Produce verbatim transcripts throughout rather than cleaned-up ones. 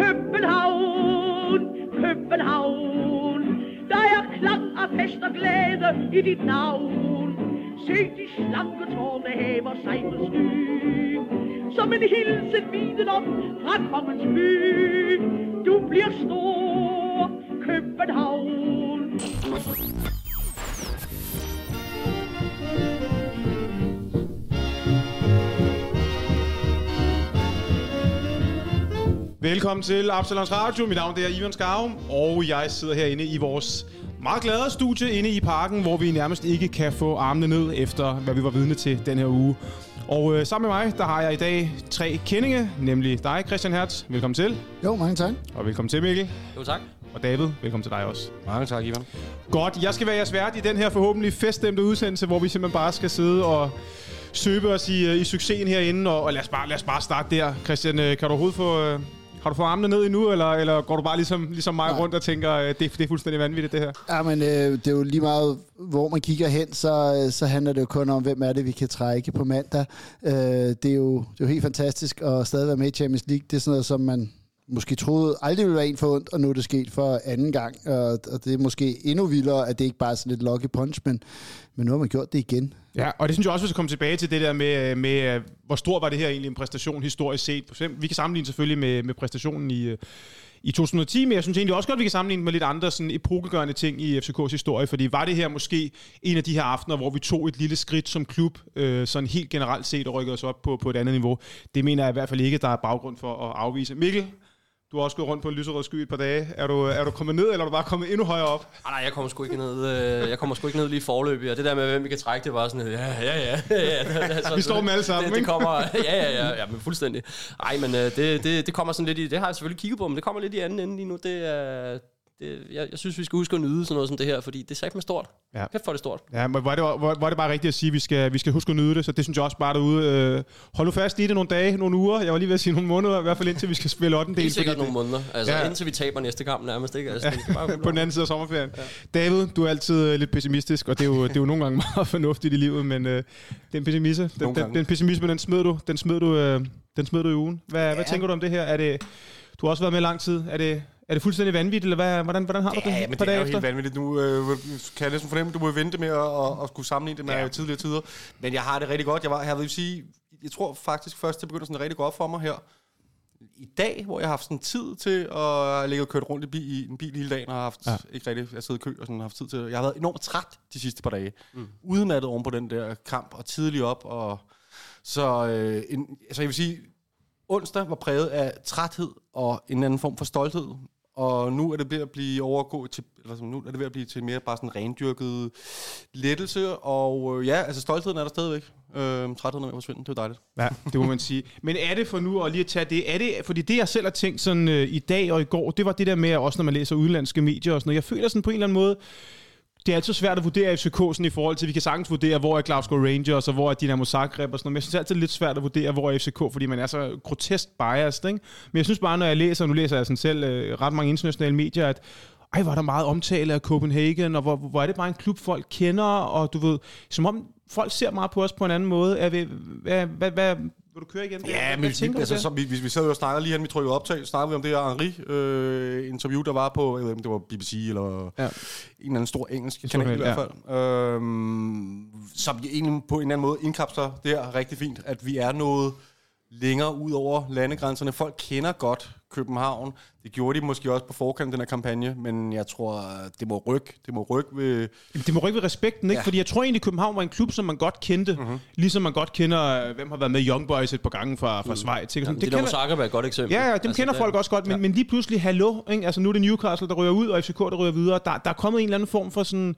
København, København. Der er klang af fest og glæde i dit navn. Se de slanke tårne hæver sig på sky, som en hilsen viden om fra kongens by. Du bliver stor, København. Velkommen til Absalons Radio. Mit navn er Ivan Skarum, og jeg sidder herinde i vores meget glade studie inde i parken, hvor vi nærmest ikke kan få armene ned efter, hvad vi var vidne til den her uge. Og øh, sammen med mig, der har jeg i dag tre kendinge, nemlig dig, Christian Hertz. Velkommen til. Jo, mange tak. Og velkommen til, Mikkel. Jo, tak. Og David, velkommen til dig også. Mange tak, Ivan. Godt, jeg skal være jeres vært i den her forhåbentlig feststemte udsendelse, hvor vi simpelthen bare skal sidde og søbe os i, i succesen herinde. Og, og lad, os bare, lad os bare starte der. Christian, kan du overhovedet få... Øh Har du fået armene ned endnu, eller, eller går du bare ligesom, ligesom mig Nej. rundt og tænker, det, det er fuldstændig vanvittigt, det her? Ja, men øh, det er jo lige meget, hvor man kigger hen, så, så handler det jo kun om, hvem er det, vi kan trække på mandag. Øh, det, er jo, det er jo helt fantastisk at stadig være med i Champions League. Det er sådan noget, som man måske troede aldrig ville være en for ondt, og nu er det sket for anden gang. Og, og det er måske endnu vildere, at det ikke bare er sådan lidt lucky punch, men, men nu har man gjort det igen. Ja, og det synes jeg også, vi skal komme tilbage til det der med, med hvor stor var det her egentlig en præstation historisk set. Vi kan sammenligne selvfølgelig med, med præstationen i, i to tusind og ti, men jeg synes egentlig også godt, vi kan sammenligne med lidt andre sådan epokegørende ting i F C K's historie, fordi var det her måske en af de her aftener, hvor vi tog et lille skridt som klub, øh, sådan helt generelt set og rykkede os op på, på et andet niveau. Det mener jeg i hvert fald ikke, der er baggrund for at afvise. Mikkel? Du har også gået rundt på en lyserød sky et par dage. Er du, er du kommet ned, eller er du bare kommet endnu højere op? Ah, nej, jeg kommer sgu ikke ned. Jeg kommer sgu ikke ned lige forløbig. Og det der med, hvem vi kan trække, det var sådan, ja, ja, ja. ja det, det, altså, vi står med alle sammen, det, det kommer, ja, ja, ja, ja, men fuldstændig. Nej, men det, det, det kommer sådan lidt i, det har jeg selvfølgelig kigget på, men det kommer lidt i anden ende lige nu. Det er... Jeg, jeg synes, vi skal huske at nyde sådan noget som det her, fordi det er sagt med stort. Ja. Kæft for det stort. Ja, men var det, var, var det bare rigtigt at sige, at vi skal, vi skal huske at nyde det, så det synes jeg også bare derude. Øh, hold nu fast i det nogle dage, nogle uger. Jeg var lige ved at sige nogle måneder, i hvert fald indtil vi skal spille ottendedel. Det er sikkert nogle måneder, altså ja. Indtil vi taber næste kamp nærmest. Ikke? Altså, ja. Bare på den anden side af sommerferien. Ja. David, du er altid lidt pessimistisk, og det er jo, det er jo nogle gange meget fornuftigt i livet, men øh, den, pessimisme, den, den, den pessimisme, den smed du, den smed du, øh, den smed du i ugen. Hvad, ja. Hvad tænker du om det her? Er det, du har også været med lang tid. Er det... Er det fuldstændig vanvittigt, eller hvad, hvordan, hvordan har du det? Ja, men det er jo helt vanvittigt. Nu øh, kan jeg næsten fornemme, at du må vente med at, at skulle sammenligne det med ja. tidligere tider. Men jeg har det rigtig godt. Jeg, var, jeg vil sige, jeg tror faktisk først, det begynder sådan rigtig godt for mig her. I dag, hvor jeg har haft sådan tid til at ligge og kørt rundt i, bil, i en bil hele dagen, og har haft ja. ikke rigtig, jeg sidder i kø og sådan, har haft tid til. Jeg har været enormt træt de sidste par dage. Mm. Udmattet oven på den der kamp, og tidlig op. Og, så øh, en, altså, jeg vil sige, onsdag var præget af træthed og en anden form for stolthed. Og nu er det ved at blive overgået til, altså nu er det ved at blive til mere bare sådan rendyrket lettelse, og øh, ja, altså stoltheden er der stadigvæk. Øh, trætheden er med at forsvinde, det er dejligt. Ja, det må man sige. Men er det for nu at lige tage det, er det, fordi det jeg selv har tænkt sådan øh, i dag og i går, det var det der med, også når man læser udenlandske medier og sådan noget, jeg føler sådan på en eller anden måde, det er altid svært at vurdere F C K'en i forhold til, vi kan sagtens vurdere, hvor er Glasgow Rangers, og hvor er Dinamo Zagreb og sådan noget. Men jeg synes altid, det er lidt svært at vurdere, hvor er F C K, fordi man er så grotesk biased, ikke? Men jeg synes bare, når jeg læser, og nu læser jeg sådan selv øh, ret mange internationale medier, at ej, hvor er der meget omtale af Copenhagen, og hvor, hvor er det bare en klub, folk kender, og du ved, som om folk ser meget på os på en anden måde. Er vi, hvad, hvad, hvad vil du køre igen? Ja, men vi, altså, så, vi, vi sad jo og snakkede lige hen, vi trykkede optag, snakkede vi om det her Henri-interview, øh, der var på, jeg ved ikke, det var B B C eller ja. en eller anden stor engelsk kanal ja. i hvert fald. Øhm, så vi egentlig på en eller anden måde indkapsler det her rigtig fint, at vi er noget længere ud over landegrænserne. Folk kender godt København. Det gjorde de måske også på forkant den her kampagne, men jeg tror, det må rykke. Det må rykke ved... Det må rykke ved respekten, ikke? Ja. Fordi jeg tror egentlig, København var en klub, som man godt kendte. Mm-hmm. Ligesom man godt kender, hvem har været med Young Boys et par gange fra, fra Schweiz. Jamen, det det kender... Sager var et godt eksempel. Ja, ja, dem altså, kender det... folk også godt, men, ja. men lige pludselig, hallo, ikke? Altså nu er det Newcastle, der ryger ud, og F C K, der ryger videre. Der, der er kommet en eller anden form for sådan...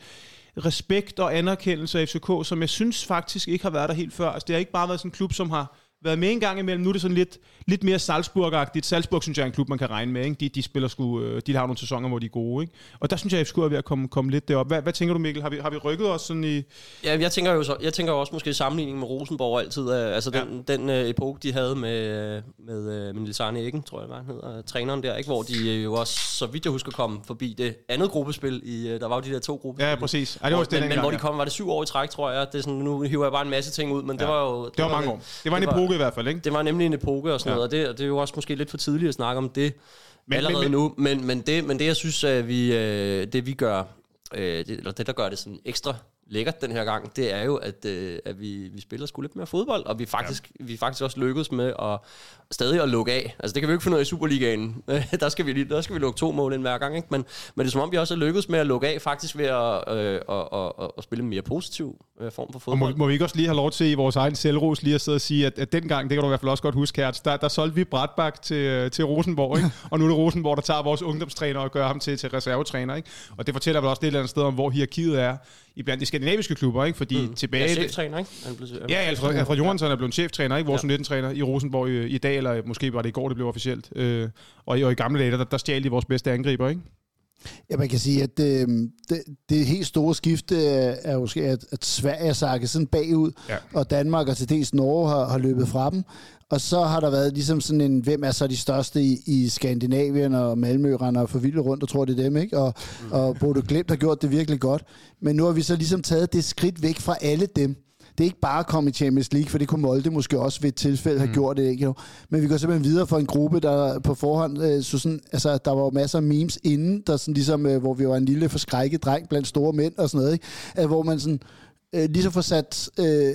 respekt og anerkendelse af F C K, som jeg synes faktisk ikke har været der helt før. Altså det har ikke bare været sådan en klub, som har været med en gang imellem. Nu er det sådan lidt, lidt mere Salzburg-agtigt. Salzburg, synes jeg, er en klub, man kan regne med. Ikke? De, de spiller sgu, de har nogle sæsoner, hvor de er gode. Ikke? Og der synes jeg, at F C K er ved at komme, komme lidt derop. Hvad, hvad tænker du, Mikkel? Har vi, har vi rykket os sådan i... Ja, jeg tænker jo så, jeg tænker også måske i sammenligning med Rosenborg altid. Altså den, ja. den øh, epoke, de havde med, med, med Nils Arne Eggen, tror jeg, hvad han hedder. Træneren der, ikke? Hvor de jo også, så vidt jeg husker, kom forbi det andet gruppespil. I, der var jo de der to gruppespil. Ja, præcis. Ej, det var hvor, det, men, men hvor de kom, var det syv år i træk, tror jeg. Det er sådan, nu hiver jeg bare en masse ting ud, men ja. det var jo... Det, det var mange år. Det var en epoke. epoke i hvert fald, ikke? Det var nemlig en epoke og sådan ja. noget, og det, og det er jo også måske lidt for tidligt at snakke om det men, allerede men, men, nu, men, men, det, men det, jeg synes, at vi, det vi gør, det, eller det, der gør det sådan ekstra lækkert den her gang, det er jo, at, at vi, vi spiller sgu lidt mere fodbold, og vi faktisk, ja. vi faktisk også lykkedes med at stadig at lukke af. Altså, det kan vi jo ikke finde ud af i Superligaen. der, skal vi, der skal vi lukke to mål ind hver gang, ikke? Men, men det er som om, vi også er lykkedes med at lukke af, faktisk ved at, øh, at, at, at spille en mere positiv øh, form for fodbold. Og må, må vi ikke også lige have lov til i vores egen selvros lige at sidde og sige, at, at dengang, det kan du i hvert fald også godt huske, Hertz, der, der solgte vi Bratbak til, til Rosenborg, ikke? Og nu er det Rosenborg, der tager vores ungdomstræner og gør ham til, til reservetræner, ikke? Og det fortæller vel også et eller andet sted om, hvor hierarkiet er i blandt de skandinaviske klubber, ikke? Fordi mm. tilbage... Ja, cheftræner, ikke? Han blev... Ja, Alfred, Alfred Johansson er blevet cheftræner, ikke? Vores ja. nitten-træner i Rosenborg i, i dag, eller måske var det i går, det blev officielt. Øh, og, i, og i gamle dage, der, der stjal de vores bedste angriber, ikke? Ja, man kan sige, at øh, det, det helt store skifte er måske, at, at Sverige er sakket sådan bagud, ja. og Danmark og til dels Norge har, har løbet fra dem. Og så har der været ligesom sådan en, hvem er så de største i, i Skandinavien, og Malmø render forvildet rundt og tror, det er dem, ikke? Og, mm. og Bodo Glimt har gjort det virkelig godt. Men nu har vi så ligesom taget det skridt væk fra alle dem. Det er ikke bare at komme i Champions League, for det kunne Molde måske også ved et tilfælde have mm. gjort det, ikke? Men vi går simpelthen videre for en gruppe, der på forhånd, så sådan, altså der var masser af memes inden, der sådan ligesom, hvor vi var en lille forskrækket dreng blandt store mænd og sådan noget, ikke? Hvor man sådan ligesom får sat øh,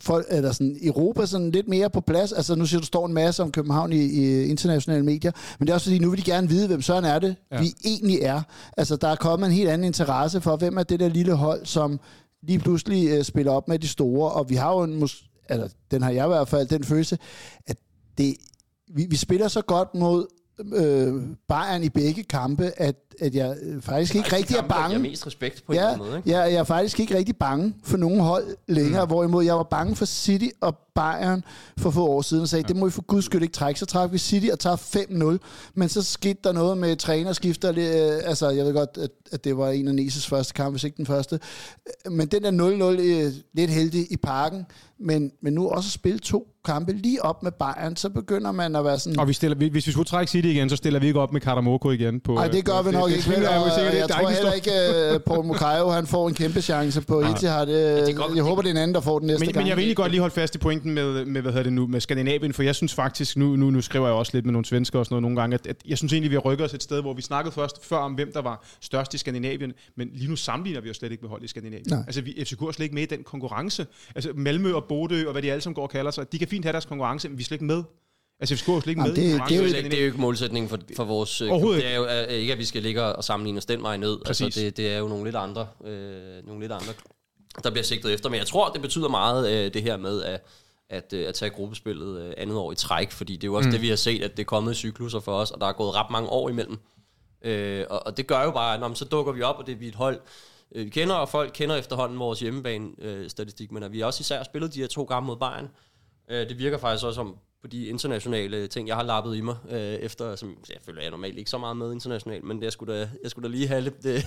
for, eller sådan, Europa sådan lidt mere på plads. Altså nu siger du, står en masse om København i, i internationale medier, men det er også fordi, nu vil de gerne vide, hvem sådan er det, ja. vi egentlig er. Altså der er kommet en helt anden interesse for, hvem er det der lille hold, som lige pludselig øh, spiller op med de store, og vi har jo en, mus- eller den har jeg i hvert fald, den følelse, at det, vi, vi spiller så godt mod øh, Bayern i begge kampe, at, at jeg faktisk ikke rigtig kampe, er bange. Jeg har mest respekt på ja, en eller anden måde, ikke? Ja, jeg er faktisk ikke rigtig bange for nogen hold længere, mm. hvorimod jeg var bange for City og Bayern for få år siden, og sagde, ja. det må I for guds skyld ikke trække. Så trækker vi City og tager fem nul, men så skete der noget med trænerskifter, øh, altså jeg ved godt, at, at det var en af Neses første kamp, hvis ikke den første, men den der nul nul øh, lidt heldig i parken, men, men nu også at spille to kampe lige op med Bayern, så begynder man at være sådan... Og vi stiller, vi, hvis vi skulle trække City igen, så stiller vi ikke op med Katamoko igen på... Nej, det gør øh, vi nok det, ikke, det, det, og, og, jeg, jeg tror heller ikke, uh, Paul Mukayo, han får en kæmpe chance på Etihad. Ja, jeg håber, det er en anden, der får den næste men, gang. Men jeg vil egentlig godt lige holde fast i pointen med, med, hvad hedder det nu, med Skandinavien, for jeg synes faktisk, nu, nu, nu skriver jeg også lidt med nogle svensker og sådan noget nogle gange, at, at jeg synes egentlig, vi har rykket os et sted, hvor vi snakkede først før om, hvem der var størst i Skandinavien, men lige nu sammenligner vi jo slet ikke med hold i Skandinavien. Nej. Altså, vi, F C K er slet ikke med i den konkurrence. Altså, Malmø og Bodø og hvad de alle som går og kalder sig, de kan fint have deres konkurrence, men vi er slet ikke med. Altså, vi skal jo slet ikke med. Det, det, er jo, det er jo ikke målsætningen for, for vores... Det er jo uh, ikke, at vi skal ligge og sammenligne os den vej ned. Altså, det, det er jo nogle lidt andre, øh, nogle lidt andre, der bliver sigtet efter. Men jeg tror, det betyder meget, øh, det her med at, at, at tage gruppespillet øh, andet år i træk. Fordi det er jo også mm. det, vi har set, at det er kommet i cykluser for os, og der er gået ret mange år imellem. Øh, og, og det gør jo bare, at når, så dukker vi op, og det er vi et hold... Vi kender, og folk kender efterhånden vores hjemmebane-statistik, øh, men at vi også især spillet de her to kampe mod Bayern. Øh, det virker faktisk også som på de internationale ting, jeg har lappet i mig, øh, efter, som jeg føler, jeg normalt ikke så meget med internationalt, men jeg skulle da, jeg skulle da lige have lidt det,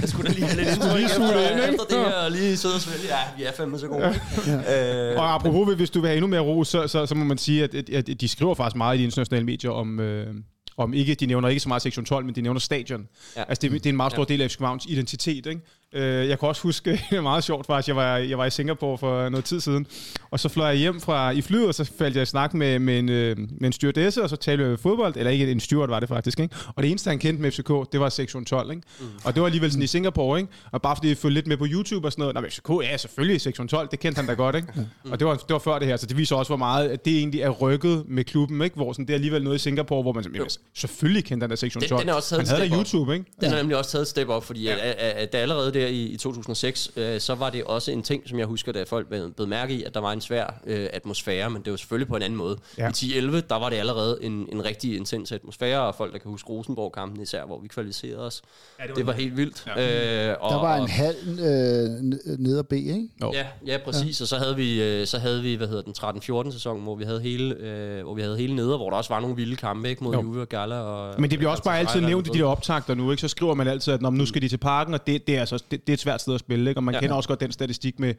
jeg skulle da lige have lidt indtryk efter, efter det her, og lige sidde og svælge, ja, vi er fandme så gode. Ja. Øh, og apropos, hvis du vil have endnu mere ro, så, så, så må man sige, at, at, at de skriver faktisk meget i de internationale medier om... Øh, Om ikke, de nævner ikke så meget sektion tolv, men de nævner stadion. Ja. Altså, det, det er en meget stor ja. del af F C Københavns identitet, ikke? Øh, jeg kan også huske, det er meget sjovt faktisk, jeg var, jeg var i Singapore for noget tid siden, og så fløj jeg hjem fra, i flyet, og så faldt jeg i snak med, med en, med en stewardesse, og så talte jeg fodbold, eller ikke en steward var det faktisk, ikke? Og det eneste, han kendte med F C K, det var sektion tolv, ikke? Mm. Og det var alligevel sådan i Singapore, ikke? Og bare fordi jeg følte lidt med på YouTube og sådan noget, nej, men F C K, ja, selvfølgelig sektion tolv, det kendte han da godt, ikke? Mm. Og det var, det var før det her, så det viser også, hvor meget at det egentlig er rykket med klubben, ikke? Hvor sådan, det er alligevel noget i Singapore, hvor man sådan, jamen, selvfølgelig kendte han da sektion tolv. Den, den også han havde YouTube, ikke? Den er nemlig også taget et step op, fordi ja. at, at, at der allerede der i, i to tusind og seks, øh, så var det også en ting, som jeg husker, da folk blev mærke i, at der var en svær øh, atmosfære, men det var selvfølgelig på en anden måde. Ja. I ti elleve, der var det allerede en, en rigtig intens atmosfære, og folk, der kan huske Rosenborg-kampen især, hvor vi kvalificerede os. Ja, det var, det var helt vildt. Ja. Øh, og, der var en halv øh, ned ad B, ikke? Ja, ja præcis, ja. Og så havde vi, øh, så havde vi hvad hedder den, tretten fjorten sæson, hvor vi havde hele, øh, hvor vi havde hele nede, og hvor der også var nogle vilde kampe, ikke, mod jo. Juve og Gala. Og, men det bliver og også bare altid nævnt i de der optagter nu, ikke? Så skriver man altid, at nu skal de til parken, og det, det er altså det, det er et svært sted at spille, ikke? Og man ja, kender ja. også godt den statistik med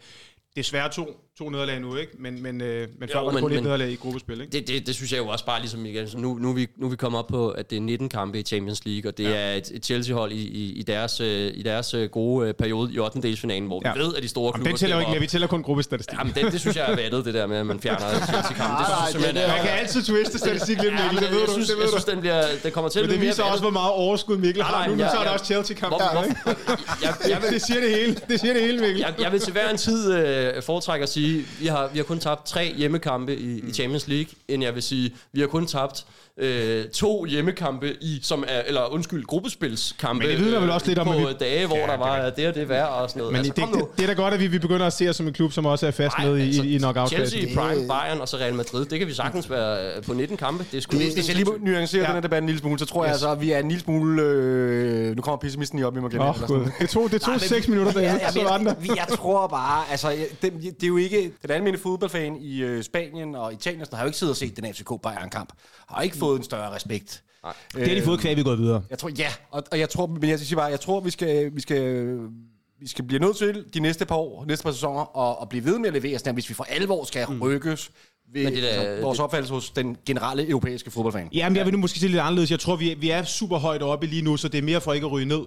desværre to to nederlag nu, ikke? Men, men, øh, men før var det kun et nederlag i gruppespil, ikke? Det, det, det synes jeg jo også bare ligesom igen. Nu, nu, er vi, nu er vi kommet op på, at det er nitten kampe i Champions League, og det ja. er et, et Chelsea-hold i, i, i, deres, i deres gode periode i ottendedelsfinalen, hvor ja. vi ved, at de store klubber... Jamen, det tæller jo ikke med, vi tæller kun gruppestatistik. Jamen, det, det synes jeg er vattet, det der med, at man fjerner Chelsea-kampen. Man kan altid twiste statistik lidt, Mikkel, det ved du. Jeg synes, den bliver... Den kommer til at blive mere vattet. Men det viser også, hvor meget overskud Mikkel har. Nu tager det også Chelsea-kampen. Det siger det hele, det siger det hele, Mikkel. Jeg vil til hver en tid foretrække at sige, vi har, vi har kun tabt tre hjemmekampe i, mm. i Champions League, end jeg vil sige, vi har kun tabt øh, to hjemmekampe i, som er, eller undskyld, gruppespilskampe. Men det lyder øh, vel også lidt om, på vi... dage, hvor ja, der var det, det og det værd og sådan noget. Men altså, det, det, det er da godt, at vi, vi begynder at se os som en klub, som også er fast Ej, med altså, i, i knockout-klassen. Chelsea, Prime, Bayern og så Real Madrid, det kan vi sagtens være på nitten kampe. Det er sgu Hvis jeg lige nuancerer ja. den her debat en lille smule, så tror yes. jeg altså, at vi er en lille smule... Øh, nu kommer pessimisten i op, vi må glemme oh, det. Eller det tog, det tog seks minutter, der er så andre. Jeg tror bare, altså, det er jo ikke... Den almindelige fodboldfan i øh, Spanien og Italien har jo ikke siddet og set den A F C K-Bayern-kamp. Har ikke fået en større respekt. Nej. Det har de fået kvæg, vi går videre. Jeg tror, ja. Og, og jeg tror, men jeg skal sige bare, jeg tror, vi skal... Vi skal Vi skal blive nødt til de næste par år, næste par sæsoner, at, at blive ved med at levere sådan, hvis vi for alvor skal rykkes ved der, altså, vores opfattelse hos den generelle europæiske fodboldfan. Jamen, jeg vil nu måske sige lidt anderledes. Jeg tror, vi, vi er super højt oppe lige nu, så det er mere for ikke at ryge ned.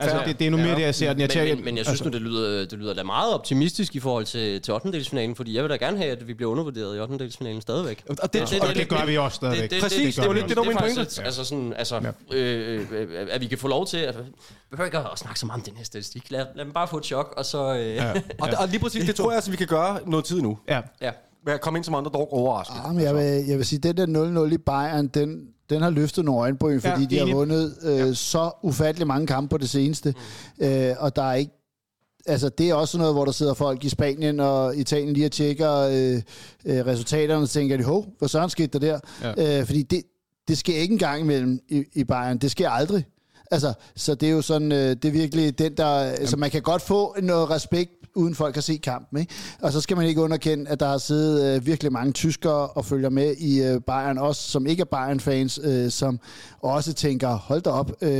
Altså, det, det er nu mere ja. det, jeg ser. Den jeg men, men, men jeg synes altså. nu, det lyder, det lyder da meget optimistisk i forhold til, til ottendedelsfinalen, fordi jeg vil da gerne have, at vi bliver undervurderet i ottendedelsfinalen stadigvæk. Og det, ja. det, og det, det gør vi også stadigvæk. Det, det, Præcis, det er jo lidt det, der er min pointe. Altså, sådan, altså, ja. øh, øh, at vi kan få lov til, at vi behøver ikke at snakke så meget om den her statistik. Lad, lad dem bare få et chok, og så... Øh. Ja. Ja. Og, og lige præcis, det tror jeg, at vi kan gøre noget tid nu. Ja. ja. At komme ind som underdog overrasket. Ah, men jeg vil, jeg vil sige, at den der nul nul i Bayern, den... Den har løftet nogle øjenbryn, fordi ja, de har vundet øh, ja. så ufattelig mange kampe på det seneste. Mm. Øh, og der er ikke... Altså, det er også noget, hvor der sidder folk i Spanien og Italien lige og tjekker øh, øh, resultaterne, og tænker de, hov, hvor søren skete der der? Ja. Øh, fordi det, det sker ikke engang imellem i, i Bayern. Det sker aldrig. Altså, så det er jo sådan... Øh, det er virkelig den, der... Jamen. Altså, man kan godt få noget respekt, uden folk kan se kampen, ikke? Og så skal man ikke underkende, at der har siddet øh, virkelig mange tyskere og følger med i øh, Bayern, også som ikke er Bayern-fans, øh, som også tænker, hold da op, øh,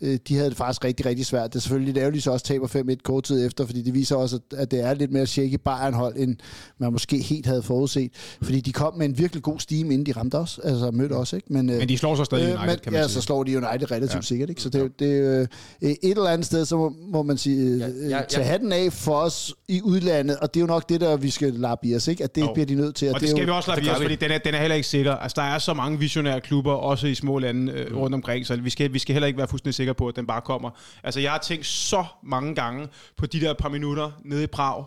øh, de havde det faktisk rigtig, rigtig svært. Det er selvfølgelig det, at de så også taber fem et kort tid efter, fordi det viser også, at, at det er lidt mere shaky Bayern-hold, end man måske helt havde forudset. Fordi de kom med en virkelig god stime, inden de ramte os, altså mødte os, ikke? Men, øh, men de slår så stadig øh, United, men, kan man ja, sige. Ja, så slår de United relativt ja. sikkert, ikke? Så det, det øh, et eller andet sted, så må, må man sige, øh, ja, ja, ja. tage hatten af for os, i udlandet, og det er jo nok det, der vi skal lappe i os, ikke? At det oh. bliver de nødt til. Og, og det skal jo, vi også lappe i os, fordi den er, den er heller ikke sikker. Altså, der er så mange visionære klubber, også i små lande øh, mm. rundt omkring, så vi skal, vi skal heller ikke være fuldstændig sikre på, at den bare kommer. Altså, jeg har tænkt så mange gange på de der par minutter nede i Prag,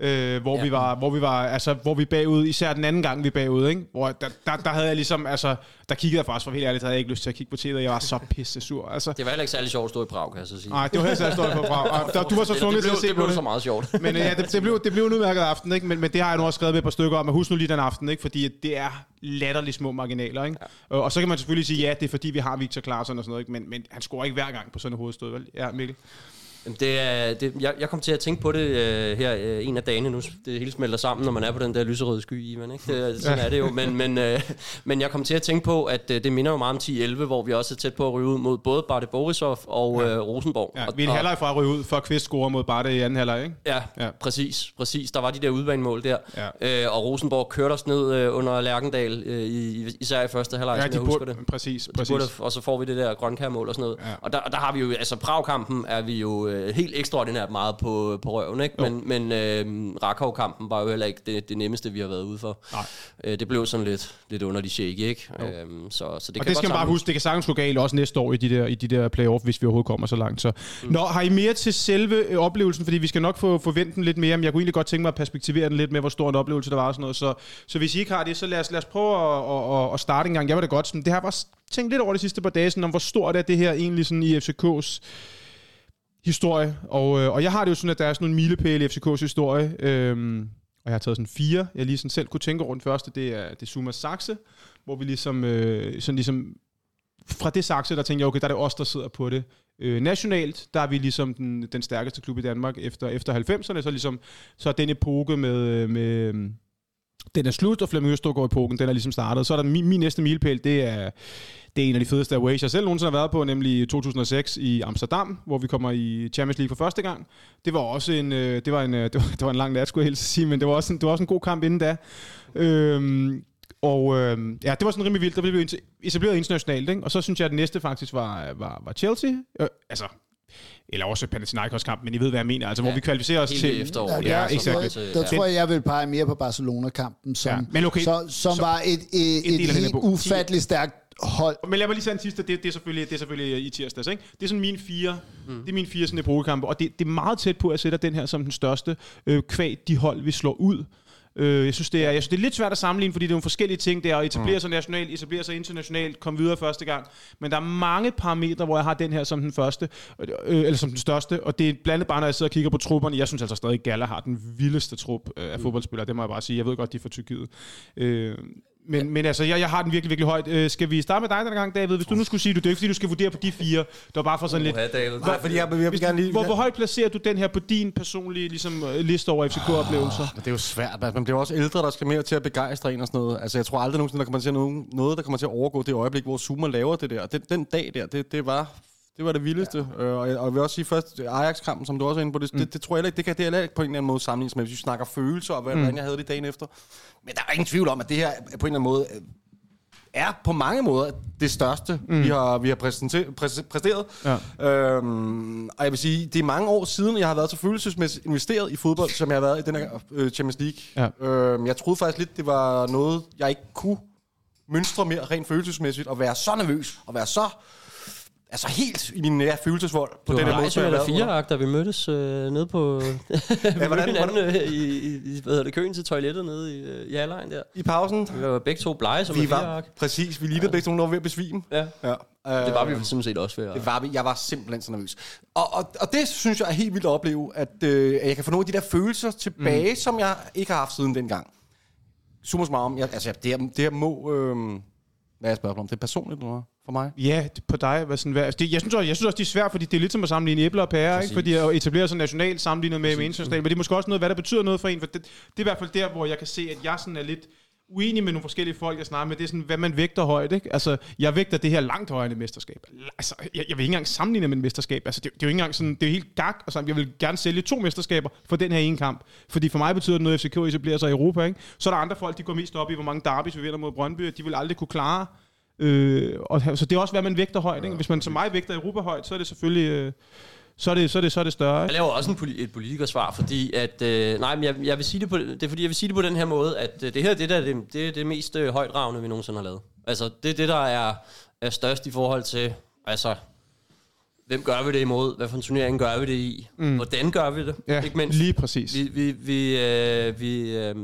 Øh, hvor ja. vi var, hvor vi var, altså hvor vi bagud, især den anden gang vi bagud, ikke? Hvor der, der, der havde jeg ligesom, altså der kiggede jeg faktisk for helt ærligt, havde jeg ikke lyst til at kigge på T V, jeg var så pisse sur. Altså. Det var heller ikke særlig sjovt at stå i Prag, kan jeg så sige. Nej, det var heller ikke særlig sjovt at stå i Prag. Og der, du var så tvunget til at se det. Blev det så meget sjovt. Men ja, det, det blev det blev en udmærket aften, ikke? Men, men det har jeg nu også skrevet med et par stykker om, at husk nu lige den aften, ikke? Fordi det er latterligt små marginaler, ikke? Ja. Og så kan man selvfølgelig sige, ja, det er fordi vi har Viktor Claesson og sådan noget, ikke? Men, men han scorer ikke hver gang på sådan et hovedstød, vel? Ja, Mikkel. Det er, det, jeg, jeg kom til at tænke på det øh, her øh, en af dagene nu. Det hele smelter sammen, når man er på den der lyserøde sky i, men ikke? Det, sådan er det jo. Men, men, øh, men jeg kom til at tænke på, at øh, det minder jo meget om ti elleve, hvor vi også er tæt på at ryge ud mod både Bate Borisov og øh, Rosenborg. Ja, vi er en halvleg fra at ryge ud, for Kvist scorer mod Bate i anden halvleg, ikke? Ja, ja, præcis, præcis. Der var de der udbanemål der. Ja. Øh, og Rosenborg kørte os ned øh, under Lærkendal, øh, i, især i første halvleg, ja, som jeg burde, husker det. Præcis, præcis. De burde, og så får vi det der grønkærmål og sådan noget. Ja. Og, der, og der har vi jo, altså Prag-kampen er vi jo helt ekstraordinært meget på, på røven, ikke? Jo. Men, men øh, Rakov-kampen var jo heller ikke det, det nemmeste, vi har været ude for. Øh, det blev sådan lidt, lidt underligt shake, ikke? Øhm, så, så det og kan det skal man bare huske, det kan sagtens gå galt også næste år i de der, i de der play-off, hvis vi overhovedet kommer så langt. Så. Mm. Nå, har I mere til selve øh, oplevelsen? Fordi vi skal nok få forvente den lidt mere, men jeg kunne egentlig godt tænke mig at perspektivere den lidt med, hvor stor en oplevelse der var og sådan noget. Så, så hvis I ikke har det, så lad os, lad os prøve at, at, at starte en gang. Jeg var da godt sådan, det har jeg bare tænkt lidt over de sidste par dage, sådan, om hvor stort er det her egentlig sådan i F C K's historie, og, øh, og jeg har det jo sådan, at der er sådan en milepæl i F C K's historie, øhm, og jeg har taget sådan fire, jeg lige sådan selv kunne tænke over. Den første, det er, det er Sumas Sakse, hvor vi ligesom, øh, sådan ligesom, fra det Sakse, der tænkte jeg, okay, der er det os, der sidder på det. Øh, nationalt, der er vi ligesom den, den stærkeste klub i Danmark efter, efter halvfemserne, så ligesom, så er den epoke med, med den er slut, og Flemming Østergaard går i poken, den er ligesom startet. Så er der min, min næste milepæl, det er, det er en af de fedeste aways, jeg selv nogensinde har været på, nemlig to tusind og seks i Amsterdam, hvor vi kommer i Champions League for første gang. Det var også en, det var en, det var, det var en lang nat, skulle jeg helst sige, men det var også en, det var også en god kamp inden da. Øhm, og øhm, ja, det var sådan rimelig vildt, der blev etableret internationalt, ikke? Og så synes jeg, at det næste faktisk var, var, var Chelsea. Øh, altså... eller også Panathinaikos kamp, men I ved, hvad jeg mener, altså, ja, hvor vi kvalificerer os til... efteråret. Ja, det er, ja, exakt. Der, der tror jeg, jeg vil pege mere på Barcelona-kampen, som, ja, okay, som, som var et, et, et helt, helt ufatteligt stærkt hold. Men lad mig lige sige en sidste, det, det, er selvfølgelig, det er selvfølgelig i tirsdags, ikke? Det er sådan mine fire, mm. det er mine fire sådan epokekampe, og det, det er meget tæt på, at jeg sætter den her som den største øh, kvad de hold, vi slår ud. Jeg synes, det er, jeg synes, det er lidt svært at sammenligne, fordi det er nogle forskellige ting, der at etablere sig nationalt, etablere sig internationalt, komme videre første gang. Men der er mange parametre, hvor jeg har den her som den første, øh, eller som den største, og det er blandt andet bare, når jeg sidder og kigger på trupperne. Jeg synes altså stadig, at Galla har den vildeste trup af fodboldspillere, det må jeg bare sige. Jeg ved godt, de er fra Tyrkiet. Øh, men, ja. men altså, jeg, jeg har den virkelig, virkelig højt. Øh, skal vi starte med dig denne gang, David? Hvis du nu skulle sige, du det er ikke, fordi du skal vurdere på de fire. Det var bare for sådan lidt... Nej, fordi jeg vil gerne lige... Hvor, hvor højt placerer du den her på din personlige ligesom, liste over F C K-oplevelser? Oh, det er jo svært. Man bliver jo også ældre, der skal mere til at begejstre en og sådan noget. Altså, jeg tror aldrig nogensinde, der kommer til at nogen, noget, der kommer til at overgå det øjeblik, hvor Zuma laver det der. Den, den dag der, det, det var... Det var det vildeste, ja. øh, og, jeg, og jeg vil også sige først, Ajax-kampen, som du også er inde på, det, mm. det, det tror jeg ikke, det kan det heller ikke på en eller anden måde sammenlignes med, hvis vi snakker følelser og hvordan mm. jeg havde det dagen efter. Men der er ingen tvivl om, at det her på en eller anden måde er på mange måder det største, mm. vi har, vi har præsenteret, præsteret. Ja. Øhm, og jeg vil sige, det er mange år siden, jeg har været så følelsesmæssigt investeret i fodbold, som jeg har været i den her øh, Champions League. Ja. Øhm, jeg troede faktisk lidt, det var noget, jeg ikke kunne mønstre mere rent følelsesmæssigt, og være så nervøs, og være så... Altså helt i min nære følelsesvold på den der måde. Det var fire-agter, da vi mødtes øh, nede på ja, hvordan, hinanden, øh, i, i hvad hedder det, køen til toilettet nede i, øh, i halvlejen der. I pausen. Vi var begge to blege som en fire-agter. Præcis, vi lignede ja. begge to, når vi var ved at besvime. Ja. ja. Det var vi simpelthen set også ved at... Det var vi. Jeg var simpelthen så nervøs. Og, og, og det synes jeg er helt vildt at opleve, at, øh, at jeg kan få nogle af de der følelser tilbage, mm. som jeg ikke har haft siden dengang. Summa summarum, jeg, altså det her, det her må... Øh, hvad er spørgsmålet om? Det er personligt noget for mig? Ja, det, på dig. Hvad sådan, hvad, altså det, jeg, synes også, jeg synes også, det er svært, fordi det er lidt som at sammenligne æbler og pærer, ikke? Fordi at etablere sig nationalt sammenlignet med, med internationalt, men det er måske også noget, hvad der betyder noget for en, for det, det er i hvert fald der, hvor jeg kan se, at jeg sådan er lidt uenig med nogle forskellige folk, jeg snakker med. Det er sådan, hvad man vægter højt, ikke? Altså, jeg vægter det her langt højere end et mesterskab. Altså, jeg, jeg vil ikke engang sammenligne med et mesterskab. Altså, det, det er jo ikke engang sådan, det er helt gag, og sådan, jeg vil gerne sælge to mesterskaber for den her ene kamp. Fordi for mig betyder det noget, at F C K etablerer sig i Europa, ikke? Så er der andre folk, de går mest op i, hvor mange derbys vi vinder mod Brøndby, de vil aldrig kunne klare. Øh, og, så det er også, hvad man vægter højt, ikke? Hvis man som mig vægter Europa højt, så er det selvfølgelig... Øh, Så er, det, så, er det, så er det større. Ikke? Jeg laver også en poli- et politikersvar, fordi at øh, nej, men jeg, jeg vil sige det på det er fordi jeg vil sige det på den her måde, at øh, det her det der det, det er det mest øh, højtravende vi nogensinde har lavet. Altså det det der er, er størst i forhold til altså hvem gør vi det imod, hvad for en turnering gør vi det i, mm. hvordan gør vi det? Ja, ikke mindst. Lige præcis. Vi vi vi øh, vi, øh,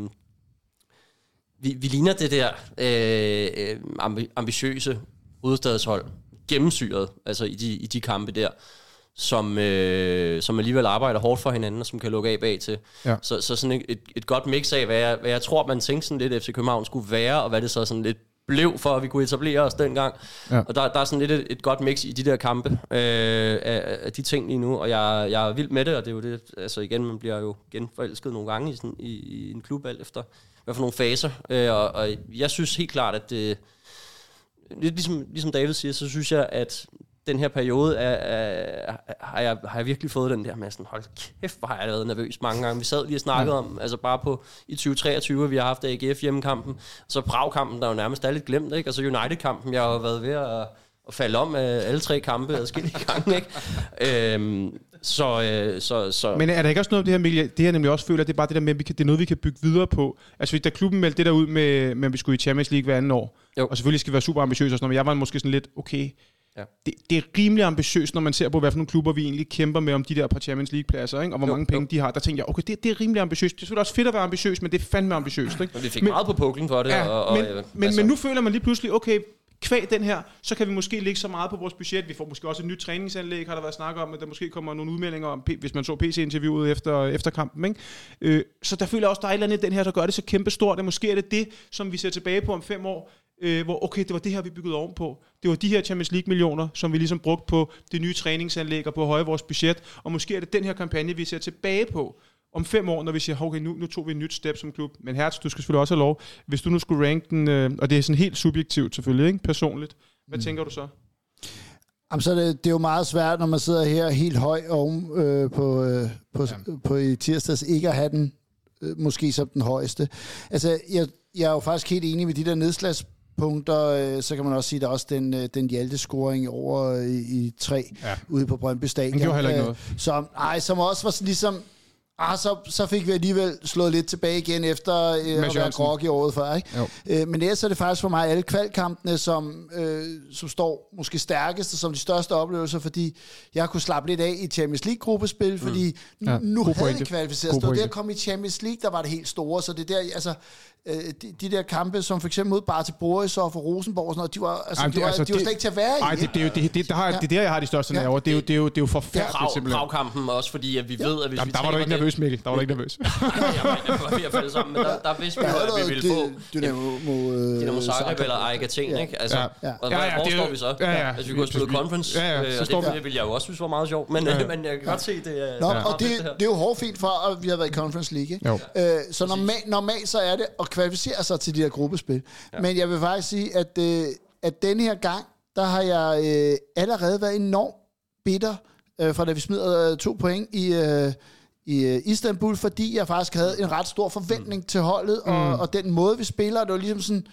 vi vi ligner det der øh, ambi- ambitiøse hovedstadshold gennemsyret, altså i de i de kampe der. Som, øh, som alligevel arbejder hårdt for hinanden, og som kan lukke af bag til. Ja. Så, så sådan et, et godt mix af, hvad jeg, hvad jeg tror, man tænkte sådan lidt, F C København skulle være, og hvad det så sådan lidt blev for, at vi kunne etablere os dengang. Ja. Og der, der er sådan lidt et, et godt mix i de der kampe, øh, af, af de ting lige nu, og jeg, jeg er vild med det, og det er jo det, altså igen, man bliver jo genforelsket nogle gange i, sådan, i, i en klub, alt efter hvad for nogle faser. Øh, og, og jeg synes helt klart, at det, lidt ligesom, ligesom David siger, så synes jeg, at den her periode er, er, har, jeg, har jeg virkelig fået den der med sådan, hold kæft, hvor har jeg været nervøs mange gange. Vi sad lige og snakkede ja. om, altså bare på i tyve treogtyve, vi har haft A G F hjemmekampen, så Prag-kampen, der jo nærmest er lidt glemt, ikke? Og så United-kampen, jeg har jo været ved at, at falde om af alle tre kampe adskillige gange, ikke? Øhm, så, øh, så, så... Men er der ikke også noget om det her, Mikkel? Det her nemlig også føler, det er bare det der med, at det er noget, vi kan bygge videre på. Altså, da klubben meldte det der ud med, med at vi skulle i Champions League hver anden år, jo. Og selvfølgelig skal vi være super ambitiøse og sådan noget, men jeg var måske sådan lidt, okay... Ja. Det, det er rimelig ambitiøst, når man ser på, hvad for nogle klubber vi egentlig kæmper med om de der par Champions League-pladser, ikke? Og hvor jo, mange penge jo. de har. Der tænker jeg, okay, det, det er rimelig ambitiøst. Det er selvfølgelig også fedt at være ambitiøst, men det er fandme ambitiøst. Ikke? Men vi fik men, meget på puklen for det. Ja, og, og, men, og, men, altså. men nu føler man lige pludselig, okay, kvæg den her, så kan vi måske lægge så meget på vores budget. Vi får måske også et nyt træningsanlæg, har der været snak om, at der måske kommer nogle udmeldinger om, hvis man så P C-interviewet efter, efter kampen. Ikke? Øh, så der føler jeg også, der er et eller andet den her, der gør det så kæmpestort. Måske er det det, som vi ser tilbage på om fem år. Øh, hvor okay, det var det her, vi byggede ovenpå. Det var de her Champions League-millioner, som vi ligesom brugte på det nye træningsanlæg og på at høje vores budget. Og måske er det den her kampagne, vi ser tilbage på, om fem år, når vi siger, okay, nu, nu tog vi et nyt step som klub, men Hertz, du skal selvfølgelig også have lov, hvis du nu skulle ranke den, øh, og det er sådan helt subjektivt selvfølgelig, ikke? Personligt, hvad mm. tænker du så? Jamen, så det, det er jo meget svært, når man sidder her helt høj oven øh, på, øh, på, ja. på i tirsdags, ikke at have den, øh, måske som den højeste. Altså, jeg, jeg er jo faktisk helt enig med de der nedslagspunkter, øh, så kan man også sige, der er også den, øh, den Hjalte-scoring over øh, i tre, ja. ude på Brøndby Stadion. Den gjorde heller ikke noget. Øh, som, ej, som også var ligesom... Ah, så, så fik vi alligevel slået lidt tilbage igen efter øh, at være grog i året før. Ikke? Øh, men ellers er det faktisk for mig alle kvalkampene, som, øh, som står måske stærkest og som de største oplevelser, fordi jeg kunne slappe lidt af i Champions League-gruppespil, fordi mm. ja. nu God havde point. det kvalificeret. Stod der kom i Champions League, der var det helt store, så det der... altså De, de der kampe, som for eksempel mod Barte Borisov og for Rosenborg og sådan noget, de var, altså, Jamen, det, de var, altså, de var slet ikke til at være i. Nej, det, det, det, det, det, ja. det er der, jeg har de største ja. nerver. Det, det, det, det, det er jo forfærdeligt simpelthen. Ravkampen også, fordi at vi ja. ved, at hvis Jamen, vi der var du ikke nervøs, det, Mikkel. Der var du ikke nervøs. Nej, jeg var ved at falde sammen, men der, der vidste vi jo, at vi ville få Dinamo Zagreb eller Aik Athen, ikke? Altså, og hvor står vi så? Hvis vi kunne have spillet Conference, og det ville jeg jo også synes var meget sjovt, men jeg kan godt se det. Og det er jo hårdfint for, at vi har været i Conference League. Så normalt så er det og kvalificere sig til de her gruppespil. Ja. Men jeg vil faktisk sige, at, øh, at denne her gang, der har jeg øh, allerede været enormt bitter, øh, fra da vi smider øh, to point i, øh, i øh, Istanbul, fordi jeg faktisk havde en ret stor forventning mm. til holdet, og, mm. og den måde, vi spiller, det var ligesom sådan,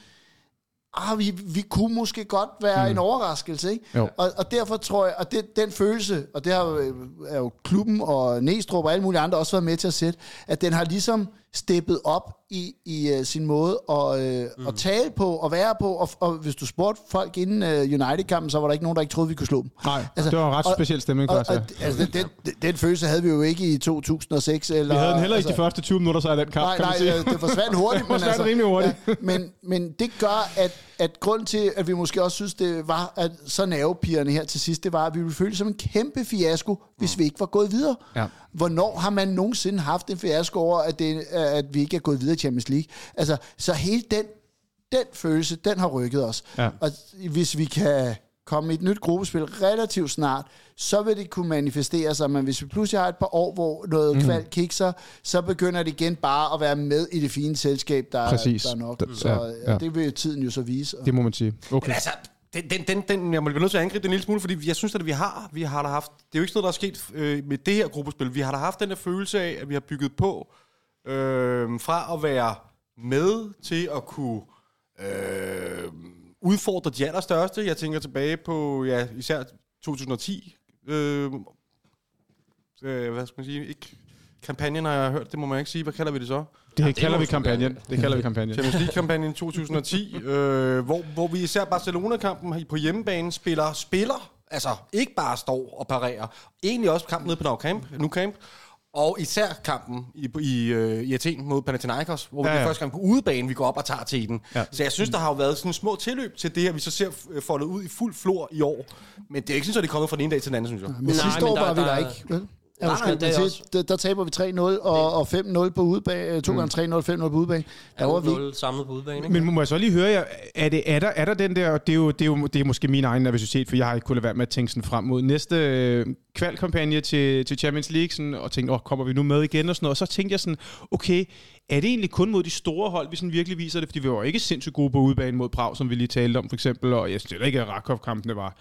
ah, vi, vi kunne måske godt være mm. en overraskelse, ikke? Og, og derfor tror jeg, og det, den følelse, og det har jo, er jo klubben og Næstrup og alle mulige andre også været med til at sætte, at den har ligesom steppet op i, i uh, sin måde at, uh, mm. at tale på og være på, og, og hvis du spurgte folk inden uh, United-kampen, så var der ikke nogen, der ikke troede, vi kunne slå dem. Nej, altså, det var en ret og, speciel stemning, og, og, og, altså, den, den, den følelse havde vi jo ikke i to tusind og seks. Eller, vi havde den heller ikke altså, de første tyve minutter, så i den kamp, nej, kan man sige. Nej, det forsvandt hurtigt. Det forsvandt rimelig hurtigt. Ja, men, men det gør, at, at grunden til, at vi måske også synes, det var at så nervepirrende her til sidst, det var, at vi ville føle som en kæmpe fiasko, hvis vi ikke var gået videre. Ja. Hvornår har man nogensinde haft en fiasko over, at, det, at vi ikke er gået videre i Champions League? Altså, så hele den, den følelse, den har rykket os. Ja. Og hvis vi kan komme i et nyt gruppespil relativt snart, så vil det kunne manifestere sig, men hvis vi pludselig har et par år, hvor noget mm. kval kikser, så begynder det igen bare at være med i det fine selskab, der, der er nok. Så ja, ja. det vil tiden jo så vise. Det må man sige. Okay. Men altså, Den, den, den, den, jeg må blive nødt til at angribe den en lille smule, fordi jeg synes, at vi har, vi har da haft, det er jo ikke noget, der er sket øh, med det her gruppespil, vi har da haft den der følelse af, at vi har bygget på, øh, fra at være med til at kunne øh, udfordre de allerstørste. Jeg tænker tilbage på, ja, især to tusind og ti, øh, øh, hvad skal man sige, ikke... Kampagnen har jeg hørt, det må man ikke sige. Hvad kalder vi det så? Det, det kalder vi kampagnen. Det kalder vi kampagnen. Champions League-kampagnen to tusind og ti, øh, hvor, hvor vi især Barcelona-kampen på hjemmebane spiller, spiller, altså ikke bare står og parerer. Egentlig også kampen nede på Nou Camp, Nou Camp, og især kampen i, i, i Athen mod Panathinaikos, hvor ja, ja. vi første gang på udebane, vi går op og tager til den. Ja. Så jeg synes, der har jo været sådan små tilløb til det her, vi så ser foldet ud i fuld flor i år. Men det er ikke sådan, at det er kommet fra den ene dag til den anden, synes jeg. Ja, men sidste år var vi der ikke. Ja, nej, nej, det også... der, der taber vi tre nul og, og fem nul på udebane, to gange tre nul, fem nul på udebane. Der var vi samlet på udebane, ikke? Men må jeg så lige høre jer, er, det, er, der, er der den der, og det er jo, det er jo det er måske min egen nervøsitet, for jeg har ikke kunnet lade være med at tænke sådan frem mod næste øh, kvalkampagne til, til Champions League, sådan, og tænkte, åh, kommer vi nu med igen og sådan noget, og så tænkte jeg sådan, okay, er det egentlig kun mod de store hold, vi sådan virkelig viser det, fordi vi var ikke sindssygt gode på udebane mod Prag, som vi lige talte om for eksempel, og jeg synes ikke, at Rakov-kampene var...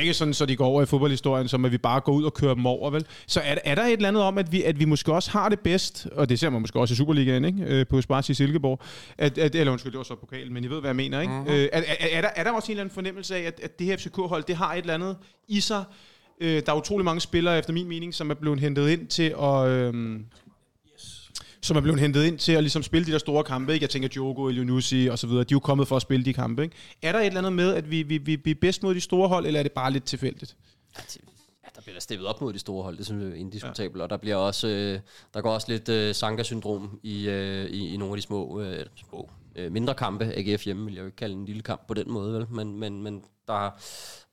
Ikke sådan, så de går over i fodboldhistorien, som at vi bare går ud og kører dem over, vel? Så er, er der et eller andet om, at vi, at vi måske også har det bedst, og det ser man måske også i Superligaen, ikke? På Sparta i Silkeborg. At, at, eller undskyld, det var så pokalen, men I ved, hvad jeg mener, ikke? Mm-hmm. Er, er, er, der, er der også en eller anden fornemmelse af, at, at det her F C K-hold, det har et eller andet i sig? Der er utrolig mange spillere, efter min mening, som er blevet hentet ind til at... Øhm som er blevet hentet ind til at ligesom spille de der store kampe. Ikke? Jeg tænker, Diogo, Elionussi og så videre, de er jo kommet for at spille de kampe. Ikke? Er der et eller andet med, at vi, vi, vi er bedst mod de store hold, eller er det bare lidt tilfældigt? Ja, der bliver der steppet op mod de store hold, det synes jeg er indiskutabelt, ja. Og der, bliver også, øh, der går også lidt øh, Sanka-syndrom i, øh, i, i nogle af de små, øh, små øh, mindre kampe. A G F hjemme vil jeg jo ikke kalde en lille kamp på den måde, vel? men, men, men der...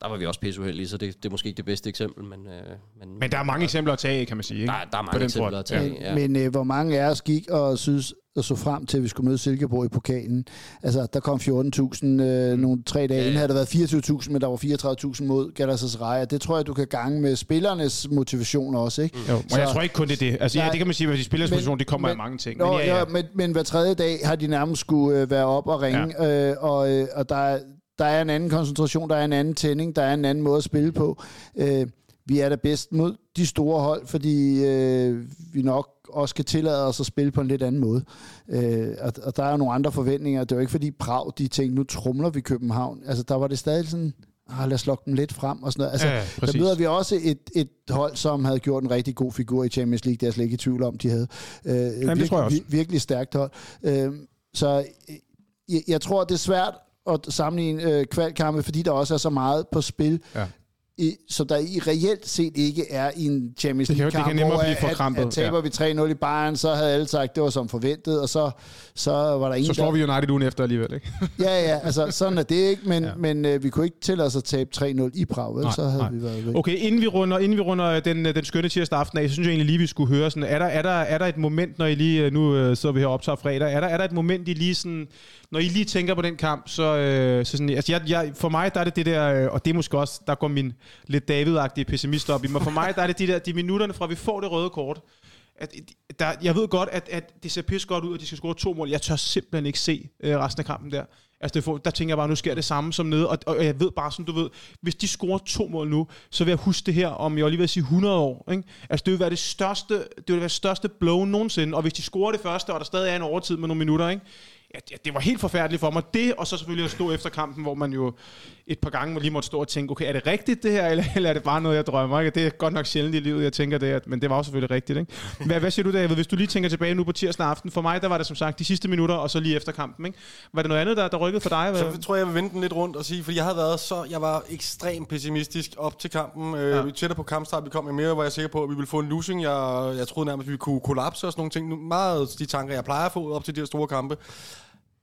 Der var vi også pisseuheldige, så det, det er måske ikke det bedste eksempel, men... Øh, men, men der er mange der, eksempler at tage, kan man sige, ikke? Der, der er mange eksempler at tage, ja. Men, ja. men øh, hvor mange af os gik og synes, der så frem til, at vi skulle møde Silkeborg i pokalen. Altså, der kom fjorten tusind øh, mm. nogle tre dage ja. Inden. Havde der været fireogtyve tusind, men der var fireogtredive tusind mod Galatasaray. Det tror jeg, du kan gange med spillernes motivation også, ikke? Mm. Jo, så, og jeg tror ikke kun det det. Altså, nej, ja, det kan man sige, at de spillers motivation, det kommer men, af mange ting. Nå, men, ja, ja. Jo, men, men hver tredje dag har de nærmest skulle øh, være op og ringe, ja. øh, og, øh, og der er... Der er en anden koncentration, der er en anden tænding, der er en anden måde at spille på. Øh, vi er da bedst mod de store hold, fordi øh, vi nok også kan tillade os at spille på en lidt anden måde. Øh, og, og der er jo nogle andre forventninger. Det er jo ikke fordi Prag, de tænkte, nu trumler vi København. Altså der var det stadig sådan, ah, lad os lokke dem lidt frem og sådan noget. Altså, ja, ja, der møder vi også et, et hold, som havde gjort en rigtig god figur i Champions League. Det er jeg slet ikke i tvivl om, de havde. Øh, Jamen, virkelig, virkelig stærkt hold. Øh, så jeg, jeg tror, det er svært og sammenligne øh, kvalkampe, fordi der også er så meget på spil, ja. i, så der i reelt set ikke er i en Champions League-kamp, hvor at, at, at taber ja. vi tre nul i Bayern, så havde alle sagt, det var som forventet, og så, så var der ingen... Så slår vi United ugen efter alligevel, ikke? ja, ja, altså sådan er det ikke, men, ja. men øh, vi kunne ikke tillade os at tabe tre nul i Prag, vel? Nej, så havde nej. vi været væk. Okay, inden vi runder, inden vi runder den, den skønne tirsdag aften af, så synes jeg egentlig lige, vi skulle høre sådan, er der, er der, er der et moment, når I lige, nu sidder vi her og optager fredag, er der, er der et moment, I lige sådan... Når I lige tænker på den kamp, så, øh, så sådan, altså jeg, jeg, for mig der er det det der, øh, og det er måske også, der går min lidt David-agtige pessimist op i mig, for mig der er det de der, de minutterne fra, vi får det røde kort, at, der, jeg ved godt, at, at det ser pis godt ud, at de skal score to mål, jeg tør simpelthen ikke se øh, resten af kampen der. Altså, får, der tænker jeg bare, nu sker det samme som nede, og, og jeg ved bare, som du ved, hvis de scorer to mål nu, så vil jeg huske det her om, jeg var lige ved at sige hundrede år, ikke? Altså, det vil være det største, det vil være det største blow nogensinde, og hvis de scorer det første, og der stadig er en overtid med nogle minutter, ikke? Ja, det var helt forfærdeligt for mig. Det, og så selvfølgelig at stå efter kampen, hvor man jo et par gange lige måtte stå og tænke, okay, er det rigtigt det her, eller, eller er det bare noget, jeg drømmer? Ikke? Det er godt nok sjældent i livet, jeg tænker det, men det var også selvfølgelig rigtigt. Ikke? Hvad, hvad siger du, David, hvis du lige tænker tilbage nu på tirsdag aften? For mig, der var det som sagt de sidste minutter, og så lige efter kampen. Ikke? Var det noget andet, der, der rykkede for dig? Så tror jeg, jeg vil vende den lidt rundt og sige, for jeg havde været så, jeg var ekstremt pessimistisk op til kampen. Ja. Øh, tættere på kampstart, vi kom jeg mere, var jeg sikker på, at vi ville få en losing. Jeg, jeg troede nærmest, vi kunne kollapse og sådan nogle ting. Meget de tanker, jeg plejer at få op til de her store kampe.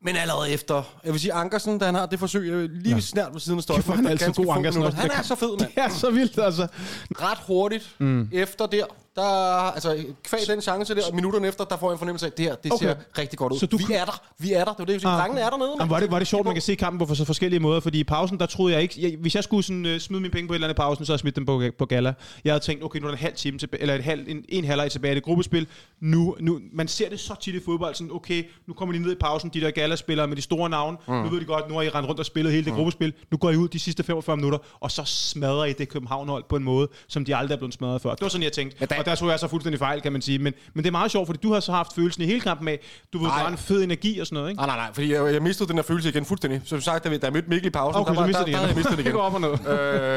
Men allerede efter, jeg vil sige, Ankersen, da han har det forsøg, lige ja. snart ved siden af Stolpe. Han er altså god, Ankersen. Han er så fed, mand. Det er så vildt, altså. Ret hurtigt, mm. efter der, der, altså kvæg den chance der, og minutterne efter, der får jeg en fornemmelse af, det her, det okay. ser rigtig godt ud. Så du vi kan... er der, vi er der, det var det, jeg ville sige, drengene er dernede. Jamen, var, det, var det sjovt, man kan se kampen på så forskellige måder, fordi i pausen, der troede jeg ikke, jeg, hvis jeg skulle sådan, uh, smide mine penge på et eller andet pausen, så havde jeg smidt dem på, på Gala. Jeg havde tænkt, okay, nu er der en halv time tilbage, eller et halv, en, en halvleg tilbage i det gruppespil. Nu, nu, man ser det så tit i fodbold, sådan, okay, nu kommer de ned i pausen, de der Gala-spillere med de store navne, mm. nu ved de godt, nu har I rendt rundt og spillet hele det mm. gruppespil, nu går I ud de sidste femogfyrre minutter, og så smadrer I det København-hold på en måde, som de aldrig er blevet smadret før. Det var sådan, jeg tænkte. Der tror jeg så fuldstændig fejl, kan man sige. Men, men det er meget sjovt, fordi du har så haft følelsen i hele kampen af, du ved, der en fed energi og sådan noget, ikke? Nej, nej, nej, fordi jeg, jeg mistede den der følelse igen fuldstændig. Som sagt, der, der mødte Mikkel i pausen, okay, der, var, der, der, der havde jeg mistet det igen.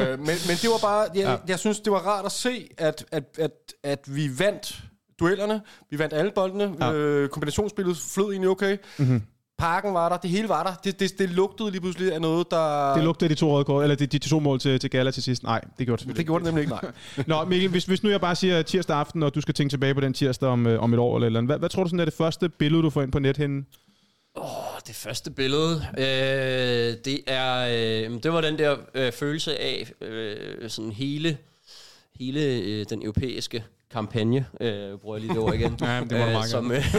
øh, men, men det var bare, jeg, ja. jeg synes, det var rart at se, at, at, at, at vi vandt duellerne, vi vandt alle boldene, ja. øh, kombinationsspillet flød egentlig okay. Mm-hmm. Parken var der, det hele var der. Det, det, det lugtede lige pludselig af noget, der... Det lugtede de to røde kort, eller de, de to mål til, til Gala til sidst. Nej, det gjorde det. Det gjorde det nemlig ikke, nej. Nå, Mikkel, hvis, hvis nu jeg bare siger tirsdag aften, og du skal tænke tilbage på den tirsdag om, øh, om et år, eller, eller hvad, hvad tror du sådan er det første billede, du får ind på nethænden? Åh, oh, det første billede, øh, det er... Øh, det var den der øh, følelse af øh, sådan hele, hele øh, den europæiske... kampagne, øh, bruger jeg lige det ord igen, ja, det øh, som, øh,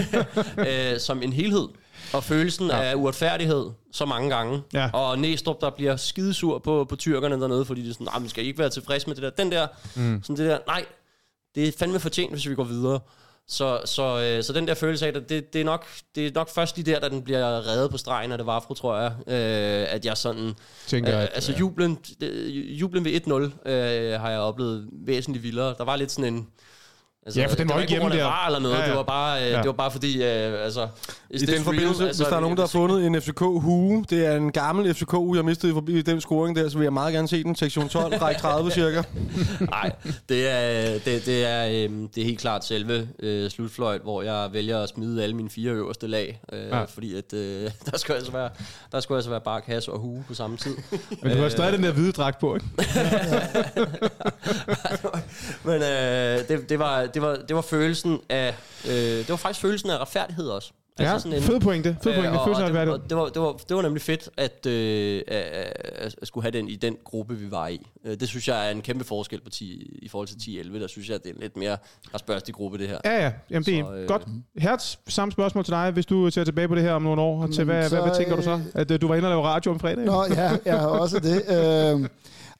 øh, som en helhed, og følelsen ja. af uretfærdighed så mange gange, ja. og Næstrup, der bliver skidesur på, på tyrkerne dernede, fordi de er sådan, nej, man skal ikke være tilfreds med det der, den der, mm. sådan det der, nej, det er fandme fortjent, hvis vi går videre, så, så, øh, så den der følelse af, det, det, er nok, det er nok først lige der, da den bliver reddet på stregen, og det var afro, tror jeg, øh, at jeg sådan, tænker, øh, at, altså ja. jublen, jublen ved et nul, øh, har jeg oplevet væsentligt vildere, der var lidt sådan en, altså, ja, for den var ikke hjemme der. Var eller noget. Ja, ja. Det var bare, øh, ja. det var bare fordi, øh, altså... I den forbindelse, altså, hvis der er nogen, der har fundet en F C K-hue, det er en gammel F C K-hue, jeg mistede forbi den scoring der, så vil jeg meget gerne se den. Sektion tolv, række tredive cirka. Nej, det er, det, det, er, øh, det er helt klart selve øh, slutfløjt, hvor jeg vælger at smide alle mine fire øverste lag, øh, ja. fordi at, øh, der skulle altså være, der skulle altså være bare kasse og hue på samme tid. Men du har stadig øh, den der hvide dragt på, ikke? Men øh, det, det var... Det var, det var følelsen af, øh, det var faktisk følelsen af retfærdighed også. Altså ja, sådan en, fed pointe. Fed pointe. Øh, og, og det, var, det, var, det, var, det var nemlig fedt, at, øh, at skulle have den i den gruppe, vi var i. Det synes jeg er en kæmpe forskel på ti, i forhold til ti elleve. Der synes jeg, at det er en lidt mere spørgstig gruppe, det her. Ja, ja. Jamen, det er øh, godt. Hertz, samme spørgsmål til dig, hvis du ser tilbage på det her om nogle år. Til, hvad, så, hvad, hvad tænker øh, du så? At øh, du var inde og lave radio om fredag? Nå, ja, ja også det. øh,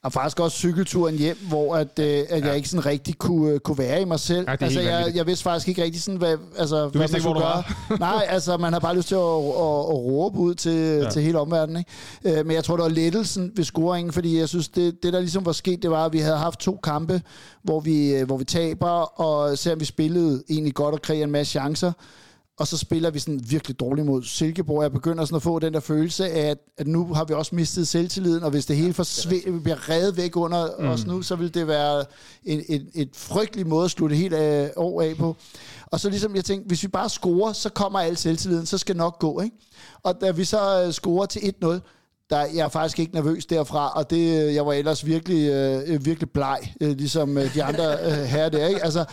Og faktisk også cykelturen hjem, hvor at, øh, at ja. jeg ikke sådan rigtig kunne, øh, kunne være i mig selv. Ej, altså, jeg, jeg vidste faktisk ikke rigtig sådan, hvad, altså, hvad man skulle gøre. Nej, altså, man har bare lyst til at, at, at råbe ud til, ja. til hele omverdenen. Ikke? Øh, men jeg tror, det var lettelsen ved scoringen, fordi jeg synes, det, det der ligesom var sket, det var, at vi havde haft to kampe, hvor vi, hvor vi taber, og selvom vi spillede egentlig godt og kreerede en masse chancer, og så spiller vi sådan virkelig dårligt mod Silkeborg. Jeg begynder sådan at få den der følelse af, at, at nu har vi også mistet selvtilliden, og hvis det hele forsv- bliver revet væk under mm. os nu, så vil det være en, en, et frygteligt måde at slutte helt af, år af på. Og så ligesom jeg tænkte, hvis vi bare scorer, så kommer al selvtilliden, så skal nok gå, ikke? Og da vi så scorer til et nul, der jeg er faktisk ikke nervøs derfra, og det jeg var ellers virkelig øh, virkelig bleg, øh, ligesom de andre øh, herrer der, ikke? Altså,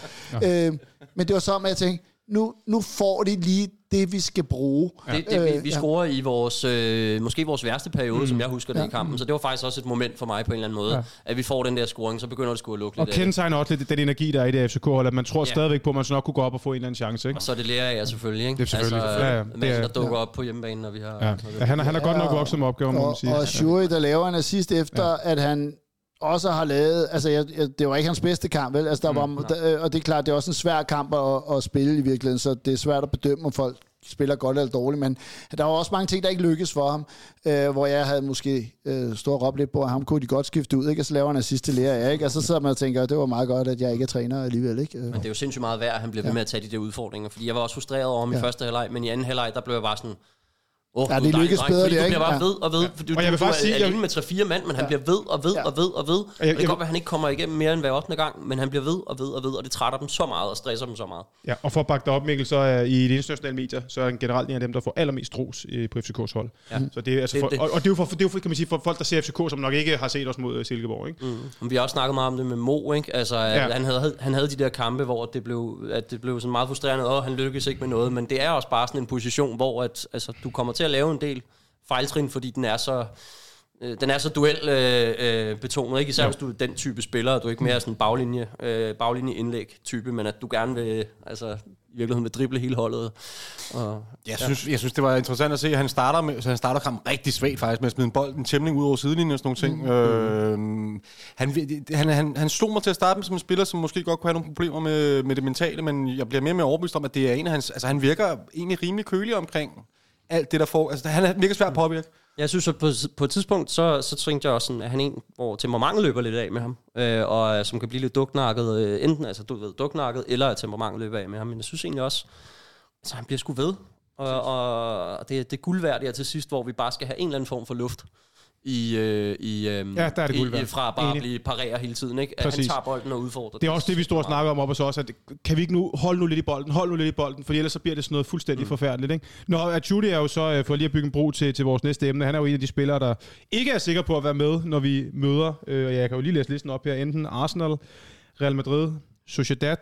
øh, men det var sådan, at jeg tænkte, Nu, nu får de lige det, vi skal bruge. Ja. Det, det, vi, vi scorer ja. i vores, øh, måske vores værste periode, mm. som jeg husker det ja. i kampen, så det var faktisk også et moment for mig på en eller anden måde, ja. at vi får den der scoring, så begynder det sgu at lukke og lidt. Og kendetegner også lidt den energi, der er i det F C K-hold, at man tror ja. stadigvæk på, at man så nok kunne gå op og få en eller anden chance. Ikke? Og så det lærer jeg selvfølgelig, ikke? Det er selvfølgelig. Altså, ja, ja. Madsen, der dukker ja. op på hjemmebanen, når vi har... Ja. Ja, han, han er godt nok vokset med opgaven, må man sige. Og Shuri, der laver en assist efter, ja. at han... også har lavet, altså jeg, jeg, det var ikke hans bedste kamp, vel? Altså, der var, mm, der, og det er klart, det er også en svær kamp at, at spille i virkeligheden, så det er svært at bedømme, om folk spiller godt eller dårligt, men der var også mange ting, der ikke lykkedes for ham, øh, hvor jeg havde måske øh, stået og råbt lidt på, at ham kunne de godt skifte ud, ikke? Og så laver han en sidste lærer, ikke? Og så sidder man og tænker, det var meget godt, at jeg ikke er træner alligevel, ikke? Men det er jo sindssygt meget værd, at han blev ved med at tage de der udfordringer, fordi jeg var også frustreret over ham ja. i første halvleg, men i anden halvleg, der blev jeg bare sådan... Oh, ja, det lykkes bedre, det er ikke. Du bliver bare ved og ved, ja. du, og jeg vil du er sige, alene jeg... med tre fire mand, men han ja. bliver ved og ved ja. og ved og ved. Og det kan godt være, at han ikke kommer igennem mere end hver ottende gang, men han bliver ved og ved og ved, og det trætter dem så meget og stresser dem så meget. Ja, og for at bakke dig op, Mikkel, så er i de internationale medier, så er han generelt en af dem, der får allermest ros på F C K's hold. Ja. Så det er, altså for, det, det. Og, og det er jo for, det er jo for, kan man sige, for folk, der ser F C K, som nok ikke har set os mod Silkeborg. Ikke? Mm. Vi har også snakket meget om det med Mo, ikke? Altså, ja. han, havde, han havde de der kampe, hvor det blev, at det blev sådan meget frustrerende, og han lykkedes ikke med noget, men det er også bare sådan en position, hvor at, altså, du kommer til at lave en del fejltrin, fordi den er så øh, den er så duel øh, øh, betonet, ikke? Især hvis du er den type spiller, og du er ikke mere sådan baglinje øh, baglinje indlæg type, men at du gerne vil altså i virkeligheden vil drible hele holdet. Og, jeg ja. synes jeg synes det var interessant at se, at han starter med, så han starter kampen rigtig svagt faktisk med at smide en bold, en tæmning ud over sidelinjen og sådan nogle ting. Mm. Øh, han han han han slog mig til at starte med som en spiller, som måske godt kunne have nogle problemer med med det mentale, men jeg bliver mere og mere overbevist om, at det er en af hans, altså han virker egentlig rimelig kølig omkring alt det, der får... Altså, han er mega svært at påvirke. Jeg synes, at på, på et tidspunkt, så, så tænkte jeg også sådan, at han er en, hvor temperamentet løber lidt af med ham, øh, og som kan blive lidt duknakket, øh, enten altså, du ved, duknakket, eller at temperamentet løber af med ham. Men jeg synes egentlig også, altså, han bliver sgu ved. Og, og det, det er guldværdigt til sidst, hvor vi bare skal have en eller anden form for luft i, øh, i, øh, ja, der er det i fra bare at blive pareret hele tiden, ikke? At præcis. Han tager bolden og udfordrer. Det er også det, vi står og snakker om op og så også, at kan vi ikke nu holde nu lidt i bolden, holde nu lidt i bolden, for ellers så bliver det sådan noget fuldstændig mm. forfærdeligt, ikke? Nå, Judy er jo så, for lige at bygge en bro til, til vores næste emne, han er jo en af de spillere, der ikke er sikker på at være med, når vi møder, øh, jeg kan jo lige læse listen op her, enten Arsenal, Real Madrid, Sociedad,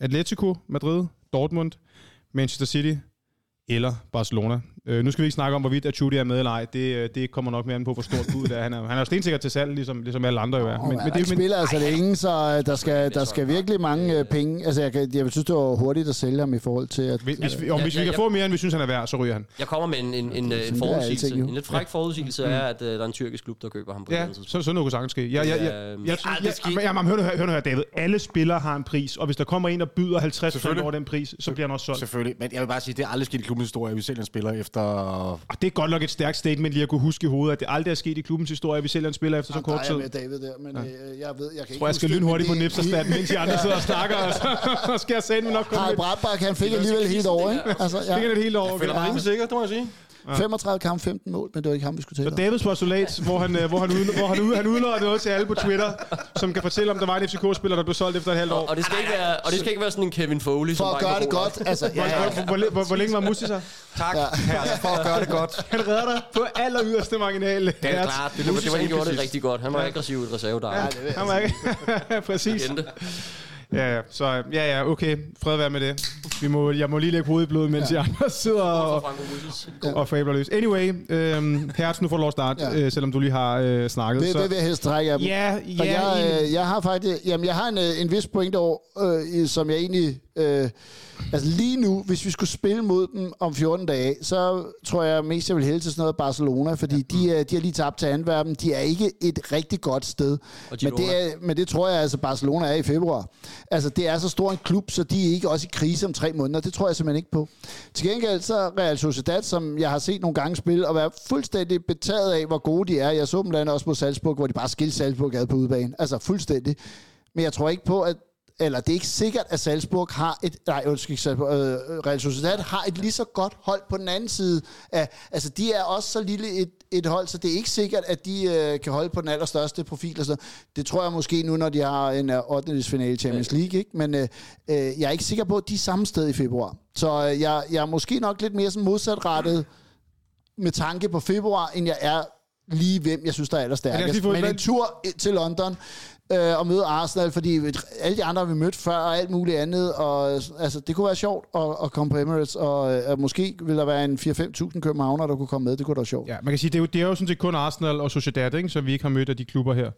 Atletico Madrid, Dortmund, Manchester City eller Barcelona. Øh, nu skal vi ikke snakke om, hvorvidt Achuti er med eller ej. Det, det kommer nok mere an på, hvor stort bud det er. Han er, han er stensikkert til salg, ligesom, ligesom alle andre jo er. Oh, men, men det spiller altså længe, så der skal, der skal virkelig mange øh, penge. Altså, jeg, jeg, jeg synes, det var hurtigt at sælge ham i forhold til... At, hvis, hvis, øh, om, hvis ja, vi kan jeg, få mere, end vi synes, han er værd, så ryger han. Jeg kommer med en, en, en, en forudsigelse. Alting, en lidt fræk forudsigelse ja. er, at uh, der er en tyrkisk klub, der køber ham på ja, den tidspunkt. Ja, sådan noget kunne sagtens ske. Hør nu her, David. Alle spillere har en pris, og hvis der kommer en, der byder halvtreds procent over den pris, så bliver han også solgt. Selvfølgelig, men jeg vil bare sige, det er aldrig sket i klubbens historie, at vi sælger en spiller efter... Og det er godt nok et stærkt statement lige at kunne huske i hovedet, at det aldrig er sket i klubbens historie, at vi sælger en spiller efter så kort tid. Nej, jeg er med David der, men ja. øh, jeg ved, jeg kan ikke... Tror jeg skal lynhurtigt på nipserstaten, mens de andre sidder og snakker, og så skal jeg sætte mig nok... Nej, Bratbak, han fik alligevel helt over, ikke? Altså, ja. Fik han et helt over. Jeg føler mig rimelig sikker, det må jeg sige. Ja. femogtredive kampe, femten mål, men det var ikke ham, vi skulle tale om. Så Davids postulat, hvor han, hvor han, udlø- hvor han, ud- han udløjer noget til alle på Twitter, som kan fortælle, om der var en F C K-spiller, der blev solgt efter et halvt år. Og, og, det, skal ikke være, og det skal ikke være sådan en Kevin Foley. For at gøre det godt. Altså, ja, ja, ja. Hvor, hvor, hvor, hvor længe var Musti så? Tak, ja. Her, for at gøre det godt. Han redder dig på aller yderste marginale. Det er klart. Det, Musti han gjorde det rigtig godt. Han var aggressiv i et reservedej. Ja, det han var ikke. Præcis. Ja, ja, så ja, ja, okay. Fred være med det. Vi må, jeg må lige lægge hovedet i blodet, mens ja. I andre sidder og, og, og fabler løs. Anyway, øh, Hertz, nu får du lov at starte, ja. øh, selvom du lige har øh, snakket. Det er det, jeg helst trækker. Ja, ja. Jeg, øh, jeg har faktisk, jamen, jeg har en, en vis pointe over, øh, som jeg egentlig... Øh, altså lige nu, hvis vi skulle spille mod dem om fjorten dage, så tror jeg mest, jeg vil hælde til sådan noget Barcelona, fordi ja. de, er, de har lige tabt til Antwerpen. De er ikke et rigtig godt sted. Men det, er, men det tror jeg, altså Barcelona er i februar. Altså, det er så stor en klub, så de er ikke også i krise om tre måneder. Det tror jeg simpelthen ikke på. Til gengæld så Real Sociedad, som jeg har set nogle gange spille, og være fuldstændig betaget af, hvor gode de er. Jeg så dem blandt andet også mod Salzburg, hvor de bare skilte Salzburg ad på udebane. Altså fuldstændig. Men jeg tror ikke på, at eller det er ikke sikkert, at Salzburg har et, nej, undskyld, Salzburg, øh, Real Sociedad har et lige så godt hold på den anden side. Af, altså, de er også så lille et, et hold, så det er ikke sikkert, at de øh, kan holde på den allerstørste profil. Og sådan. Det tror jeg måske nu, når de har en ottendedelsfinale i Champions League, ikke? Men øh, øh, jeg er ikke sikker på, at de er samme sted i februar. Så øh, jeg, jeg er måske nok lidt mere sådan modsatrettet med tanke på februar, end jeg er lige hvem, jeg synes, der er allerstærkest. Men en tur til London... og møde Arsenal, fordi alle de andre vi mødte før, og alt muligt andet, og altså, det kunne være sjovt at, at komme på Emirates, og, og måske ville der være en fire til fem tusind københavnere, der kunne komme med, det kunne da være sjovt. Ja, man kan sige, det er jo, det er jo sådan set kun Arsenal og Sociedad, ikke, som vi ikke har mødt af de klubber her.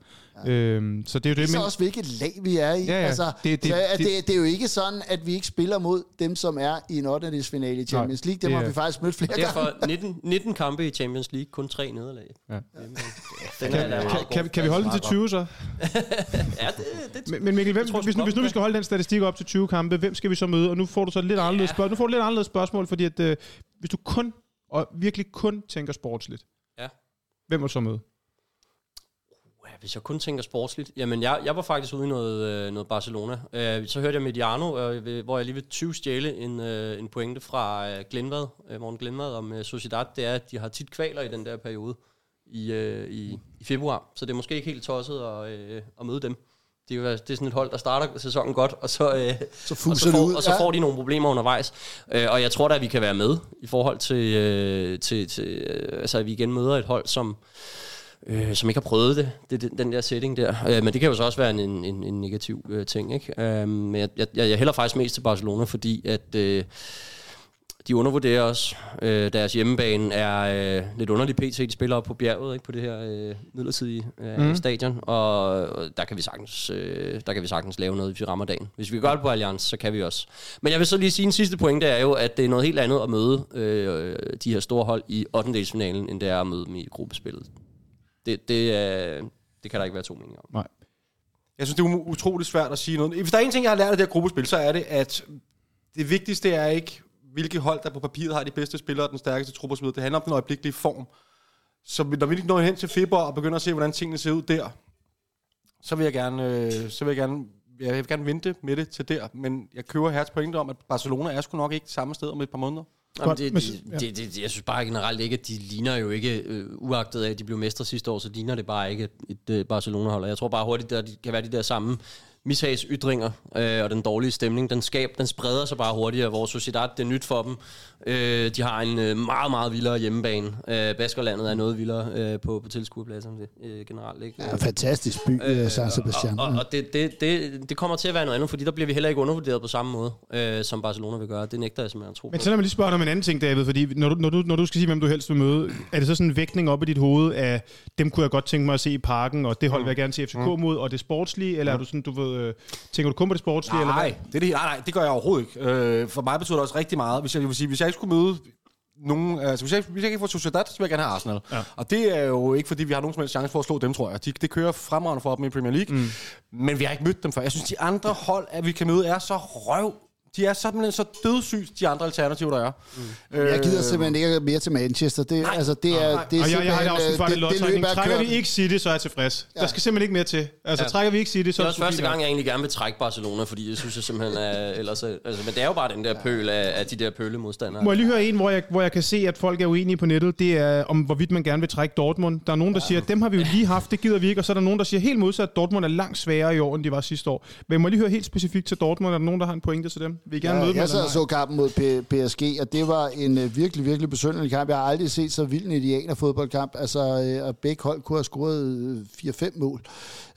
Ja. Øhm, så det er jo det, det er men... så også, hvilket lag vi er i. Ja, ja. Altså, det, det, så, det, det, det er jo ikke sådan, at vi ikke spiller mod dem, som er i en ottendedelsfinale i Champions League. Dem det, har vi faktisk mødt flere gange. Derfor nitten, nitten kampe i Champions League, kun tre nederlag. Ja. Den er, kan, kan, kan vi holde den til tyve så? Ja, det, det t- men Mikkel, hvem, tror, hvis, nu, hvis nu vi skal holde den statistik op til tyve kampe, hvem skal vi så møde? Og nu får du så lidt ja. anderledes spørgsmål. Nu får du lidt anderledes spørgsmål, fordi at øh, hvis du kun og virkelig kun tænker sportsligt, ja. hvem må du så møde? Uh, hvis jeg kun tænker sportsligt, jamen jeg, jeg var faktisk ude i noget, øh, noget Barcelona. Øh, så hørte jeg Mediano, øh, hvor jeg lige ved tyve stjæle en, øh, en pointe fra øh, Glenvad, øh, Morten Glenvad om øh, Sociedad. Det er, at de har tit kvaler i den der periode. I, øh, i, i februar, så det er måske ikke helt tosset at, øh, at møde dem. Det er, jo, det er sådan et hold, der starter sæsonen godt, og så, øh, så, og så, får, og så ja. får de nogle problemer undervejs. Øh, og jeg tror da, at vi kan være med i forhold til, øh, til, til øh, altså at vi igen møder et hold, som, øh, som ikke har prøvet det, det, det den der setting der. Øh, men det kan jo så også være en, en, en negativ øh, ting, ikke? Øh, men jeg, jeg, jeg hælder faktisk mest til Barcelona, fordi at... Øh, de undervurderer os. Øh, deres hjemmebane er øh, lidt underlig pt. De spiller op på bjerget, ikke, på det her øh, midlertidige øh, mm. stadion, og, og der kan vi sagtens øh, der kan vi sagtens lave noget, hvis vi rammer dagen. Hvis vi gør det på Allianz, så kan vi også. Men jeg vil så lige sige, en sidste pointe er jo, at det er noget helt andet at møde øh, de her store hold i ottendedelsfinalen, end det er at møde dem i gruppespillet. Det, det, øh, det kan der ikke være to meninger om. Nej. Jeg synes, det er utroligt svært at sige noget. Hvis der er en ting, jeg har lært af det her gruppespil, så er det, at det vigtigste er ikke... hvilke hold, der på papiret har de bedste spillere og den stærkeste trup og så videre. Det handler om den øjeblikkelige form. Så når vi ikke når hen til februar og begynder at se, hvordan tingene ser ud der, så vil jeg gerne, så vil jeg gerne, jeg vil gerne vente med det til der. Men jeg køber Hertz pointe om, at Barcelona er sgu nok ikke samme sted om et par måneder. Jamen, det, det, det, det, jeg synes bare generelt ikke, at de ligner jo ikke, øh, uagtet af, at de blev mestre sidste år, så ligner det bare ikke et øh, Barcelona-hold. Jeg tror bare hurtigt, at det kan være de der samme mishagsytringer øh, og den dårlige stemning, den skab, den spreder sig bare hurtigere, hvor Sociedad, det er nyt for dem. Øh, de har en øh, meget, meget vildere hjemmebane. Øh, Baskerlandet er noget vildere øh, på, på tilskuerpladserne øh, generelt. Ikke? Ja, fantastisk by, øh, San Sebastian. Og, og, og det, det, det, det kommer til at være noget andet, fordi der bliver vi heller ikke undervurderet på samme måde, øh, som Barcelona vil gøre. Det nægter jeg simpelthen at tro på. Men så lad mig lige spørge dig om en anden ting, David, fordi når du, når, du, når du skal sige, hvem du helst vil møde, er det så sådan en vægtning op i dit hoved af, dem kunne jeg godt tænke mig at se i parken, og det hold vil jeg gerne se F C K mod, og det sportslige, eller er du sådan, du ved, tænker du kun på det sportslige? Nej, eller hvad? Det er det, nej, nej, det gør jeg overhovedet ikke. Øh, for mig betyder det også rigtig meget. Hvis jeg, jeg vil sige, hvis jeg ikke skulle møde nogen... Altså, hvis jeg, hvis jeg ikke får Sociedad, så vil jeg gerne have Arsenal. Ja. Og det er jo ikke, fordi vi har nogen som helst chance for at slå dem, tror jeg. De, det kører fremragende for dem i Premier League. Mm. Men vi har ikke mødt dem før. Jeg synes, de andre hold, at vi kan møde, er så røv. De er simpelthen så dødssygt, de andre alternativer, der er. Mm. Øh, jeg gider simpelthen ikke mere til Manchester. Det, nej, altså, det er, nej, det er simpelthen... Og jeg, jeg har også en fejl i lodtrækning. Trækker vi ikke City, så er jeg tilfreds. Ja. Der skal simpelthen ikke mere til. Altså, ja. trækker vi ikke City, så... Det er også første gang, jeg egentlig gerne vil trække Barcelona, fordi jeg synes, jeg simpelthen er... Ellers, altså, men det er jo bare den der pøl af, af de der pølemodstandere. Må jeg lige høre en, hvor jeg, hvor jeg kan se, at folk er uenige på nettet, det er om, hvorvidt man gerne vil trække Dortmund. Der er nogen, der ja. siger, dem har vi jo lige haft, det gider vi ikke. Og så er der nogen, der siger helt modsat, Dortmund er langt sværere i år, end de var sidste år. Men må jeg lige høre helt specifikt til Dortmund, er der nogen, der har en pointe til dem? Vi gerne ja, møde jeg så, så kampen mod P S G, og det var en uh, virkelig, virkelig besynderlig kamp. Jeg har aldrig set så vild en indianerfodboldkamp. Altså, uh, begge hold kunne have scoret uh, fire-fem mål.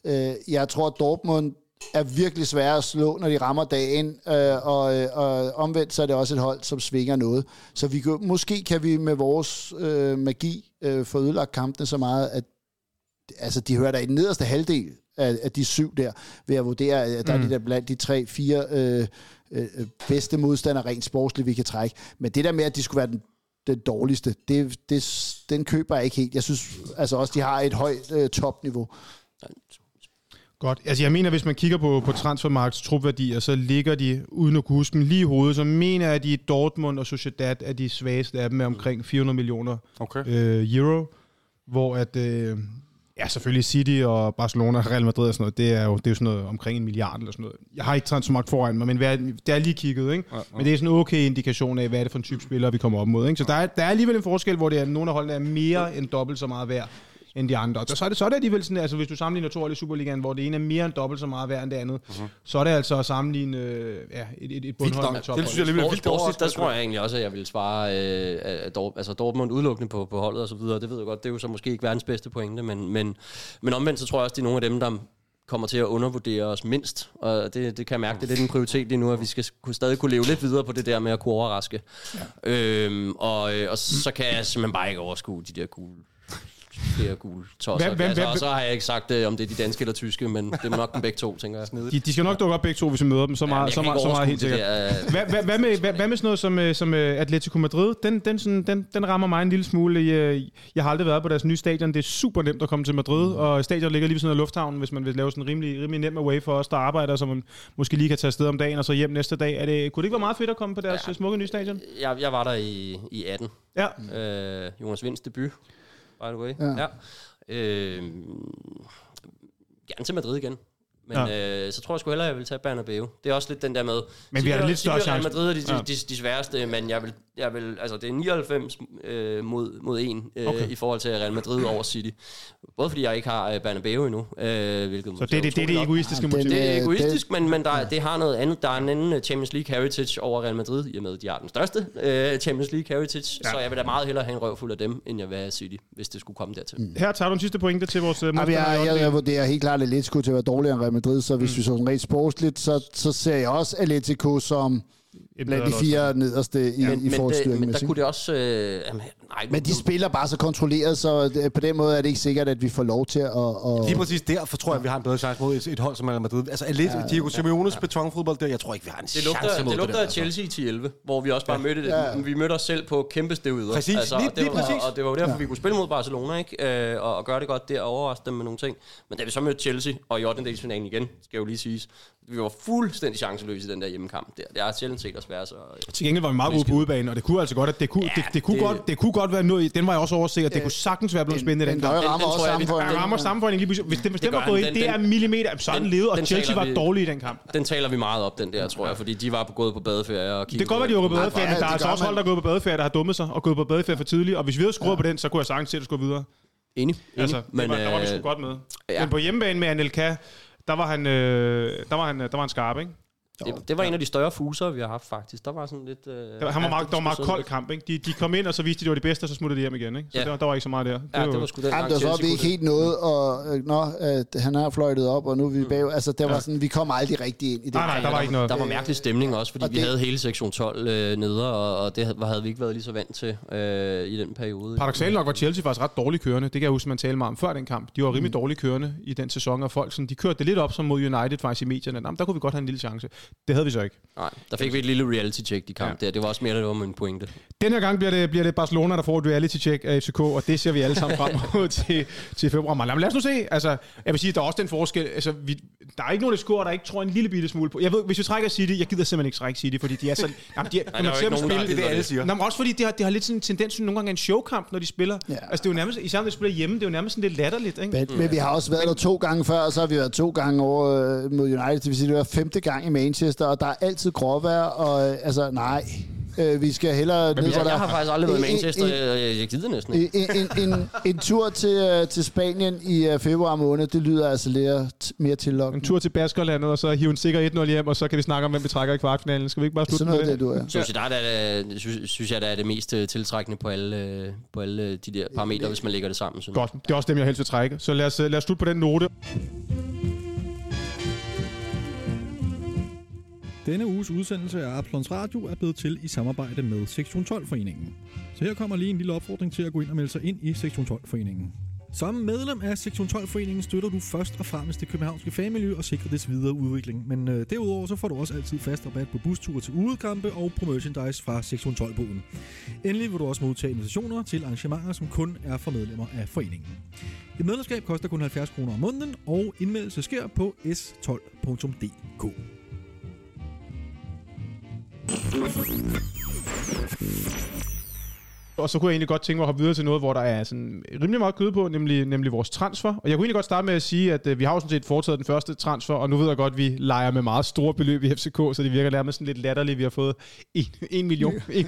Uh, jeg tror, at Dortmund er virkelig svære at slå, når de rammer dagen, øh, og, og omvendt så er det også et hold, som svinger noget. Så vi kan, måske kan vi med vores øh, magi øh, få ødelagt kampene så meget, at altså, de hører der i den nederste halvdel af, af de syv der, ved at vurdere, at der mm. er de der blandt de tre, fire øh, øh, bedste modstandere rent sportsligt, vi kan trække. Men det der med, at de skulle være den den dårligste, det, det, den køber jeg ikke helt. Jeg synes altså også, de har et højt øh, topniveau. Godt. Altså jeg mener, hvis man kigger på, på transfermarkeds trupværdier, så ligger de, uden at kunne huske dem lige i hovedet, så mener jeg, at de Dortmund og Sociedad er de svageste af dem med omkring fire hundrede millioner okay. øh, euro, hvor at, øh, ja selvfølgelig City og Barcelona og Real Madrid og sådan noget, det er jo, det er jo sådan noget omkring en milliard eller sådan noget. Jeg har ikke transfermarkt foran mig, men hvad, det er lige kigget, ikke? Ja, ja. Men det er sådan en okay indikation af, hvad er det for en type spillere, vi kommer op mod, ikke? Så der er, der er alligevel en forskel, hvor det er, nogle af holdene er mere end dobbelt så meget værd end de andre. Så er det, så er det alligevel sådan, altså hvis du sammenligner to hold i Superligaen, hvor det ene er mere end dobbelt så meget værd end det andet, uh-huh. så er det altså at sammenligne ja, et, et, et bundhold med tophold. Det synes jeg alligevel er vildt dårligt. Der tror jeg egentlig også, at jeg vil svare øh, at Dor- altså Dortmund udelukkende på, på holdet og så videre. Det ved jeg godt, det er jo så måske ikke verdens bedste pointe, men, men, men omvendt så tror jeg også, det er nogle af dem, der kommer til at undervurdere os mindst, og det, det kan jeg mærke, det er lidt en prioritet lige nu, at vi skal stadig kunne leve lidt videre på det der med at kunne overraske. Ja. Øhm, og, og så kan jeg simpelthen bare ikke overskue de der gule Det er gule tosser. Hvem, hvem, altså, og så har jeg ikke sagt, øh, om det er de danske eller tyske, men det er nok den begge to, tænker jeg. De, de skal nok dukke op begge to, hvis vi møder dem, så meget, ja, så meget, så meget helt sikkert. Hvad, hvad, hvad, med, hvad, hvad med sådan noget som, som Atletico Madrid? Den, den, sådan, den, den rammer mig en lille smule. Jeg, jeg har aldrig været på deres nye stadion. Det er super nemt at komme til Madrid, og stadion ligger lige ved sådan af lufthavnen, hvis man vil lave sådan en rimelig, rimelig nem away for os, der arbejder, så man måske lige kan tage afsted om dagen, og så hjem næste dag. Er det, kunne det ikke være meget fedt at komme på deres ja, smukke nye stadion? Jeg, jeg var der i, i atten. Ja. Øh, Jonas Vinds debut. By the way. Ja. Ja. Øh, gerne til Madrid igen. Men ja. øh, så tror jeg sgu hellere, jeg vil tage Bernabeu. Det er også lidt den der med... Men vi har da lidt større chance. Madrid er de, ja. de, de, de sværeste, men jeg vil, jeg vil... Altså, det er nioghalvfems øh, mod, mod en øh, okay. i forhold til Real Madrid over City. Både fordi jeg ikke har øh, Bernabeu endnu. Øh, hvilket så det, det, det er det egoistiske motiv. Det er egoistisk, men, men der, det har noget andet. Der er en anden Champions League heritage over Real Madrid, i og med, at de har den største øh, Champions League heritage. Ja. Så jeg vil da meget hellere have en røvfuld af dem, end jeg vil have City, hvis det skulle komme dertil. Mm. Her tager du en sidste pointe til vores... Øh, ja, jeg, jeg, jeg vurderer helt klart, at lidt skulle til at være dårligere end Madrid, så hvis mm. vi så sådan rent sportsligt, så, så ser jeg også Atletico som blandt de fire nederste i, ja, i forholdsstyringen. Men der kunne det også... Øh, nej, men de nu, spiller bare så kontrolleret, så det, på den måde er det ikke sikkert, at vi får lov til at... Og lige præcis derfor tror jeg, at vi har en bedre chance mod et, et hold som Real Madrid. Altså lidt ja, Diego Simeones ja, ja. betonfodbold der, jeg tror ikke, vi har en chance mod det. Lugter, det lugter af Chelsea i elleve, hvor vi også bare ja. mødte det. Ja. Vi mødte os selv på kæmpe støvyder. Præcis, altså, lige, lige præcis. Og det var jo derfor, ja. vi kunne spille mod Barcelona, ikke? Øh, og, og gøre det godt der og overraske dem med nogle ting. Men da vi så mødte Chelsea, og i ottendedelsfinalen igen, skal jo lige siges, vi var fuldstændig chanceløse i den der hjemmekamp. Det er sjældent set os være så... Til gengæld var vi meget ude på udebane, og det kunne altså godt, at det kunne, ja, det, det kunne det, godt, det kunne godt være noget. Den var jeg også overset, at det øh, kunne sagtens være blevet spændende. Den, den, den, den, den rammer også sammenforeningen. Sammenforening. Hvis, hvis, hvis den var gået ind, det er millimeter. Sådan levede, og Chelsea var dårlig i den kamp. Den taler vi meget op, den der, tror jeg, fordi de var gået på badeferie og kiggede. Det kan godt være, de var på badeferie, men der er altså også hold, der er gået på badeferie, der har dummet sig og gået på badeferie for tidligt. Og hvis vi havde skruet på den, så kunne jeg sagtens se, at det skulle videre. Enig. Altså, der var vi sgu godt med. Men på hjemmebane med Anelka, Der var han, øh, der var han, der var han skarp, ikke? Det, det var ja. en af de større fuser, vi har haft, faktisk. Der var sådan lidt... Øh, det var, han var meget, der var meget kold kamp, ikke? De, de kom ind, og så viste de, det var det bedste, og så smuttede de hjem igen, ikke? Så ja. der, der var ikke så meget der. Det ja, var, det var sgu den langt. Der så op, vi ikke helt noget, og øh, nå, øh, han har fløjtet op, og nu er vi bag. Altså, der ja. var sådan, vi kom aldrig rigtig ind i det. Nej, nej, der var ikke noget. Der var mærkelig stemning også, fordi og vi det... havde hele sektion tolv øh, nede, og, og det havde vi ikke været lige så vant til øh, i den periode. Paradoksalt nok var Chelsea faktisk ret dårligt kørende. Det kan jeg huske, man talte meget om før den kamp. De var rimelig dårligt kørende i den sæson, og folk sådan, de kørte det lidt op som mod United faktisk i medierne. Jamen, der kunne vi godt have en lille chance. Det havde vi så ikke. Nej, der fik vi et lille reality-check i kamp ja. der. Det var også mere, der var med en pointe. Den her gang bliver det, bliver det Barcelona, der får et reality-check af F C K, og det ser vi alle sammen frem til, til februar. Men lad os nu se. Altså, jeg vil sige, der er også den forskel. Altså, vi, der er ikke nogen, der scorer, der ikke tror en lille bitte smule på. Jeg ved, hvis vi trækker City, jeg gider simpelthen ikke trække City, fordi de er så... Jamen, de er, Nej, der er jo ikke nogen, der, det, det alle siger. Jamen, også fordi det har, det har lidt sådan en tendens, nogle gange en showkamp, når de spiller. Ja. Altså, det er jo nærmest, især når de spiller hjemme, det er jo nærmest sådan lidt latterligt, ikke? Men, mm. men vi har også været der to gange før, og så har vi været to gange over øh, mod United. Det vil sige, det var femte gang i Manchester, og der er altid gråvejr, og øh, altså, nej, øh, vi skal hellere... Ned, jeg, jeg har faktisk aldrig været i Manchester, en, jeg, jeg gider næsten ikke. En, en, en, en tur til, til Spanien i uh, februar måned, det lyder altså lidt mere tillokkende. En tur til Baskerlandet, og så hive en sikker et nul hjem, og så kan vi snakke om, hvem vi trækker i kvartfinalen. Skal vi ikke bare slutte med det? Sådan noget, det du er. Synes jeg, der er det, synes, synes jeg, der er det mest tiltrækkende på alle, på alle de der parametre, hvis man lægger det sammen. Godt, det er også dem, jeg helst vil trække. Så lad os, lad os slutte på den note. Denne uges udsendelse af Absalons Radio er blevet til i samarbejde med Sektion tolv-foreningen. Så her kommer lige en lille opfordring til at gå ind og melde sig ind i Sektion tolv-foreningen. Som medlem af Sektion tolv-foreningen støtter du først og fremmest det københavnske fagmiljø og sikrer dets videre udvikling. Men øh, derudover så får du også altid fast rabat på busture til udekampe og på merchandise fra Sektion tolv-boden. Endelig vil du også modtage invitationer til arrangementer, som kun er for medlemmer af foreningen. Et medlemskab koster kun halvfjerds kroner om måneden, og indmeldelse sker på s tolv punktum d k. Og så kunne jeg egentlig godt tænke mig at hoppe videre til noget, hvor der er sådan rimelig meget kød på, nemlig, nemlig vores transfer. Og jeg kunne egentlig godt starte med at sige, at øh, vi har jo sådan set foretaget den første transfer, og nu ved jeg godt, at vi leger med meget store beløb i F C K, så det virker nærmest sådan lidt latterligt. Vi har fået en million, en,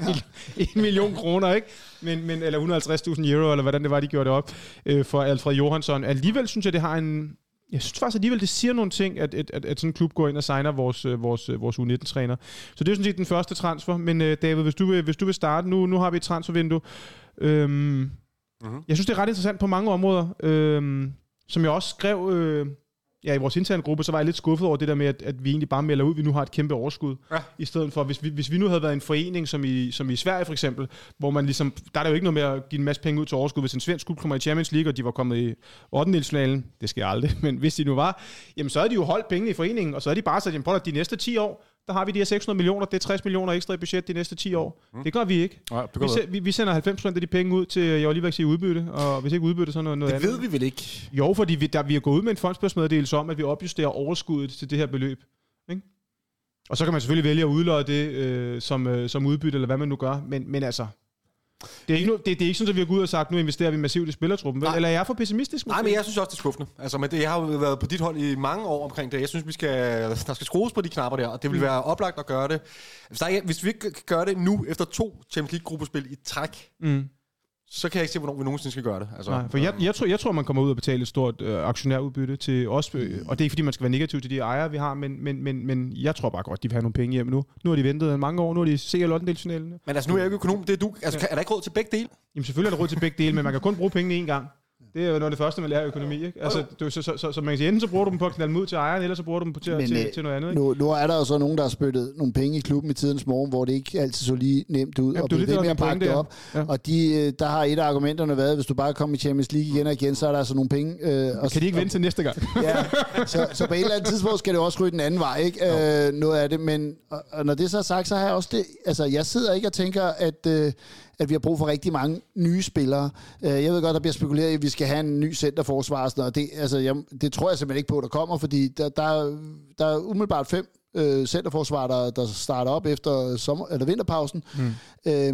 en million kroner, ikke? Men, men, eller hundrede og halvtreds tusind euro, eller hvordan det var, de gjorde det op øh, for Alfred Johansson. Alligevel synes jeg, det har en... Jeg synes faktisk alligevel, det siger nogle ting, at, at, at, at sådan en klub går ind og signer vores, vores, vores U nitten-træner. Så det er sådan set den første transfer. Men uh, David, hvis du, vil, hvis du vil starte, nu, nu har vi et transfervindue. Øhm, uh-huh. Jeg synes, det er ret interessant på mange områder. Øhm, som jeg også skrev øh, ja, i vores interne gruppe, så var jeg lidt skuffet over det der med, at, at vi egentlig bare melder ud, vi nu har et kæmpe overskud. Ja. I stedet for, hvis vi, hvis vi nu havde været en forening, som i, som i Sverige for eksempel, hvor man ligesom, der er der jo ikke noget med at give en masse penge ud til overskud. Hvis en svensk klub kommer i Champions League, og de var kommet i ottendedelsfinalen, det sker aldrig, men hvis de nu var, jamen så havde de jo holdt pengene i foreningen, og så havde de bare sat hjem på, at de næste ti år, der har vi de her seks hundrede millioner, det er tres millioner ekstra i budget de næste ti år. Mm. Det gør vi ikke. Ja, det gør vi, se, vi, vi sender halvfems procent af de penge ud til, jeg var lige ved at sige udbytte, og hvis ikke udbytte, så noget, noget andet. Det ved vi vel ikke? Jo, fordi vi, der, vi er gået ud med en fondsbørsmeddelelse om, at vi opjusterer overskuddet til det her beløb. Ikke? Og så kan man selvfølgelig vælge at udløje det øh, som, øh, som udbytte, eller hvad man nu gør, men, men altså... Det er, ikke nu, det, det er ikke sådan, at vi har gået ud og sagt, nu investerer vi massivt i spillertruppen, vel? Eller er jeg for pessimistisk? Måske? Nej, men jeg synes også, det er skuffende. Altså, men det, jeg har jo været på dit hold i mange år omkring det. Jeg synes, vi skal, der skal skrues på de knapper der, og det vil være oplagt at gøre det. Hvis, der, hvis vi ikke kan gøre det nu, efter to Champions League-gruppespil i træk, mm. så kan jeg ikke se, hvornår vi nogensinde skal gøre det. Altså, nej, for jeg, jeg, tror, jeg tror, man kommer ud og betale et stort øh, aktionærudbytte til os. Øh, og det er ikke, fordi man skal være negativ til de ejere, vi har, men, men, men, men jeg tror bare godt, de vil have nogle penge hjem nu. Nu har de ventet mange år, nu har de C L otte-delsfinalen. Men altså, nu er jeg ikke økonom, det er du. Altså, ja. Er der ikke råd til begge dele? Jamen selvfølgelig er der råd til begge dele, men man kan kun bruge pengene én gang. Det er jo noget af det første, man lærer økonomi, ikke? Altså, du, så, så, så, så man kan sige, enten så bruger du dem på at knalde dem ud til ejeren, eller så bruger du dem på til, men, til, til noget andet, ikke? Nu, nu er der jo så nogen, der har spyttet nogle penge i klubben i tidens morgen, hvor det ikke altid så lige nemt ud, ja, og blev det mere pakket op. Ja. Og de, der har et af argumenterne været, hvis du bare kommer i Champions League igen og igen, så er der altså nogle penge. Øh, og kan de ikke vente til næste gang? Ja, så, så på et eller andet tidspunkt skal det også ryge den anden vej, ikke? Øh, noget af det, men og, og når det så er sagt, så har jeg også det... Altså, jeg sidder ikke og tænker, at... Øh, at vi har brug for rigtig mange nye spillere. Jeg ved godt, der bliver spekuleret i, at vi skal have en ny centerforsvarer, og det, altså, jeg, det tror jeg simpelthen ikke på, der kommer, fordi der, der, der er umiddelbart fem øh, centerforsvarer, der, der starter op efter sommer, eller vinterpausen. Mm. Øh,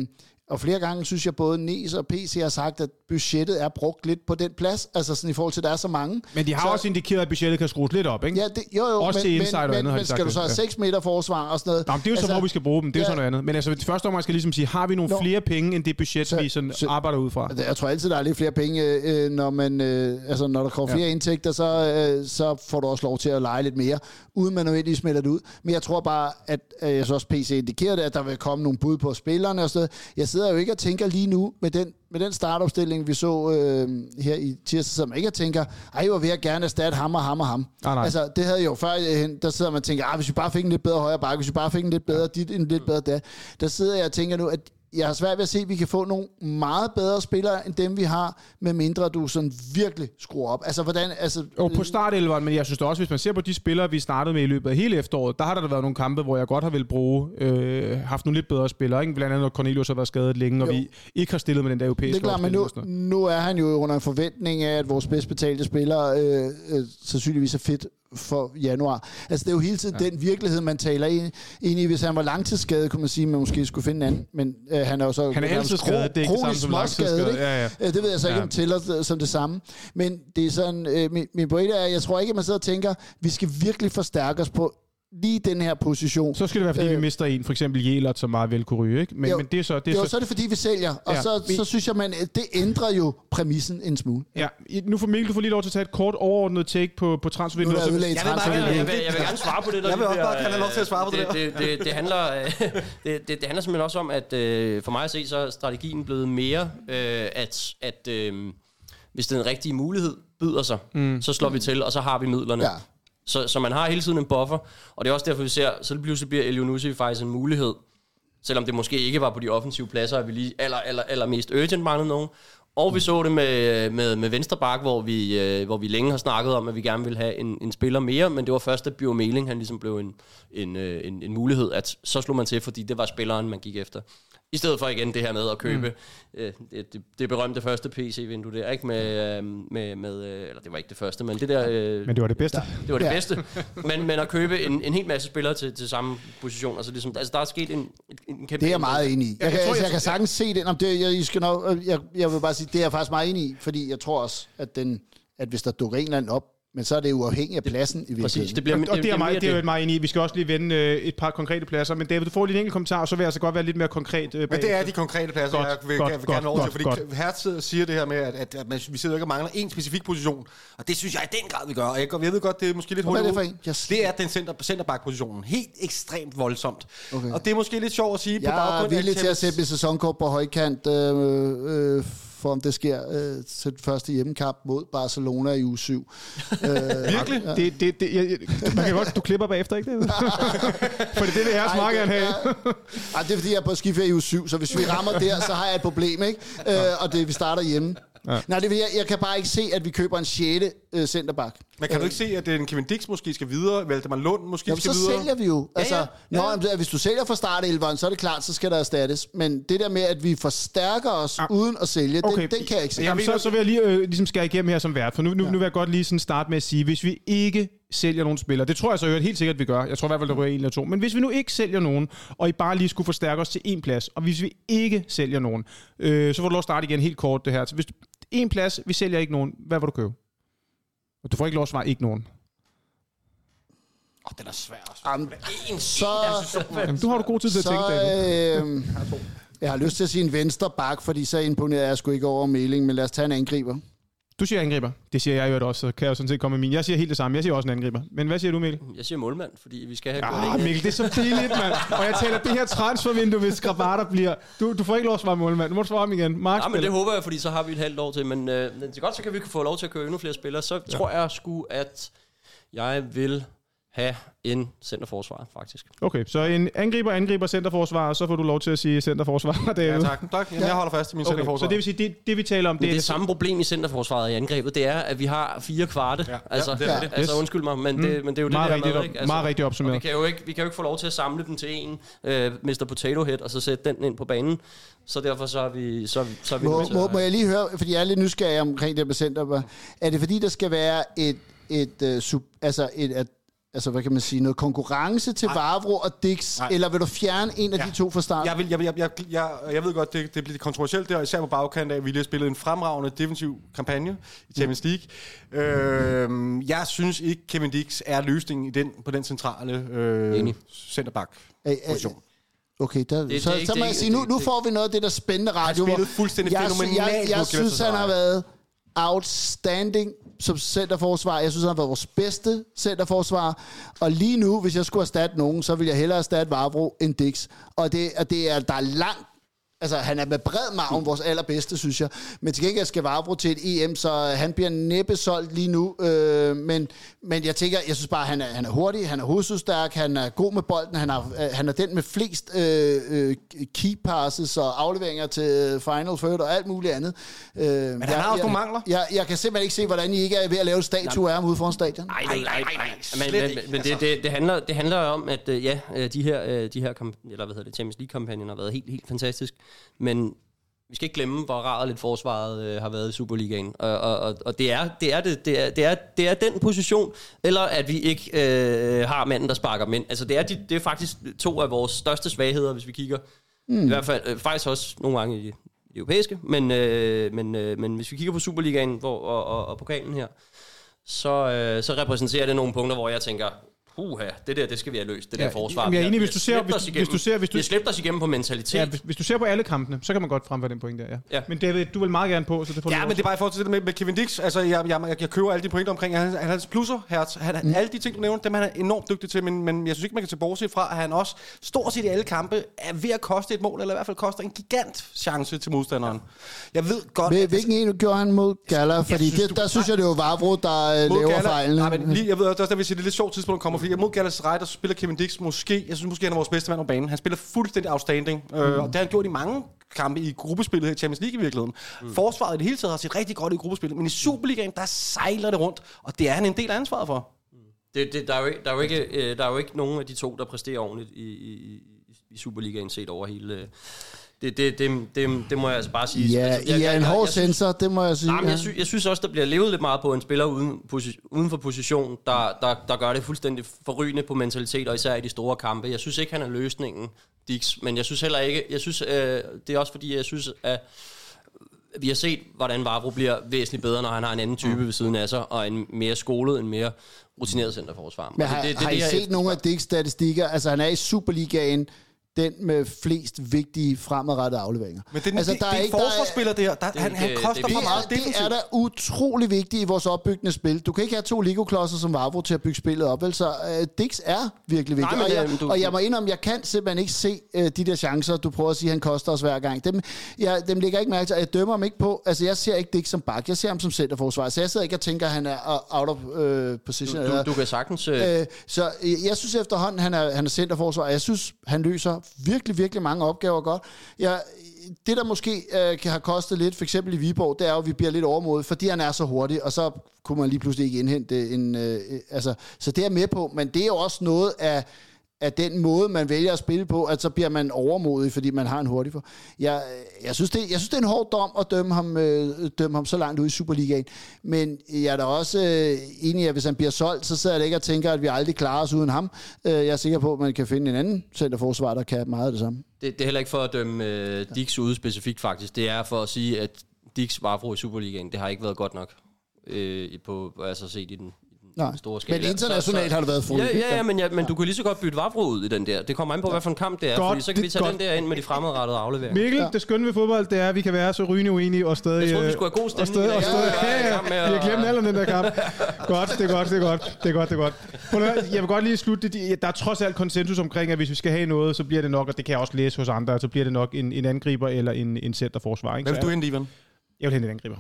og flere gange synes jeg, både Nes og P C har sagt, at budgettet er brugt lidt på den plads, altså sådan i forhold til, at der er så mange. Men de har så, også indikeret, at budgettet kan skrues lidt op, ikke? Ja, det, jo, jo, også men, til insider og andet, men, men skal du så have seks meter forsvar og sådan noget? Nå, men det er jo altså, så, hvor vi skal bruge dem, det er jo ja, sådan noget andet. Men altså, det første omgang skal ligesom sige, har vi nogle nå, flere penge, end det budget, så, vi sådan så, arbejder ud fra? Jeg tror altid, der er lidt flere penge, øh, når, man, øh, altså, når der kommer flere ja. indtægter, så, øh, så får du også lov til at lege lidt mere, uden man nødvendigvis smelter det ud. Men jeg tror bare, at øh, jeg så også P C indikerede, at der vil komme nogle bud på spillerne og sådan noget. Jeg sidder jo ikke og tænker lige nu med den, med den startopstilling, vi så øh, her i tirsdag, som ikke tænker, ej, hvor vil jeg gerne erstatte ham og ham og ham. Ah, nej. Altså, det havde jeg jo før, der sidder man og tænker, ah, hvis vi bare fik en lidt bedre højre bakke, hvis vi bare fik en lidt bedre dit, en lidt bedre der. Der sidder jeg og tænker nu, at jeg har svært ved at se, at vi kan få nogle meget bedre spillere, end dem vi har, med mindre du sådan virkelig skruer op. Altså, hvordan, altså... Jo, på startelveren, men jeg synes også, hvis man ser på de spillere, vi startede med i løbet af hele efteråret, der har der været nogle kampe, hvor jeg godt har vel bruge, øh, haft nogle lidt bedre spillere, ikke? Blandt andet, når Cornelius har været skadet længe, jo. Og vi ikke har stillet med den der europæiske opstilling. Det er klart, men nu, nu er han jo under en forventning af, at vores bedst betalte spillere øh, øh, sandsynligvis er fedt for januar. Altså, det er jo hele tiden ja. den virkelighed, man taler ind, ind i. Hvis han var langtidsskadet, kunne man sige, at man måske skulle finde en anden, men øh, han er jo så... Han er altid skadet, det er ikke samme langtidsskadet, ikke? Ja, ja. Det ved jeg så ja. ikke, om tæller som det samme. Men det er sådan... Øh, min min pointe er, jeg tror ikke, at man sidder og tænker, at vi skal virkelig forstærke os på lige den her position. Så skal det være, fordi øh, vi mister en, for eksempel Jelert, som meget vel kunne ryge, ikke? Men, jo, men det er så... Det er jo, så, så er det, fordi vi sælger, og ja, så, vi, så synes jeg, man, det ændrer jo præmissen en smule. Ja, nu får Mikkel, du får lige lov til at tage et kort overordnet take på, på transfervinduet. Jeg, jeg, jeg, jeg, jeg vil gerne svare på det der. Jeg vil også bare gerne have lov til at svare på det, det der. Det, det, det, handler, det, det, det handler simpelthen også om, at øh, for mig at se, så er strategien blevet mere, øh, at, at øh, hvis den rigtige mulighed byder sig, mm. så slår mm. vi til, og så har vi midlerne. Ja. Så, så man har hele tiden en buffer, og det er også derfor, vi ser, så pludselig bliver Elionussi faktisk en mulighed, selvom det måske ikke var på de offensive pladser, at vi lige aller, aller, aller mest urgent manglede nogen. Og vi så det med, med, med Venstrebak, hvor vi, hvor vi længe har snakket om, at vi gerne ville have en, en spiller mere, men det var først, at Bjørn Meling, han ligesom blev en, en, en, en mulighed, at så slog man til, fordi det var spilleren, man gik efter. I stedet for igen det her med at købe mm. øh, det, det berømte første P C-vindue der, ikke? Med, øh, med, med, eller det var ikke det første, men det der... Øh, men det var det bedste. Der, det var det ja. bedste. Men, men at købe en, en hel masse spillere til, til samme position. Altså, ligesom, altså der er sket en, en kæmpe... Det er jeg meget enig i. Jeg, jeg, kan, jeg, tror, jeg, jeg kan sagtens se det. Nå, det jeg, I skal nok, jeg, jeg vil bare sige, det er jeg faktisk meget enig i, fordi jeg tror også, at, den, at hvis der dukker en eller anden op, men så er det uafhængigt af pladsen det, i virkeligheden. Det bliver, det, og det, det er, meget, det er jo et meget enig. Vi skal også lige vende øh, et par konkrete pladser. Men David, du får lige en enkelt kommentar, og så vil jeg altså godt være lidt mere konkret. Øh, men det er de konkrete pladser, godt, jeg vil, godt, jeg vil godt, gerne over til. Fordi godt. Hertz siger det her med, at, at, at man, vi sidder ikke og mangler en specifik position. Og det synes jeg i den grad, vi gør. Og jeg, jeg ved godt, det er måske lidt hurtigt. Det, yes. det er den center, centerback-positionen. Helt ekstremt voldsomt. Okay. Og det er måske lidt sjovt at sige. Jeg på baggrund, er villig at, til at sætte min sæsonkort på højkant. Øh, øh, for om det sker øh, til den første hjemmekamp mod Barcelona i uge syv. Øh, Virkelig? Ja. Det, det, det, jeg, jeg, man kan godt, du klipper bagefter, ikke det? For det er det, jeg også meget gerne have. Ej, det er fordi, jeg er på skiferie i uge syv, så hvis vi rammer der, så har jeg et problem, ikke? Øh, og det vi starter hjemme. Ja. Nej, det vil jeg, jeg kan bare ikke se, at vi køber en sjette øh, centerback. Men kan du ikke se, at en Kevin Dix måske skal videre, Valdemar Lund måske jamen, skal så videre? Så sælger vi jo. Altså, ja, ja. Ja. Nå, hvis du sælger fra startelveren, så er det klart, så skal der erstattes. Men det der med, at vi forstærker os ah. uden at sælge, okay. den, den kan jeg ikke se. Jamen, så, så vil jeg lige øh, ligesom skære igennem her som vært, for nu, nu, ja. nu vil jeg godt lige sådan starte med at sige, hvis vi ikke sælger nogle spillere, det tror jeg så jo helt sikkert, vi gør, jeg tror i hvert fald, der rører en eller to, men hvis vi nu ikke sælger nogen, og I bare lige skulle forstærke os til en plads, og hvis vi ikke sælger nogen, øh, så får du lov at starte igen helt kort det her. Så hvis du, en plads, vi sælger ikke nogen, hvad vil du købe? Og du får ikke lov at svare ikke nogen. Åh, oh, den er svær. Jamen, en, så, jamen, du har du god tid til at så, tænke, David. Øh, jeg har lyst til at sige en venstre bak, fordi så imponerer jeg sgu ikke over Meling, men lad os tage en angriber. Du siger angriber. Det siger jeg jo også, så kan jeg jo sådan set komme med min. Jeg siger helt det samme. Jeg siger også en angriber. Men hvad siger du, Mikkel? Jeg siger målmand, fordi vi skal have... Ah, Mikkel, det er så billigt, mand. Og jeg taler det her transfervindue, hvis Gravater bliver... Du, du får ikke lov at svare målmand. Du må svare ham igen. Mark, ja, men det håber jeg, fordi så har vi et halvt år til. Men øh, det er godt, så kan vi få lov til at køre endnu flere spillere. Så ja. tror jeg sgu, at jeg vil have en centerforsvarer, faktisk. Okay, så en angriber, angriber, centerforsvarer, og så får du lov til at sige centerforsvarer, David. Ja, tak. tak. Jeg holder fast til min okay, centerforsvarer. Så det vil sige, det, det vi taler om... Det, det er det samme problem i centerforsvaret i angrebet, det er, at vi har fire kvarte. Ja. Altså, ja, det det. altså yes. undskyld mig, men, mm. det, men det er jo meget det der rigtigt, med, altså, meget rigtigt opsummeret. Vi kan, jo ikke, vi kan jo ikke få lov til at samle den til en, øh, mister Potato Head, og så sætte den ind på banen. Så derfor så er vi... Så, så er vi må, må, må jeg lige høre, fordi jeg er lidt nysgerrig omkring det med centerforsvarer. Er det fordi, der skal være et... et, et sub, altså et Altså, hvad kan man sige? Noget konkurrence til Vavro og Dix? Nej. Eller vil du fjerne en af ja. de to fra starten? Jeg, vil, jeg, jeg, jeg, jeg, jeg ved godt, det, det bliver kontroversielt der, især på bagkant af, at vi lige har spillet en fremragende defensiv kampagne i Champions League. Mm. Øh, jeg synes ikke, Kevin Dix er løsningen i den, på den centrale øh, centerback-position. Okay, der, det, så, det, så må det, jeg sige, det, nu, det, nu får vi noget af det der spændende radio. Han spillede fuldstændig fænomenalt. Jeg, jeg, jeg, jeg synes, han har været... outstanding som centerforsvarer. Jeg synes, han har været vores bedste centerforsvarer. Og lige nu, hvis jeg skulle erstatte nogen, så ville jeg hellere erstatte Vavro end Dix. Og det, og det er, der er langt. Altså, han er med bred margen vores allerbedste, synes jeg. Men til gengæld skal Vavro til et E M, så han bliver næppe solgt lige nu. Øh, men, men jeg tænker, jeg synes bare, han er, han er hurtig, han er hovedstødstærk, han er god med bolden, han er, han er den med flest øh, øh, key passes og afleveringer til final third og alt muligt andet. Øh, men han jeg, har også nogle mangler. Jeg, jeg kan simpelthen ikke se, hvordan I ikke er ved at lave en statue af ham ude foran stadion. Nej, nej, nej. nej. Men, men, men det, det, det, handler, det handler om, at ja, de her, de her kamp- eller hvad hedder det, Champions League-kampagnen har været helt, helt fantastisk. Men vi skal ikke glemme, hvor rart lidt forsvaret øh, har været i Superligaen. Og, og, og det, er, det, er det, det, er, det, er, det er den position, eller at vi ikke øh, har manden, der sparker mænd. Altså, det, er de, det er faktisk to af vores største svagheder, hvis vi kigger. Mm. I hvert fald øh, faktisk også nogle gange i det europæiske. Men, øh, men, øh, men hvis vi kigger på Superligaen hvor, og, og, og pokalen her, så, øh, så repræsenterer det nogle punkter, hvor jeg tænker... Puha, det der, det skal vi have løst, det ja, der forsvar. Jeg er enig, hvis du ser, hvis, hvis du ser, hvis du slæbter sig igennem på mentalitet. Ja, hvis, hvis du ser på alle kampene, så kan man godt fremføre den point der. Ja. Ja. Men David, du vil meget gerne på, så det får ja, du. Ja, men også. Det er bare i forhold til det med, med Kevin Dix. Altså, jeg, jeg, jeg køber alle de pointer omkring hans, hans plusser, Hertz, han, mm. alle de ting du nævner, dem han er enormt dygtig til, men, men jeg synes ikke man kan tage bortset fra, at han også stort set i alle kampe er ved at koste et mål eller i hvert fald koster en gigant chance til modstanderen. Ja. Jeg ved godt. Hvilken altså, en gjorde han mod Galla, fordi synes, det, du, der synes jeg det var Vavro der laver fejlene. Nej, men lige, jeg ved også der vil sige det er lidt sjovt tidspunkt kommer. Fordi mod Galatasaray, der spiller Kevin Dix måske, jeg synes måske, han er vores bedste mand på banen. Han spiller fuldstændig outstanding, mm. øh, og det har han gjort i mange kampe i gruppespillet her i Champions League i virkeligheden. Mm. Forsvaret i det hele taget har set rigtig godt i gruppespillet, men i Superligaen, der sejler det rundt, og det er han en del af ansvaret for. Mm. Det, det, der, er jo, der, er jo ikke, der er jo ikke nogen af de to, der præsterer ordentligt i, i, i Superligaen set over hele... Det, det, det, det, det må jeg altså bare sige. Ja, yeah, altså, yeah, en hård sensor, det må jeg sige. Nej, men jeg, sy- jeg synes også, der bliver levet lidt meget på en spiller uden, posi- uden for position, der, der, der gør det fuldstændig forrygende på mentalitet, og især i de store kampe. Jeg synes ikke, han er løsningen, Dix, men jeg synes heller ikke, jeg synes, øh, det er også fordi, jeg synes, at vi har set, hvordan Vavro bliver væsentligt bedre, når han har en anden type mm. ved siden af sig, og en mere skolet, en mere rutineret centerforsvar. Men har, det, det, det, har det, I set efter... nogle af Dix' statistikker? Altså, han er i Superligaen, den med flest vigtige fremadrettede afleveringer. Men det, altså, det, der det er en forsvarsspiller, der, der det, han, han koster det, det, for meget defensivt. Det er da utrolig vigtigt i vores opbyggende spil. Du kan ikke have to Lego-klodser som Vavro til at bygge spillet op, vel? Så uh, Dix er virkelig vigtigt. Nej, og, jeg, du, og jeg må indrømme, jeg kan simpelthen ikke se uh, de der chancer, du prøver at sige, han koster os hver gang. Dem, jeg, dem ligger ikke mærke til, jeg dømmer ham ikke på. Altså, jeg ser ikke Dix som bak, jeg ser ham som centerforsvar. Så jeg sidder ikke og tænker, han er out of uh, position. Du, du, du kan sagtens... Uh, så uh, jeg synes efterhånden, han er, han er centerforsvar. Jeg synes, han løser virkelig, virkelig mange opgaver godt. Ja, det, der måske øh, kan have kostet lidt, for eksempel i Viborg, det er jo, at vi bliver lidt overmodet, fordi han er så hurtig, og så kunne man lige pludselig ikke indhente en... Øh, altså, så det er med på, men det er jo også noget af, af den måde, man vælger at spille på, at så bliver man overmodig, fordi man har en hurtig for. Jeg, jeg, synes, det, jeg synes, det er en hård dom at dømme ham, øh, dømme ham så langt ud i Superligaen, men jeg er da også øh, enig i, at hvis han bliver solgt, så sidder jeg ikke og tænker, at vi aldrig klarer os uden ham. Øh, jeg er sikker på, at man kan finde en anden centerforsvar, der kan meget af det samme. Det, det er heller ikke for at dømme øh, Dix ude specifikt faktisk, det er for at sige, at Dix Vavro i Superligaen, det har ikke været godt nok øh, på, altså set i den. Nej, men internationalt har det været fuldt. Ja, ja, ja, men, ja, men ja. Du kan lige så godt bytte Vavro ud i den der. Det kommer an på, ja. Hvad for en kamp det er, godt, fordi så kan vi tage godt. Den der ind med de fremadrettede afleveringer. Mikkel, ja. Det skønne ved fodbold, det er, at vi kan være så rygende uenige og stadig... Jeg troede, vi skulle have god stemning. Og stadig, og stadig, ja, ja, ja, ja. Vi har glemt alt om den der kamp. Godt, det er godt, det er godt, det er godt, det er godt. Prøv, jeg vil godt lige slutte det. Der er trods alt konsensus omkring, at hvis vi skal have noget, så bliver det nok, og det kan jeg også læse hos andre, så bliver det nok en, en angriber eller en, en centerforsvar. Hvad vil du hente, Ivan? Jeg vil hente en angriber.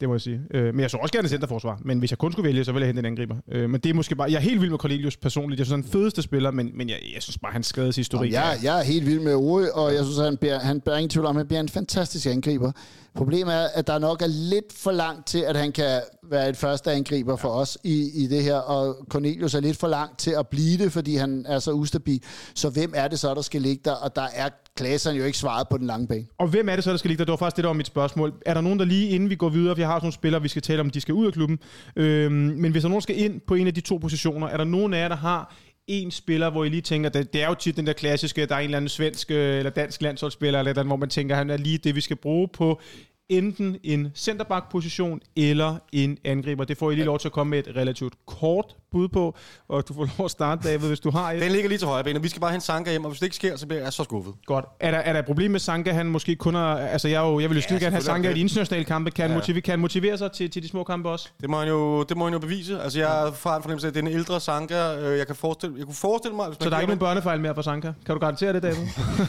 Det må jeg sige. Øh, men jeg så også gerne centerforsvar. Men hvis jeg kun skulle vælge, så ville jeg hente en angriber. Øh, men det er måske bare... Jeg er helt vild med Cornelius personligt. Jeg synes, han er den fedeste spiller, men, men jeg, jeg synes bare, han skredes historik. Jeg, jeg er helt vild med Uri, og jeg synes, han bærer, han bærer ingen tvivl om, han bliver en fantastisk angriber. Problemet er, at der nok er lidt for langt til, at han kan være et første angriber for ja. Os i, i det her, og Cornelius er lidt for langt til at blive det, fordi han er så ustabil. Så hvem er det så, der skal ligge der? Og der er Klaaseren jo ikke svaret på den lange bane. Og hvem er det så, der skal ligge der? Det var faktisk det, der var mit spørgsmål. Er der nogen, der lige inden vi går videre, for jeg har også nogle spillere, vi skal tale om, de skal ud af klubben, øhm, men hvis der nogen skal ind på en af de to positioner, er der nogen af jer, der har... en spiller, hvor I lige tænker, det er jo tit den der klassiske, der er en eller anden svensk eller dansk landsholdsspiller, eller den, hvor man tænker, han er lige det, vi skal bruge på enten en centerback-position eller en angriber. Det får I lige lov til at komme med et relativt kort bud på, og du får lov at starte, David, hvis du har et. Den ligger lige til højre ben, og vi skal bare hente Sanka hjem, og hvis det ikke sker, så bliver jeg så skuffet. Godt. Er der, er der et problem med Sanka? Han måske kun har, altså jeg, jo, jeg vil jo skide ja, gerne have Sanka i de internationale kampe. Kan, ja. motivere, kan han motivere sig til, til de små kampe også? Det må han jo, det må han jo bevise. Altså jeg har en fornemmelse af, at det er en ældre Sanka. Jeg, kan forestille, jeg kunne forestille mig... Hvis så der er ikke nogen børnefejl mere for Sanka? Kan du garantere det, David?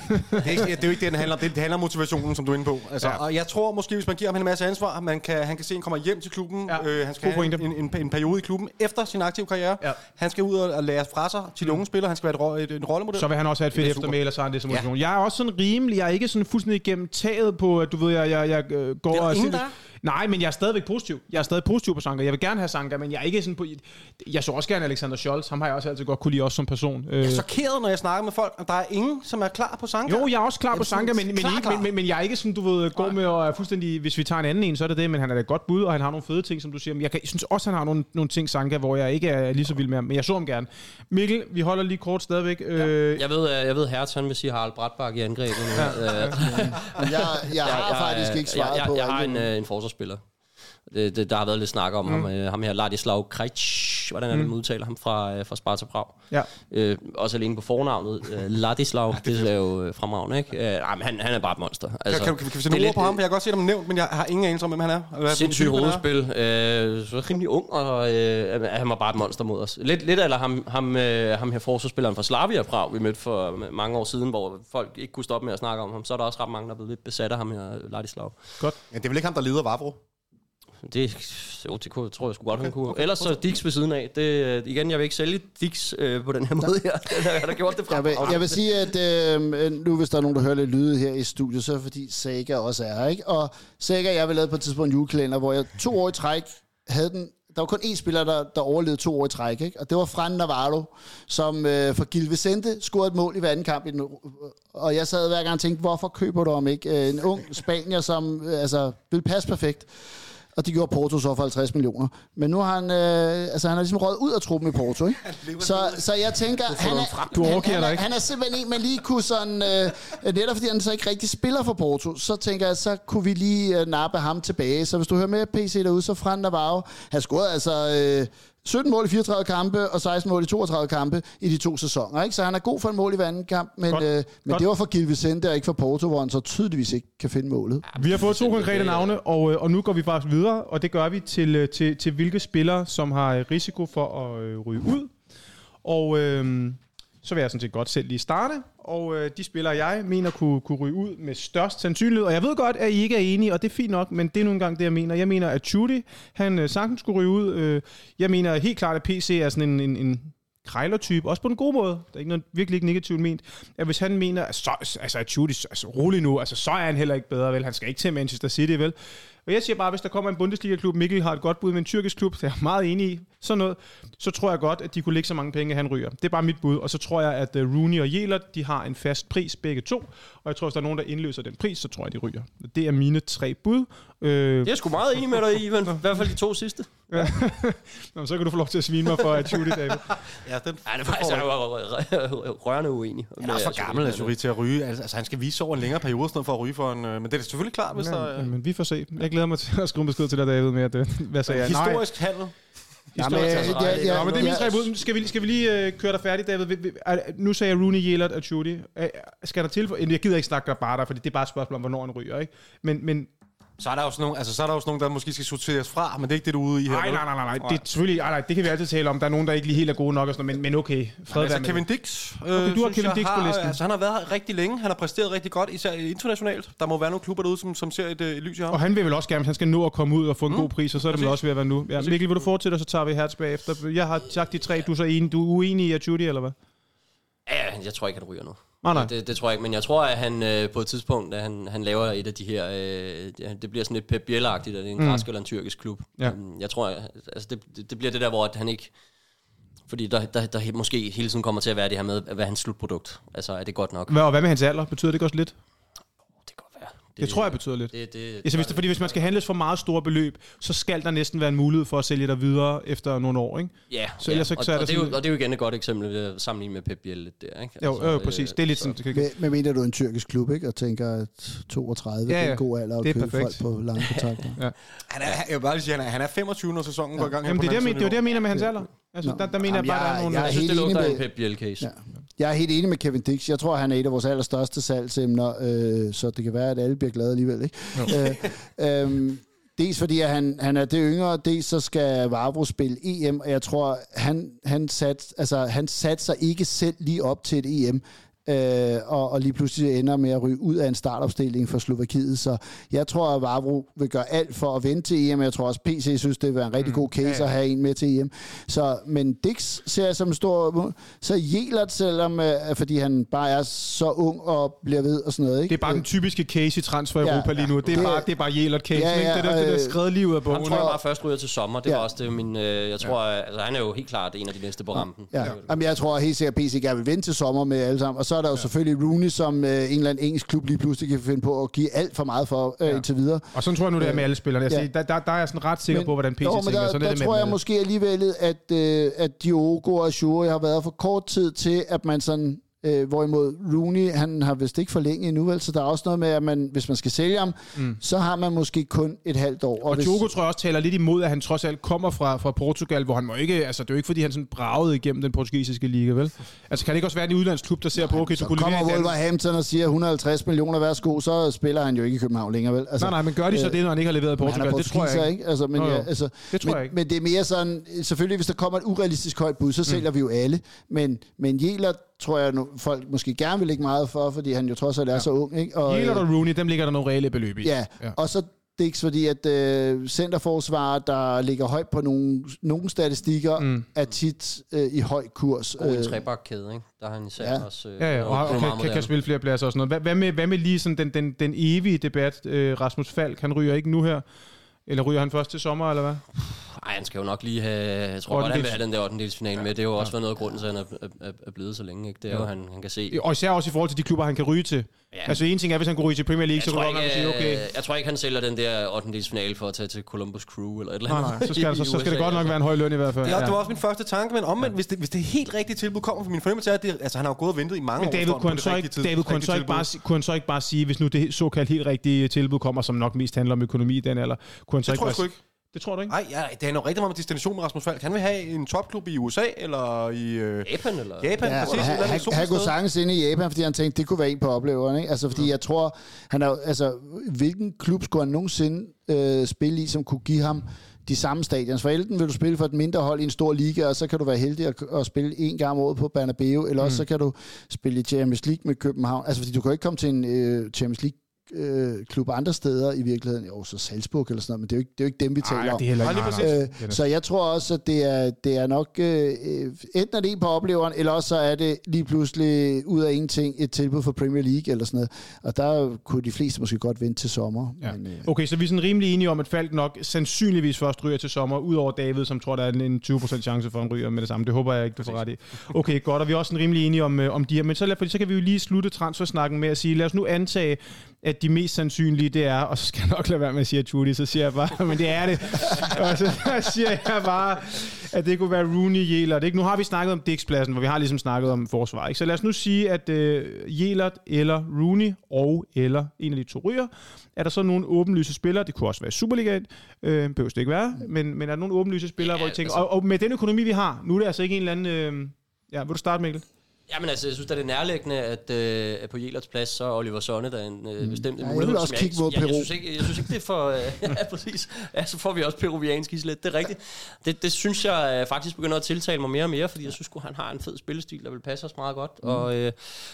det, er ikke, det er jo ikke det, den handler om. Det handler om motivationen, som du er inde på. Altså, ja. Og jeg tror måske, hvis man giver ham en masse ansvar, man kan, han kan se, han kommer hjem til klubben. Ja. Øh, han skal have en, en, en periode i klubben efter sin aktive karriere. Ja. Han skal ud og lære fra sig til mm. unge spillere. Han skal være et, et, en rollemodel. Så vil han også have et fedt eftermæl, eller så er det som motivation. Ja. Jeg er også sådan rimelig. Jeg er ikke sådan fuldstændig gennem taget på, at du ved, jeg, jeg, jeg går det er og... Ingen, der... Nej, men jeg er stadigvæk positiv. Jeg er stadig positiv på Sanka. Jeg vil gerne have Sanka, men jeg er ikke sådan på... Jeg så også gerne Alexander Scholz. Ham har jeg også altid godt kunne lide også som person. Jeg er chokeret, når jeg snakker med folk, og der er ingen, som er klar på Sanka. Jo, jeg er også klar jeg på Sanka, men, men, klar, klar. Men, men, men jeg er ikke sådan, du ved, gå med og er fuldstændig... Hvis vi tager en anden en, så er det det, men han er da godt bud, og han har nogle fede ting, som du siger. Men jeg, kan, jeg synes også, han har nogle, nogle ting, Sanka, hvor jeg ikke er lige så vild med ham, men jeg så ham gerne. Mikkel, vi holder lige kort stadigvæk. Ja. Øh... Jeg ved, jeg ved Hertz, han vil sige Harald Bratbak i angrebet. Ja. jeg, jeg har jeg, faktisk ikke svaret jeg, jeg, på jeg, jeg har en, en forsvarsspiller. Det, det, der har været lidt snak om mm. ham, ham her, Ladislav Krejc. hvordan er det, man udtaler ham, fra, fra Sparta Prag. Ja. Øh, også alene på fornavnet, Ladislav, ja, det, det er jo fra Magne, ikke? Øh, nej, men han, han er bare et monster. Altså, kan, kan, kan vi se nogle ord på ham? Jeg kan godt se dem nævnt, men jeg har ingen anelse om, hvem han er. Sindssygt hovedspil. Øh, så rimelig ung, og øh, han var bare et monster mod os. Lidt, lidt eller ham, ham, øh, ham her forsvarsspilleren fra Slavia Prag, vi mødte for mange år siden, hvor folk ikke kunne stoppe med at snakke om ham. Så er der også ret mange, der er blevet lidt besat af ham her, Ladislav. Godt. Ja, det er vel ikke ham, der leder Vavro? Det, jo, det kunne, tror jeg sgu godt, okay, han kunne. Okay, ellers så Dix ved siden af. Det, igen, jeg vil ikke sælge Dix øh, på den her måde her. Jeg har gjort det fra. Jeg vil, jeg vil sige, at øh, nu hvis der er nogen, der hører lidt lyde her i studiet, så er det fordi Saga også er her, ikke? Og Saga og jeg vil lave på et tidspunkt en julekalender, hvor jeg to år i træk havde den. Der var kun én spiller, der, der overlevede to år i træk, ikke? Og det var Fran Navarro, som øh, for Gil Vicente scorede et mål i hver anden kamp. I den, og jeg sad hver gang og tænkte, hvorfor køber du om ikke? En ung spanier, som øh, altså, ville passe perfekt. Og de gjorde Porto så for halvtreds millioner. Men nu har han, øh, altså han er ligesom røget ud af truppen i Porto, ikke? Så, så jeg tænker, han er, du han, han, er, han er simpelthen en, man lige kunne sådan, øh, netop fordi han så ikke rigtig spiller for Porto, så tænker jeg, så kunne vi lige øh, nappe ham tilbage. Så hvis du hører med P C derude, så Fran Navarro, han scorede altså... Øh, sytten mål i fireogtredive kampe, og seksten mål i toogtredive kampe i de to sæsoner, ikke? Så han er god for en mål i hver anden kamp, men, øh, men det var for Gil Vicente og ikke for Porto, hvor han så tydeligvis ikke kan finde målet. Vi har fået to konkrete navne, og, og nu går vi faktisk videre, og det gør vi til, til, til hvilke spillere, som har risiko for at ryge ud. Og øh, så vil jeg sådan set godt selv lige starte, og øh, de spillere, jeg mener kunne, kunne ryge ud med størst sandsynlighed, og jeg ved godt, at I ikke er enige, og det er fint nok, men det er nu engang det, jeg mener. Jeg mener, at Judy, han øh, sagtens skulle ryge ud. Øh, jeg mener helt klart, at P C er sådan en, en, en krejlertype, også på en god måde. Der er ikke noget virkelig ikke negativt ment. At hvis han mener, at, så, altså, at Judy, altså rolig nu, altså, så er han heller ikke bedre, vel? Han skal ikke til Manchester City, vel? Og jeg siger bare, hvis der kommer en Bundesliga-klub, Mikkel har et godt bud med en tyrkisk klub, det er jeg meget enig i, sådan noget, så tror jeg godt, at de kunne lægge så mange penge, at han ryger. Det er bare mit bud, og så tror jeg, at Rooney og Jæler, de har en fast pris begge to, og jeg tror, hvis der er nogen, der indløser den pris, så tror jeg, de ryger. Det er mine tre bud. Øh... Jeg er sgu meget enig med dig, Ivan. I hvert fald de to sidste. Ja. Nå, så kan du få lov til at svine mig for at Judy, David. Ja, den... Ej, det var faktisk rørende uenig. Han er også for gammel, at Judy til at ryge. Altså, han skal vise over en længere periode, sådan for at ryge for en... Men det er selvfølgelig klart, hvis der... Men vi får se. Jeg glæder mig til at skrive en besked til dig, David, med at det... Hvad sagde jeg? Historisk handel. Jamen, ja, ja, ja. Nå, men det er mine tre bud. Skal vi, skal vi lige uh, køre dig færdig, David? Nu sagde jeg Rooney, Jælert og Judy. Skal der til... Jeg gider ikke snakke bare der, fordi det er bare et spørgsmål om, hvornår han ryger, ikke? Men... men så er der også nogen, altså så er der også nogen, der måske skal sorteres fra, men det er ikke det, du er ude i her. Nej, nej, nej, nej. Det er selvfølgelig, nej, nej, det kan vi altid tale om. Der er nogen, der ikke lige helt er gode nok og sådan noget, men, men okay. Fred, altså Kevin Dix. Øh, okay, du har Kevin Dix på listen. Altså, han har været her rigtig længe, han har præsteret rigtig godt, især internationalt. Der må være nogle klubber derude, som, som ser et, et lys i ham. Og han vil vel også gerne, hvis han skal nå at komme ud og få en mm. god pris, og så er det vel også ved at være nu. Ja, Mikkel, vil du fortsætte, og så tager vi her tilbage efter. Jeg har sagt de tre, du er så enig, du er uenig i at Judy, eller hvad? Ja, jeg tror ikke, han ryger nu. Ah, nej. Det, det tror jeg ikke, men jeg tror, at han øh, på et tidspunkt, at han, han laver et af de her, øh, det bliver sådan lidt Pep Biel-agtigt, at det er en mm. græsk eller en tyrkisk klub. Ja. Jeg tror, at, altså det, det bliver det der, hvor han ikke, fordi der, der, der måske hele tiden kommer til at være det her med, hvad er hans slutprodukt, altså er det godt nok. Hvad, og hvad med hans alder? Betyder det også lidt? Det, det tror jeg betyder lidt. Det, det, altså, hvis, det, fordi hvis man skal handles for meget store beløb, så skal der næsten være en mulighed for at sælge dig videre efter nogle år, ikke? Ja, så ja. Så, og, så er og, det jo, og det er jo igen et godt eksempel sammenlignet med Pep Biel lidt der, ikke? Altså, jo, jo, præcis. Det er lidt så. Sådan... Men, men mener du en tyrkisk klub, ikke? Og tænker, at toogtredive ja, ja. er en god alder at købe folk på lange kontrakter. ja. Han er, jeg vil bare sige, han er femogtyve, når sæsonen ja. går i gang. Jamen, det er det, jeg, jeg mener med hans alder. Altså, no. der, der mener Jamen, jeg bare, der er nogle... Jeg, jeg synes, det lugter en Pep Biel-case. Jeg er helt enig med Kevin Dix. Jeg tror, han er et af vores allerstørste salgsemner, øh, så det kan være, at alle bliver glade alligevel, ikke? No. øh, øh, dels fordi, at han, han er det yngre, dels så skal Vavro spille E M, og jeg tror, han, han sat, altså, han satte sig ikke selv lige op til et E M, øh, og, og lige pludselig ender med at ryge ud af en startopstilling for Slovakiet, så jeg tror, at Vavro vil gøre alt for at vente til E M. Jeg tror også, P C synes, det vil være en rigtig mm, god case yeah. at have en med til E M. Så, men Dix ser jeg som en stor... Så Jælert, selvom, øh, fordi han bare er så ung og bliver ved og sådan noget, ikke? Det er bare den typiske case i transfer ja, Europa lige nu. Det er bare, det er bare Jælert-case, ja, ja, det er det, der skrevet lige ud af bogen. Han tror jeg bare først ryger til sommer. Det var ja. også det, min... Øh, jeg tror, ja. altså, han er jo helt klart en af de næste på rampen. Ja. Ja. Jamen, jeg tror helt sikkert, P C gerne vil vente til sommer med alle sammen, og så er der jo ja. selvfølgelig Rooney, som øh, en eller anden engelsk klub lige pludselig kan finde på at give alt for meget for øh, ja. indtil videre. Og så tror jeg nu, det er med alle spillerne. Altså, ja. der, der, der er jeg sådan ret sikker men, på, hvordan P C jo, tænker. Der, sådan der, der tror jeg måske alligevel, at, øh, at Diogo og Shure har været for kort tid til, at man sådan Øh, hvorimod Rooney, han har vist ikke forlænget endnu, vel? Så der er også noget med, at man, hvis man skal sælge ham, mm. så har man måske kun et halvt år. Og, og Diogo hvis... tror jeg også taler lidt imod, at han trods alt kommer fra, fra Portugal, hvor han må ikke, altså det er jo ikke fordi, han sådan bragede igennem den portugisiske liga, vel? Altså kan det ikke også være en udlandsklub, der ser nej, på, okay, så kunne det være... Så kommer Wolverhampton og siger et hundrede og halvtreds millioner, værsgo, så spiller han jo ikke i København længere, vel? Altså, nej, nej, men gør de så øh, det, når han ikke har leveret i Portugal? Det tror jeg ikke. Altså, men, Nå, ja, altså, det tror men, jeg ikke. Men det er mere sådan, selvfølgelig hvis der kommer et urealistisk højt bud, så sælger mm. vi jo alle, men, men Jæler tror jeg, nu, folk måske gerne vil lægge meget for, fordi han jo trods alt er ja. så ung. Ikke? Og, Jæler og Rooney, dem ligger der nogle reelle beløb i. Ja, ja. Og så Dix, fordi at øh, centerforsvarer, der ligger højt på nogle, nogle statistikker, mm. er tit øh, i høj kurs. God, en trebakkæde, ikke? Der har han især ja. også... Øh, ja, ja, og, og kan, kan, kan spille flere pladser og sådan noget. Hvad, hvad, med, hvad med lige sådan den, den, den evige debat? Øh, Rasmus Falk, han ryger ikke nu her. Eller ryger han først til sommer, eller hvad? Nej, han skal jo nok lige have... Jeg tror godt, han vil have den der ottendedelsfinale ja, med. Det er jo også ja, været noget af grunden til, at han er, er, er blevet så længe. Ikke? Det er ja. jo, han, han kan se. Og især også i forhold til de klubber, han kan ryge til. Ja. Altså en ting er, hvis han kunne ryge til Premier League, jeg så kunne han sige, okay... Jeg tror ikke, han sælger den der ottendedelsfinale for at tage til Columbus Crew eller et eller andet. Nej, nej. Så skal, det, så, så skal det godt nok være en høj løn i hvert fald. Ja, det var også min første tanke, men omvendt, ja. hvis, det, hvis det helt rigtige tilbud kommer fra min fornemmelse, er det... Altså, han har jo gået og ventet i mange men David, år. Men David, kunne han så ikke bare sige, hvis nu det såkaldt helt rigtige tilbud kommer, som nok mest handler om økonomi i den alder, kunne han så ikke bare... Det tror du ikke? Nej, ja, det er jo rigtig meget med destination med Rasmus Falk. Han vil have en topklub i U S A, eller i... Øh, Japan, eller? Japan, ja, præcis. Han, han, han kunne sagtens ind i Japan, fordi han tænkte, det kunne være en på opleveren, ikke? Altså, fordi mm. jeg tror, han er, altså, hvilken klub skulle han nogensinde øh, spille i, som kunne give ham de samme stadions? For enten vil du spille for et mindre hold i en stor liga, og så kan du være heldig at, at spille en gang om året på Bernabeu, eller mm. også så kan du spille i Champions League med København. Altså, fordi du kan ikke komme til en øh, Champions League Øh, klub andre steder i virkeligheden, jo så Salzburg eller sådan noget, men det er jo ikke, det er jo ikke dem, vi taler om. Ej, øh, så jeg tror også, at det er, det er nok øh, enten er det en på opleveren, eller også så er det lige pludselig ud af ingenting et tilbud for Premier League eller sådan noget, og der kunne de fleste måske godt vente til sommer. Ja. Men, øh, okay, så vi er sådan rimelig enige om, at Falk nok sandsynligvis først ryger til sommer, udover David, som tror, der er en tyve procent chance for, at han ryger med det samme. Det håber jeg ikke, du får ret i. Okay, godt, og vi er også sådan rimelig enige om, øh, om de her, men så, lad, så kan vi jo lige slutte transfersnakken med at sige, lad os nu antage, at de mest sandsynlige, det er, og så skal jeg nok lade være med at sige Judy, så siger jeg bare, men det er det. Og så siger jeg bare, at det kunne være Rooney, Jælert. Ikke? Nu har vi snakket om Dix-pladsen, hvor vi har ligesom snakket om forsvar. Ikke? Så lad os nu sige, at uh, Jælert eller Rooney og eller en af de to ryger. Er der så nogle åbenlyse spillere? Det kunne også være Superligaen. Øh, behøves det ikke være. Men, men er der nogle åbenlyse spillere, ja, hvor I tænker, altså... og, og med den økonomi, vi har, nu er det altså ikke en eller anden... Øh... Ja, vil du starte, Mikkel? Jamen altså, jeg synes, at det er nærliggende, at, øh, at på Jælerts plads, så er Oliver Sonne, der er en øh, bestemt mm. mulighed. Jeg vil også kigge mod Peru. Ja, jeg, synes ikke, jeg synes ikke, det er for... Øh, ja, præcis. Ja, så får vi også peruviansk islet. Det er rigtigt. Det, det synes jeg øh, faktisk begynder at tiltale mig mere og mere, fordi jeg synes, at han har en fed spillestil, der vil passe os meget godt. Mm. Og, øh,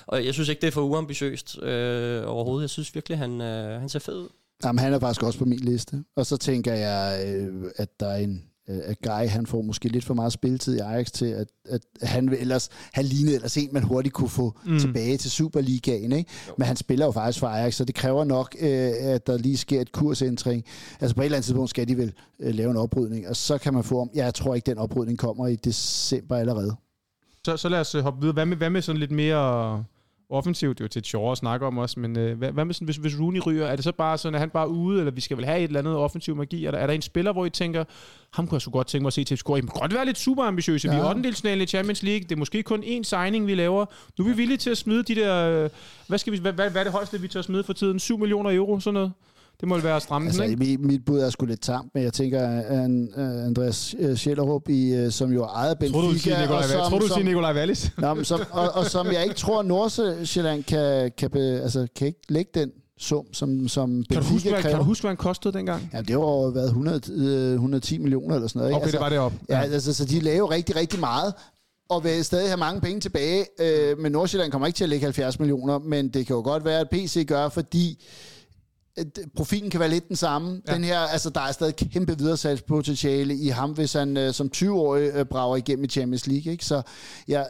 og jeg synes ikke, det er for uambitiøst øh, overhovedet. Jeg synes virkelig, han, øh, han ser fed ud. Jamen, han er faktisk også på min liste. Og så tænker jeg, øh, at der er en... at Guy, han får måske lidt for meget spilletid i Ajax til, at, at han vil ellers han lignede ellers en, man hurtigt kunne få mm. tilbage til Superligaen, ikke? Men han spiller jo faktisk for Ajax, så det kræver nok, øh, at der lige sker et kursændring. Altså på et eller andet tidspunkt skal de vel øh, lave en oprydning, og så kan man få om, jeg tror ikke, den oprydning kommer i december allerede. Så, så lad os hoppe videre. Hvad med, hvad med sådan lidt mere... offensivt, det er jo til et sjovere at snakke om også, men øh, hvad, hvad med sådan, hvis, hvis Rooney ryger, er det så bare sådan, at han bare er ude, eller vi skal vel have et eller andet offensiv magi? Er der, er der en spiller, hvor I tænker, ham kunne jeg så godt tænke mig at se til at score? I må godt være lidt superambitiøse, ja. Vi er ottendedelsfinalen i Champions League, det er måske kun én signing, vi laver. Nu er vi villige til at smide de der, hvad, skal vi, hvad, hvad er det højeste, vi tør smide for tiden? syv millioner euro, sådan noget? Det må være at stramme altså, den, ikke? Mit bud er sgu lidt tamt, men jeg tænker, at Andreas Schellerup, som jo er ejet Benfica... Tror du, du siger Nicolai, som, du siger Nicolai Wallis? Nå, men som, og, og som jeg ikke tror, Nordsjælland kan, kan, altså, kan ikke lægge den sum, som, som Benfica kan du huske, kræver. Hvad, kan du huske, hvad han kostede dengang? Ja, det var været hundrede, hundrede og ti millioner eller sådan noget. Ikke? Okay, altså, det var det op. Ja, ja altså, så de laver rigtig, rigtig meget, og vil stadig have mange penge tilbage. Øh, men Nordsjælland kommer ikke til at lægge halvfjerds millioner, men det kan jo godt være, at P C gør, fordi... profilen kan være lidt den samme. Ja. Den her, altså, der er stadig kæmpe videresalgspotentiale i ham, hvis han øh, som tyve-årig øh, brager igennem i Champions League. Ikke? Så, ja, øh,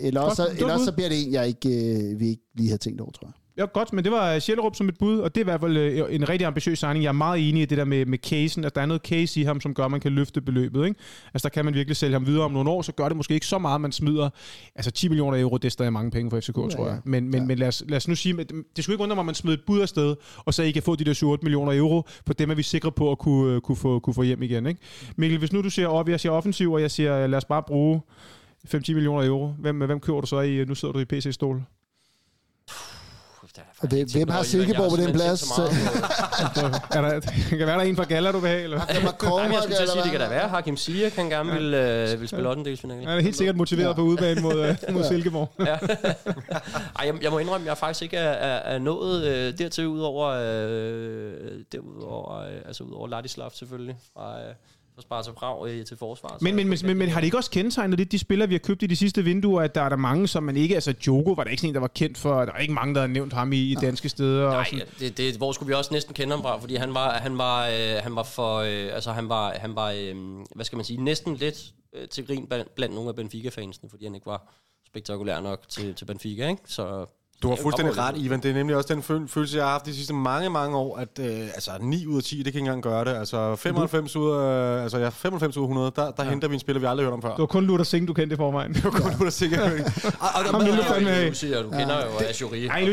eller også, godt, eller også så bliver det en, jeg ikke, øh, vi ikke lige har tænkt over, tror jeg. Ja, godt, men det var Schellerup som et bud, og det er i hvert fald øh, en rigtig ambitiøs signing. Jeg er meget enig i det der med, med casen, at der er noget case i ham, som gør, at man kan løfte beløbet. Ikke? Altså, der kan man virkelig sælge ham videre om nogle år, så gør det måske ikke så meget, man smider. Altså, ti millioner euro, det er stadig mange penge for F C K, ja, tror jeg. Men, men, ja. men lad, os, lad os nu sige, det skulle ikke undre mig, at man smider et bud afsted, og så I kan få de der syv til otte millioner euro, for dem er vi sikre på at kunne, kunne, få, kunne få hjem igen. Ikke? Mikkel, hvis nu du siger, at oh, jeg siger offensiv, og jeg siger, lad os bare bruge... fem til ti millioner euro. Hvem, hvem køber du så i? Nu sidder du i P C-stol. Hvem har Silkeborg på den plads? Kan der være der en fra Galla, du vil have? Eller? Jamen, jeg skulle til at sige, det kan der være. Hakim Ziyech kan gerne vil, øh, vil spille ottendedelsfinalen. Han er helt sikkert motiveret ja. på udebane mod, mod Silkeborg. Ja. Ej, jeg, jeg må indrømme, at jeg faktisk ikke er, er, er nået øh, dertil, udover, øh, derudover, øh, altså udover Ladislav selvfølgelig. Fra, øh, og spare sig fra øh, til forsvaret. Men, men, men, men, men har det ikke også kendetegnet lidt de spillere, vi har købt i de sidste vinduer, at der er der mange, som man ikke... Altså, Djoko var der ikke sådan en, der var kendt for. Der er ikke mange, der har nævnt ham i, i danske steder. Nej, og sådan. Det, det, hvor skulle vi også næsten kende ham fra, fordi han var, han var, øh, han var for... Øh, altså, han var, han var øh, hvad skal man sige, næsten lidt øh, til grin blandt nogle af Benfica-fansene, fordi han ikke var spektakulær nok til, til Benfica, ikke? Så... Du har fuldstændig ret, Ivan. Det er nemlig også den følelse, jeg har haft de sidste mange, mange år, at øh, altså, ni ud af ti, det kan ikke engang gøre det. Altså, femoghalvfems ud af hundrede, der, der ja. henter vi en spiller, vi aldrig hørt om før. Det var kun Luther Singh, du kendte i forvejen. Det var kun ja. Luther Singh. Og, og, og der er jo siger, du kender ja. jo Ashuri. Nej,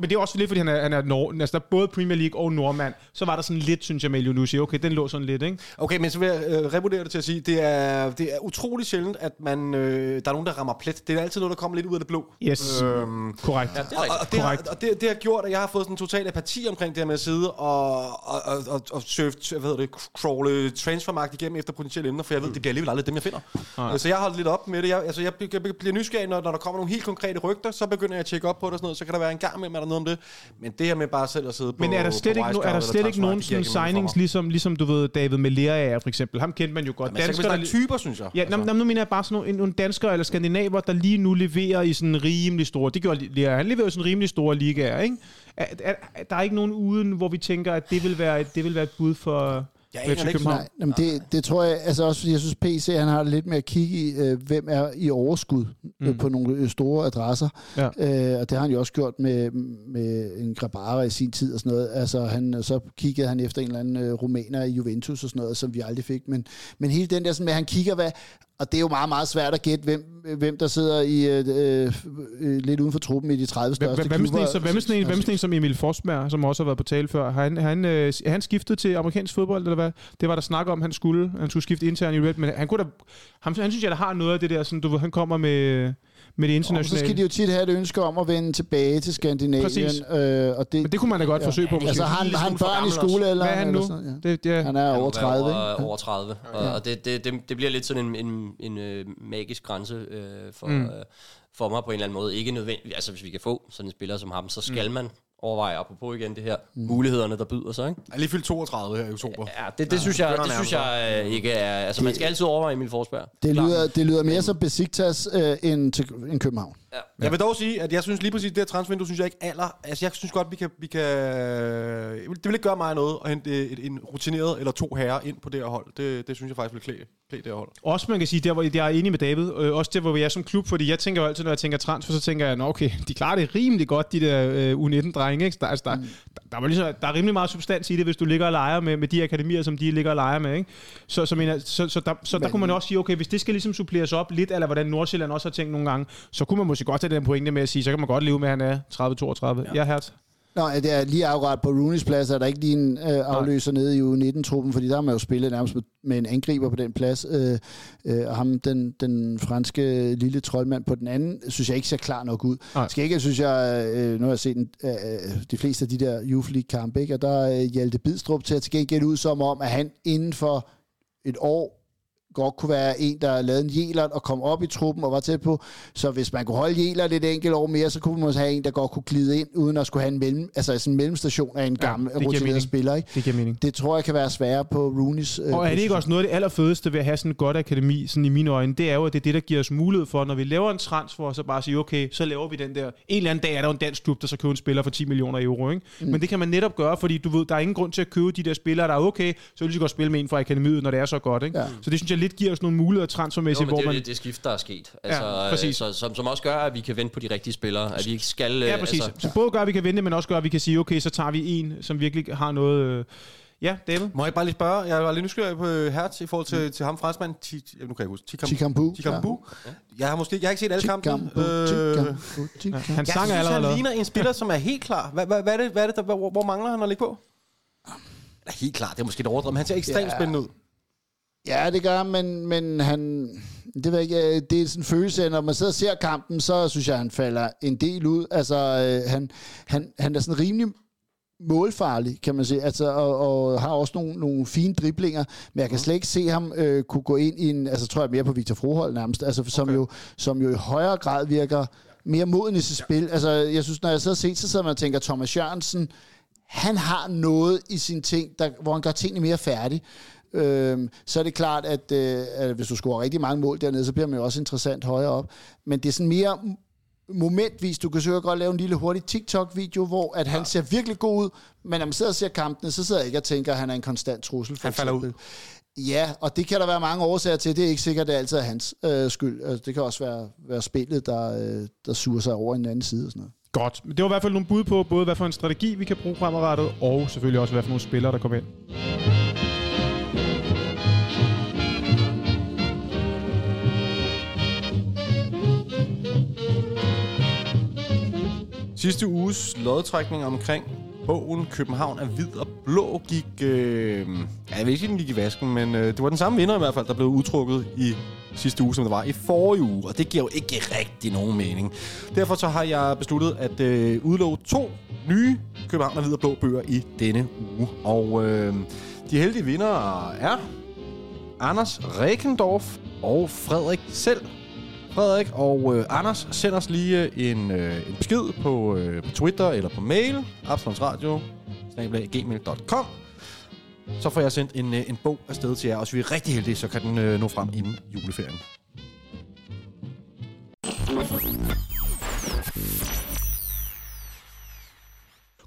men det er også lidt, fordi han er, han er nord, altså, der er både Premier League og nordmand. Så var der sådan lidt, synes jeg, med Elionusi. Okay, den lå sådan lidt, ikke? Okay, men så vil jeg øh, revurdere det til at sige, det er, det er utrolig sjældent, at man, øh, der er nogen, der rammer plet. Det er altid noget, der kommer lidt ud af det blå. Yes. Øh, Korrekt. Ja, det og, og, det har, og det, det har gjort, at jeg har fået sådan en total apati omkring det her med at sidde og, og, og, og surfe, hvad hedder det, crawle transfermarkt igennem efter potentielle emner, for jeg ved, mm. det bliver alligevel aldrig dem, jeg finder. Ah. Så jeg holder lidt op med det. Jeg, altså, jeg, jeg bliver nysgerrig, når, når der kommer nogle helt konkrete rygter, så begynder jeg at tjekke op på det og sådan noget, så kan der være en gang med, at der er noget om det. Men det her med bare selv at sidde men på... Men er der slet ikke, no, er der slet ikke nogen sådan signings, ligesom, ligesom du ved, David Melera for eksempel? Ham kendte man jo godt. Ja, men så kan typer, synes jeg. Ja, altså. Nu mener jeg bare sådan nogle danskere eller skandinaver, der lige nu leverer i sådan rimelig store. Det gjorde, han lever jo sådan rimelig store ligaer, ikke? Er, er, er, der er ikke nogen uden, hvor vi tænker, at det vil være et, det vil være et bud for F C København. Nej, det, det tror jeg, altså også fordi jeg synes, P C han har lidt med at kigge i, hvem er i overskud mm. på nogle store adresser. Ja. Øh, og det har han jo også gjort med, med en Grabara i sin tid og sådan noget. Altså han, så kiggede han efter en eller anden rumæner i Juventus og sådan noget, som vi aldrig fik. Men, men hele den der sådan med, han kigger, hvad... Og det er jo meget, meget svært at gætte, hvem, hvem der sidder i, øh, øh, lidt uden for truppen i de tredive største hvem, klubber. Så, hvem er sådan en, hvem er sådan en som Emil Forsberg, som også har været på tale før? Han, han, øh, han skiftede til amerikansk fodbold, eller hvad? Det var der snak om, han skulle. Han skulle skifte internt i Red, men han, kunne da, han, han synes jeg, der har noget af det der, sådan, du, han kommer med... med det internationale. Og så skal de jo tit have et ønske om at vende tilbage til Skandinavien. Øh, og det, men det kunne man da godt ja, forsøge på. Måske. Altså har han, han børn i skole eller hvad er han nu? Sådan, ja. Det, ja. Han er over tredive. Han er over, over tredive. Ja. Og det, det, det, det bliver lidt sådan en, en, en, en magisk grænse øh, for, mm. øh, for mig på en eller anden måde. Ikke nødvendigt. Altså hvis vi kan få sådan en spiller som ham, så skal mm. man overveje apropos igen det her mm. mulighederne der byder sig, ikke? Jeg er lige fyldt toogtredive her i oktober. Ja, det, det ja, synes jeg, det synes jeg øh, ikke er. Altså det, man skal altid overveje Emil Forsberg. Det lyder Klar. det lyder mere som Besiktas øh, end til, end København. Ja. Ja. Jeg vil dog sige, at jeg synes lige præcis det her transfervindue, synes jeg ikke aller. Altså jeg synes godt vi kan vi kan det vil ikke gøre mig noget at hente et, et, en rutineret eller to herrer ind på det her hold. Det, det synes jeg faktisk vil klæde klæde det her hold. Også man kan sige der hvor jeg er enig med David, øh, også der hvor vi er som klub, fordi jeg tænker altid når jeg tænker transfer, så tænker jeg, nå, okay, de klarer det rimelig godt de der øh, U nitten. Der, altså der, mm. der, der, var ligesom, der er rimelig meget substans i det, hvis du ligger og leger med, med de akademier, som de ligger og leger med. Ikke? Så, så, mener, så, så, der, så der kunne man også sige, okay, hvis det skal ligesom suppleres op lidt, eller hvordan Nordsjælland også har tænkt nogle gange, så kunne man måske godt tage den pointe med at sige, så kan man godt leve med, at han er tredive toogtredive. Ja, ja Hertz. Nå, det er lige afret på Rooney's plads, er der ikke lige en øh, afløser nede i U nitten-truppen, fordi der har man jo spillet nærmest med, med en angriber på den plads, øh, øh, og ham, den, den franske lille troldmand på den anden, synes jeg ikke ser klar nok ud. Nej. Skal ikke, synes jeg, øh, nu har jeg set en, øh, de fleste af de der Youth League-kampe, ikke? Og der øh, Hjalte Bidstrup til at til gengæld ud som om, at han inden for et år godt kunne være en, der lavede en Jelert og kom op i truppen og var tæt på. Så hvis man kunne holde Jelert et enkelt år mere, så kunne man også have en, der godt kunne glide ind, uden at skulle have en, mellem, altså sådan en mellemstation af en gammel ja, rutineret spiller. Ikke? Det giver mening. Det tror jeg kan være sværere på Rooney's. Øh, og er det ikke også noget af det allerfedeste ved at have sådan et godt akademi, sådan i mine øjne, det er jo, at det er det, der giver os mulighed for, når vi laver en transfer, så bare sige, okay, så laver vi den der. En eller anden dag er der en dansk klub, der så køber en spiller for ti millioner euro. Ikke? Mm. Men det kan man netop gøre, fordi du ved, der er ingen grund til at købe de der spillere, der er okay, så vil de godt spille med en fra akademiet, når det er så godt. Ikke? Ja. Så det synes jeg lidt giver os nogle muligheder transfermæssigt, hvor det, man... Det, det skift, der er sket. Altså, ja, altså, som, som også gør, at vi kan vente på de rigtige spillere. At vi ikke skal... Ja, præcis. Altså, så både gør, at vi kan vente, men også gør, at vi kan sige, okay, så tager vi en, som virkelig har noget... Ja, David? Må jeg bare lige spørge? Jeg var lidt nysgerrig på Hertz i forhold til, mm. til ham franskmanden. Nu kan jeg huske. Tikambu. Tikambu. Ja. Jeg har måske jeg har ikke set alle kampen. Øh, ja. Han sang allerede. Jeg synes, han ligner en spiller, som er helt klar. Hvor mangler han at ligge på? Helt klar. Det er måske et overdrevet, men han ser ekstremt spændende ud. Ja, det gør, men, men han... Det, ikke, det er sådan en følelse, når man sidder og ser kampen, så synes jeg, han falder en del ud. Altså, øh, han, han, han er sådan rimelig målfarlig, kan man sige, altså, og, og har også nogle, nogle fine driblinger, men jeg kan slet ikke se ham øh, kunne gå ind i en, altså tror jeg mere på Victor Froholt nærmest, altså, som, okay. jo, som jo i højere grad virker mere moden i sit ja. spil. Altså, jeg synes, når jeg sidder og set, så sidder man og tænker, Thomas Jørgensen, han har noget i sine ting, der, hvor han gør tingene mere færdige. Øhm, så er det klart, at, øh, at hvis du scorer rigtig mange mål dernede, så bliver man jo også interessant højere op. Men det er sådan mere momentvis, du kan sikkert godt lave en lille hurtig TikTok-video, hvor at han ja. ser virkelig god ud, men når man sidder og ser kampene, så sidder jeg ikke og tænker, at han er en konstant trussel. For han falder ud. Ja, og det kan der være mange årsager til. Det er ikke sikkert, at det altid er hans øh, skyld. Altså, det kan også være, være spillet, der, øh, der suger sig over en anden side og sådan noget. Godt. Men det var i hvert fald nogle bud på, både hvad for en strategi, vi kan bruge fremadrettet, og selvfølgelig også, hvad for nogle spillere, der kommer ind. Sidste uges lodtrækning omkring bogen København er hvid og blå gik... Øh, ja, jeg ved ikke, den gik i vasken, men øh, det var den samme vinder i hvert fald, der blev udtrukket i sidste uge, som det var i forrige uge. Og det giver jo ikke rigtig nogen mening. Derfor så har jeg besluttet at øh, udlove to nye København er hvid og blå bøger i denne uge. Og øh, de heldige vindere er Anders Reckendorff og Frederik selv. Frederik og øh, Anders, send os lige en, øh, en besked på, øh, på Twitter eller på mail, absalonsradio snabel-a gmail punktum com. Så får jeg sendt en, øh, en bog afsted til jer, og så vi er rigtig heldige, så kan den øh, nå frem inden juleferien.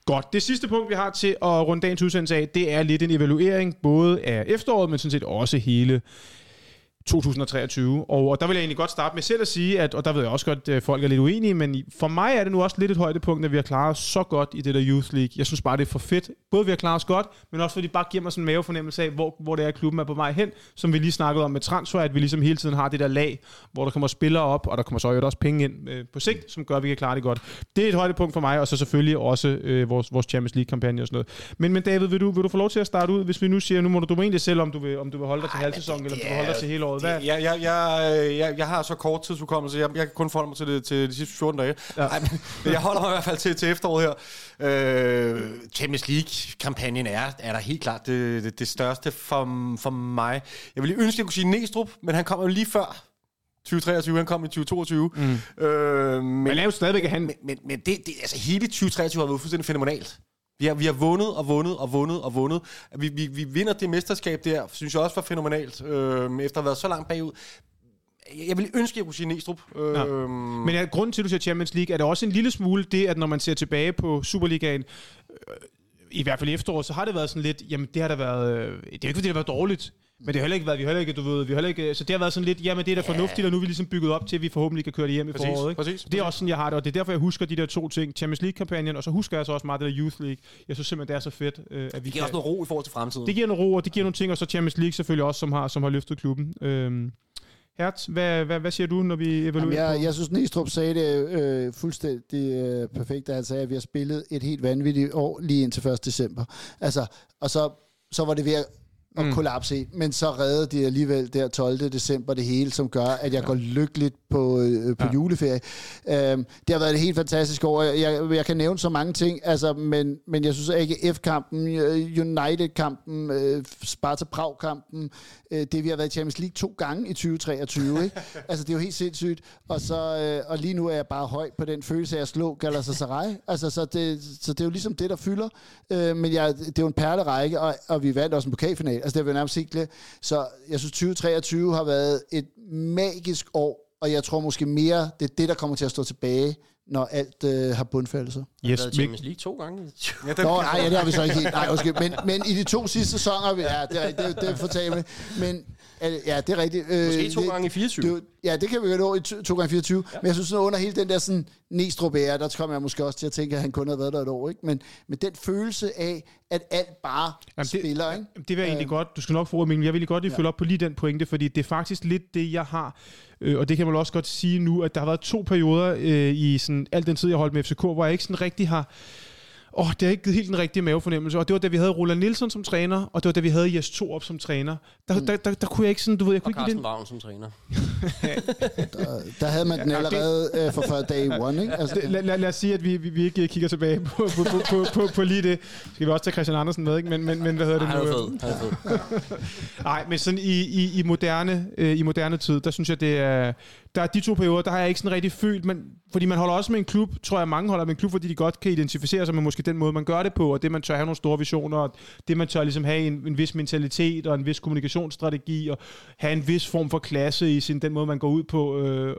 Godt. Det sidste punkt, vi har til at runde dagens udsendelse af, det er lidt en evaluering, både af efteråret, men sådan set også hele to tusind treogtyve, og, og der vil jeg egentlig godt starte med selv at sige, at, og der ved jeg også godt, at folk er lidt uenige, men for mig er det nu også lidt et højdepunkt, at vi har klaret os så godt i det der Youth League. Jeg synes bare, det er for fedt. Både vi har klaret os godt, men også fordi det bare giver mig sådan en mavefornemmelse af, hvor, hvor det er, klubben er på vej hen, som vi lige snakkede om med transfer, at vi ligesom hele tiden har det der lag, hvor der kommer spillere op, og der kommer så jo også penge ind øh, på sigt, som gør, at vi kan klare det godt. Det er et højdepunkt for mig, og så selvfølgelig også øh, vores, vores Champions League-kampagne og sådan noget. Men, men David, vil du, vil du få lov til at starte ud, hvis vi nu siger, nu må du, du egentlig selv, om du vil, om du vil holde dig til halvsæsonen, eller om du vil holde dig til hele året. Jeg, jeg, jeg, jeg, jeg har så kort tidsudkommelse, så jeg, jeg kan kun forholde mig til, det, til de sidste fjorten dage. Ja. Ej, men jeg holder mig i hvert fald til, til efteråret her. Øh, Champions League-kampagnen er, er der helt klart det, det, det største for, for mig. Jeg ville ønske, at jeg kunne sige Næstrup, men han kom jo lige før tyve treogtyve, han kom i tyve toogtyve. Mm. Øh, men, men er jo stadigvæk han. Men, men, men det, det, altså, hele tyve treogtyve har været fuldstændig fænomenalt. Vi har, vi har vundet og vundet og vundet og vundet. Vi, vi, vi vinder det mesterskab der, synes jeg også var fænomenalt, øh, efter at have været så langt bagud. Jeg ville ønske, at jeg kunne sige Næstrup. Øh, ja. Men ja, grunden til, at du siger Champions League, er det også en lille smule det, at når man ser tilbage på Superligaen, øh, i hvert fald i efteråret, så har det været sådan lidt, jamen det har da været, øh, det er jo ikke, fordi det har været dårligt. Men det har heller ikke været, vi har heller ikke, du ved, vi har heller ikke, så det har været sådan lidt, jamen det er da fornuftigt, og nu er vi ligesom bygget op til, at vi forhåbentlig kan køre det hjem i præcis, foråret, ikke? Præcis, præcis. Det er også sådan, jeg har det, og det er derfor, jeg husker de der to ting, Champions League-kampagnen, og så husker jeg så også meget det der Youth League. Jeg synes simpelthen, det er så fedt, at vi kan... Det giver også noget ro i forhold til fremtiden. Det giver noget ro, og det giver nogle ting, og så Champions League selvfølgelig også, som har, som har løftet klubben. Øhm. Hertz, hvad, hvad, hvad siger du, når vi evaluerer? Jamen, jeg, jeg synes, Næstrup sagde det øh, fuldstændig øh, perfekt, da han sagde, at vi har spillet et helt vanvittigt år lige indtil første december. Altså, og så, så var det ved at og mm. kollapse, men så redder de alligevel der tolvte december det hele, som gør, at jeg ja. går lykkeligt på, øh, på ja. juleferie. Øhm, det har været et helt fantastisk år. Jeg, jeg kan nævne så mange ting, altså, men, men jeg synes, at A G F-kampen, United-kampen, øh, Sparta-Prag-kampen, øh, det vi har været i Champions League to gange i tyve treogtyve, ikke? Altså, det er jo helt sindssygt. Og, så, øh, og lige nu er jeg bare høj på den følelse af at slå Galatasaray. Altså, så det, så det er jo ligesom det, der fylder. Øh, men jeg, det er jo en perlerække, og, og vi vandt også en pokalfinale. Altså, det har vi nærmest ikke. Så jeg synes, tyve treogtyve har været et magisk år, og jeg tror måske mere, det er det, der kommer til at stå tilbage, når alt øh, har bundfaldet sig. Yes, har været Champions League to gange. Ja, det Nå, nej, ja, det har vi så ikke helt. Nej, okay. men, men i de to sidste sæsoner, ja, det, det, det fortager vi. Men ja, det er rigtigt. Øh, måske to gange i fireogtyve. Det, ja, det kan vi jo nå i to, to gange fireogtyve. Ja. Men jeg synes, under hele den der sådan Næstrup-ære, der kommer jeg måske også til at tænke, at han kun havde været der et år. Ikke? Men med den følelse af, at alt bare jamen, spiller. Det, ikke? Jamen, det vil jeg egentlig øh, godt. Du skal nok få ordet, men jeg vil lige godt lige ja. følge op på lige den pointe, fordi det er faktisk lidt det, jeg har. Øh, og det kan man også godt sige nu, at der har været to perioder øh, i sådan, al den tid, jeg holdt med F C K, hvor jeg ikke sådan rigtig har... åh, oh, det har ikke givet helt den rigtige mavefornemmelse. Og det var da vi havde Roland Nielsen som træner, og det var da vi havde Jes Torup som træner. Der, mm. der, der, der kunne jeg ikke sådan, du ved, jeg kunne og ikke den. Og Carsten Wagn som træner. der, der havde man den allerede øh, for før day one, ikke? Altså, lad, lad, lad os sige, at vi, vi, vi ikke kigger tilbage på, på, på, på, på, på lige det. Skal vi også tage Christian Andersen med, ikke? Men, men, men hvad hedder det nu? Ej, han nej, men sådan i, i, i, moderne, øh, i moderne tid, der synes jeg, det er... Der er de to perioder, der har jeg ikke sådan rigtig følt, men, fordi man holder også med en klub, tror jeg mange holder med en klub, fordi de godt kan identificere sig med måske den måde, man gør det på, og det man tør have nogle store visioner, og det man tør ligesom have en, en vis mentalitet, og en vis kommunikationsstrategi, og have en vis form for klasse i sin, den måde, man går ud på. Øh,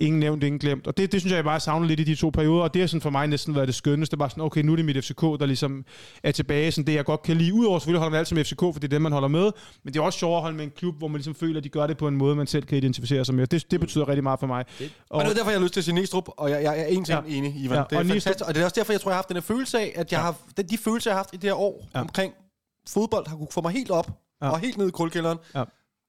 ingen nævnt, ingen glemt. Og det, det synes jeg, jeg bare savner lidt i de to perioder, og det har sådan for mig næsten været det skønneste, bare sådan, okay, nu er det mit F C K, der ligesom er tilbage, sådan det, jeg godt kan lide. Udover selvfølgelig holder man altid med F C K, for det er dem, man holder med, men det er også sjovt at holde med en klub, hvor man ligesom føler, at de gør det på en måde, man selv kan identificere sig med. Det, det betyder mm. rigtig meget for mig. Det. Og, og det er derfor, jeg har lyst til at sige Næstrup, og jeg, jeg er en ting ja. enig, Ivan. Ja. Det er og fantastisk, Næstrup. Og det er også derfor, jeg tror, jeg har haft den her følelse af, at jeg ja. har, de følelser, jeg har haft i det her år ja. omkring fodbold, har kunne få mig helt op ja. og helt ned i kuldkælderen. Ja.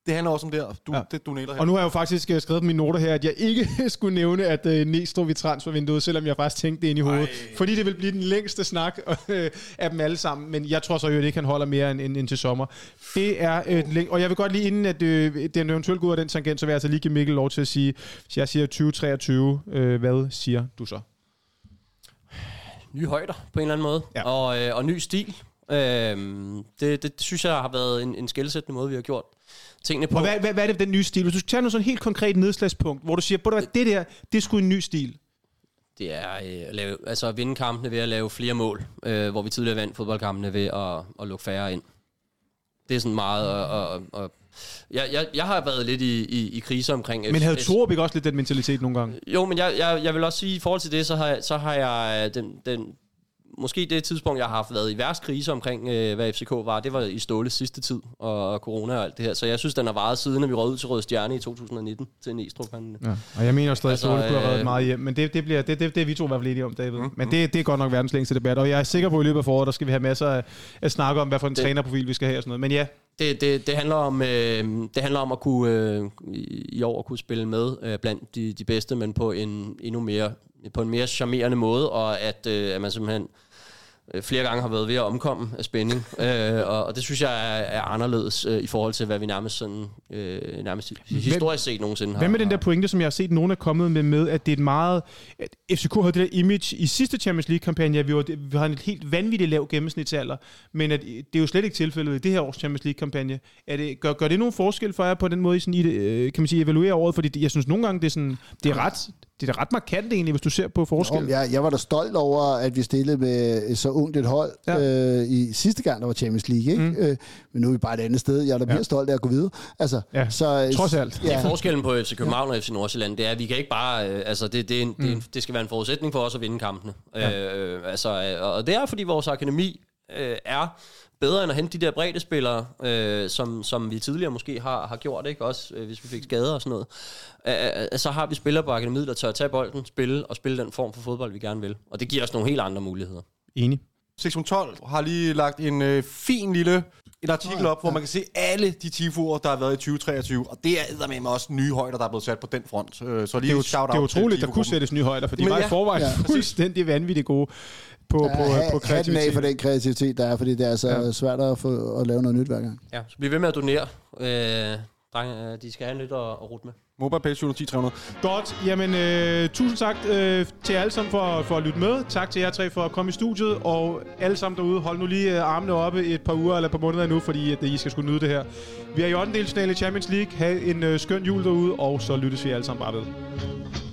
Det handler også om det, du, ja. det, du næler her. Og nu har jeg jo faktisk skrevet mine noter her, at jeg ikke skulle nævne, at øh, Næstrup i transfervinduet, selvom jeg faktisk tænkte det ind i hovedet. Ej. Fordi det vil blive den længste snak øh, af dem alle sammen, men jeg tror så jo, at det ikke han holder mere end, end, end til sommer. Det er øh, læng- og jeg vil godt lige, inden at øh, den eventuelt går ud af den tangent, så vil jeg altså lige give Mikkel lov til at sige, hvis jeg siger tyve treogtyve, øh, hvad siger du så? Nye højder, på en eller anden måde, ja. og, øh, og ny stil. Øh, det, det synes jeg har været en, en skelsættende måde, vi har gjort tingene på. Og hvad, hvad, hvad er det den nye stil? Hvis du skal tage noget sådan helt konkret nedslagspunkt, hvor du siger, både det, det der, det er sgu en ny stil. Det er øh, at, lave, altså at vinde kampene ved at lave flere mål, øh, hvor vi tidligere vandt fodboldkampene ved at, at lukke færre ind. Det er sådan meget... Og, og, og, jeg, jeg, jeg har været lidt i, i, i kriser omkring... Men F- havde Torup ikke også lidt den mentalitet nogle gange? Jo, men jeg, jeg, jeg vil også sige, i forhold til det, så har, så har jeg den... den måske det tidspunkt, jeg har haft været i værst krise omkring, øh, hvad F C K var, det var i Ståles sidste tid, og, og corona og alt det her. Så jeg synes, den har varet siden, at vi rød ud til Røde Stjerne i to tusind nitten til Næstrup. Han, ja. Og jeg mener også stadig, at Ståle kunne have reddet meget hjem, men det, det, bliver, det, det, det er vi to i hvert fald enige om, David. Mm-hmm. Men det, det er godt nok verdens længste debat, og jeg er sikker på, at i løbet af foråret, der skal vi have masser af at snakke om, hvad for en det, trænerprofil vi skal have og sådan noget. Men ja. Det, det, det, handler, om, øh, det handler om at kunne øh, i år at kunne spille med øh, blandt de, de bedste, men på en, endnu mere, på en mere charmerende måde, og at, øh, at man simpelthen flere gange har været ved at omkomme af spænding, øh, og, og det synes jeg er, er anderledes øh, i forhold til, hvad vi nærmest, sådan, øh, nærmest historisk set nogensinde har. Hvad med den der pointe, som jeg har set, nogen er kommet med, med at det er et meget... F C K havde det der image i sidste Champions League-kampagne, vi, vi havde en helt vanvittigt lav gennemsnitsalder, men at, det er jo slet ikke tilfældet i det her års Champions League-kampagne. Er det, gør, gør det nogen forskel for jer på den måde, I, sådan, I det, kan man sige, evaluerer året? Fordi jeg synes nogle gange, det er, sådan, det er ret... Det er da ret markant egentlig, hvis du ser på forskellen. Jeg, jeg var da stolt over, at vi stillede med så ungt et hold ja. øh, i sidste gang, der var Champions League. Ikke? Mm. Øh, men nu er vi bare et andet sted. Jeg er da mere ja. stolt af at gå videre. Altså, ja. så, Trods alt. Ja. Det er forskellen på F C København ja. og F C Nordsjælland, det er, at vi kan ikke bare... Øh, altså, det, det, en, mm. det, det skal være en forudsætning for os at vinde kampene. Ja. Øh, altså, og det er, fordi vores akademi øh, er... bedre end at hente de der brede spillere, øh, som, som vi tidligere måske har, har gjort, ikke? Også øh, hvis vi fik skader og sådan noget. Øh, så har vi spillere på akademiet, der tør at tage bolden, spille og spille den form for fodbold, vi gerne vil. Og det giver os nogle helt andre muligheder. Enig. Sektion tolv har lige lagt en øh, fin lille en artikel op, hvor man kan se alle de tifoer, der har været i tyve treogtyve. Og det er eddermame også nye højder, der er blevet sat på den front. Så lige det er, shout-out det er utroligt, der kunne sættes nye højder, for de var i forvejen ja. fuldstændig vanvittigt gode. På, ja, på, ha, på kreativitet. Hatten af for den kreativitet, der er, fordi det er så ja. svært at, få, at lave noget nyt hver gang. Ja, så bliv ved med at donere. Øh, drenge, de skal have lidt at, at rute med. MobilePay syv ti tre hundrede. Godt, jamen øh, tusind tak øh, til alle sammen for, for at lytte med. Tak til jer tre for at komme i studiet, og alle sammen derude, hold nu lige øh, armene oppe et par uger eller et par måneder endnu, fordi at, at I skal sgu nyde det her. Vi er i ottendedelsfinalen i Champions League. Ha' en øh, skøn jul derude, og så lyttes vi alle sammen bare ved.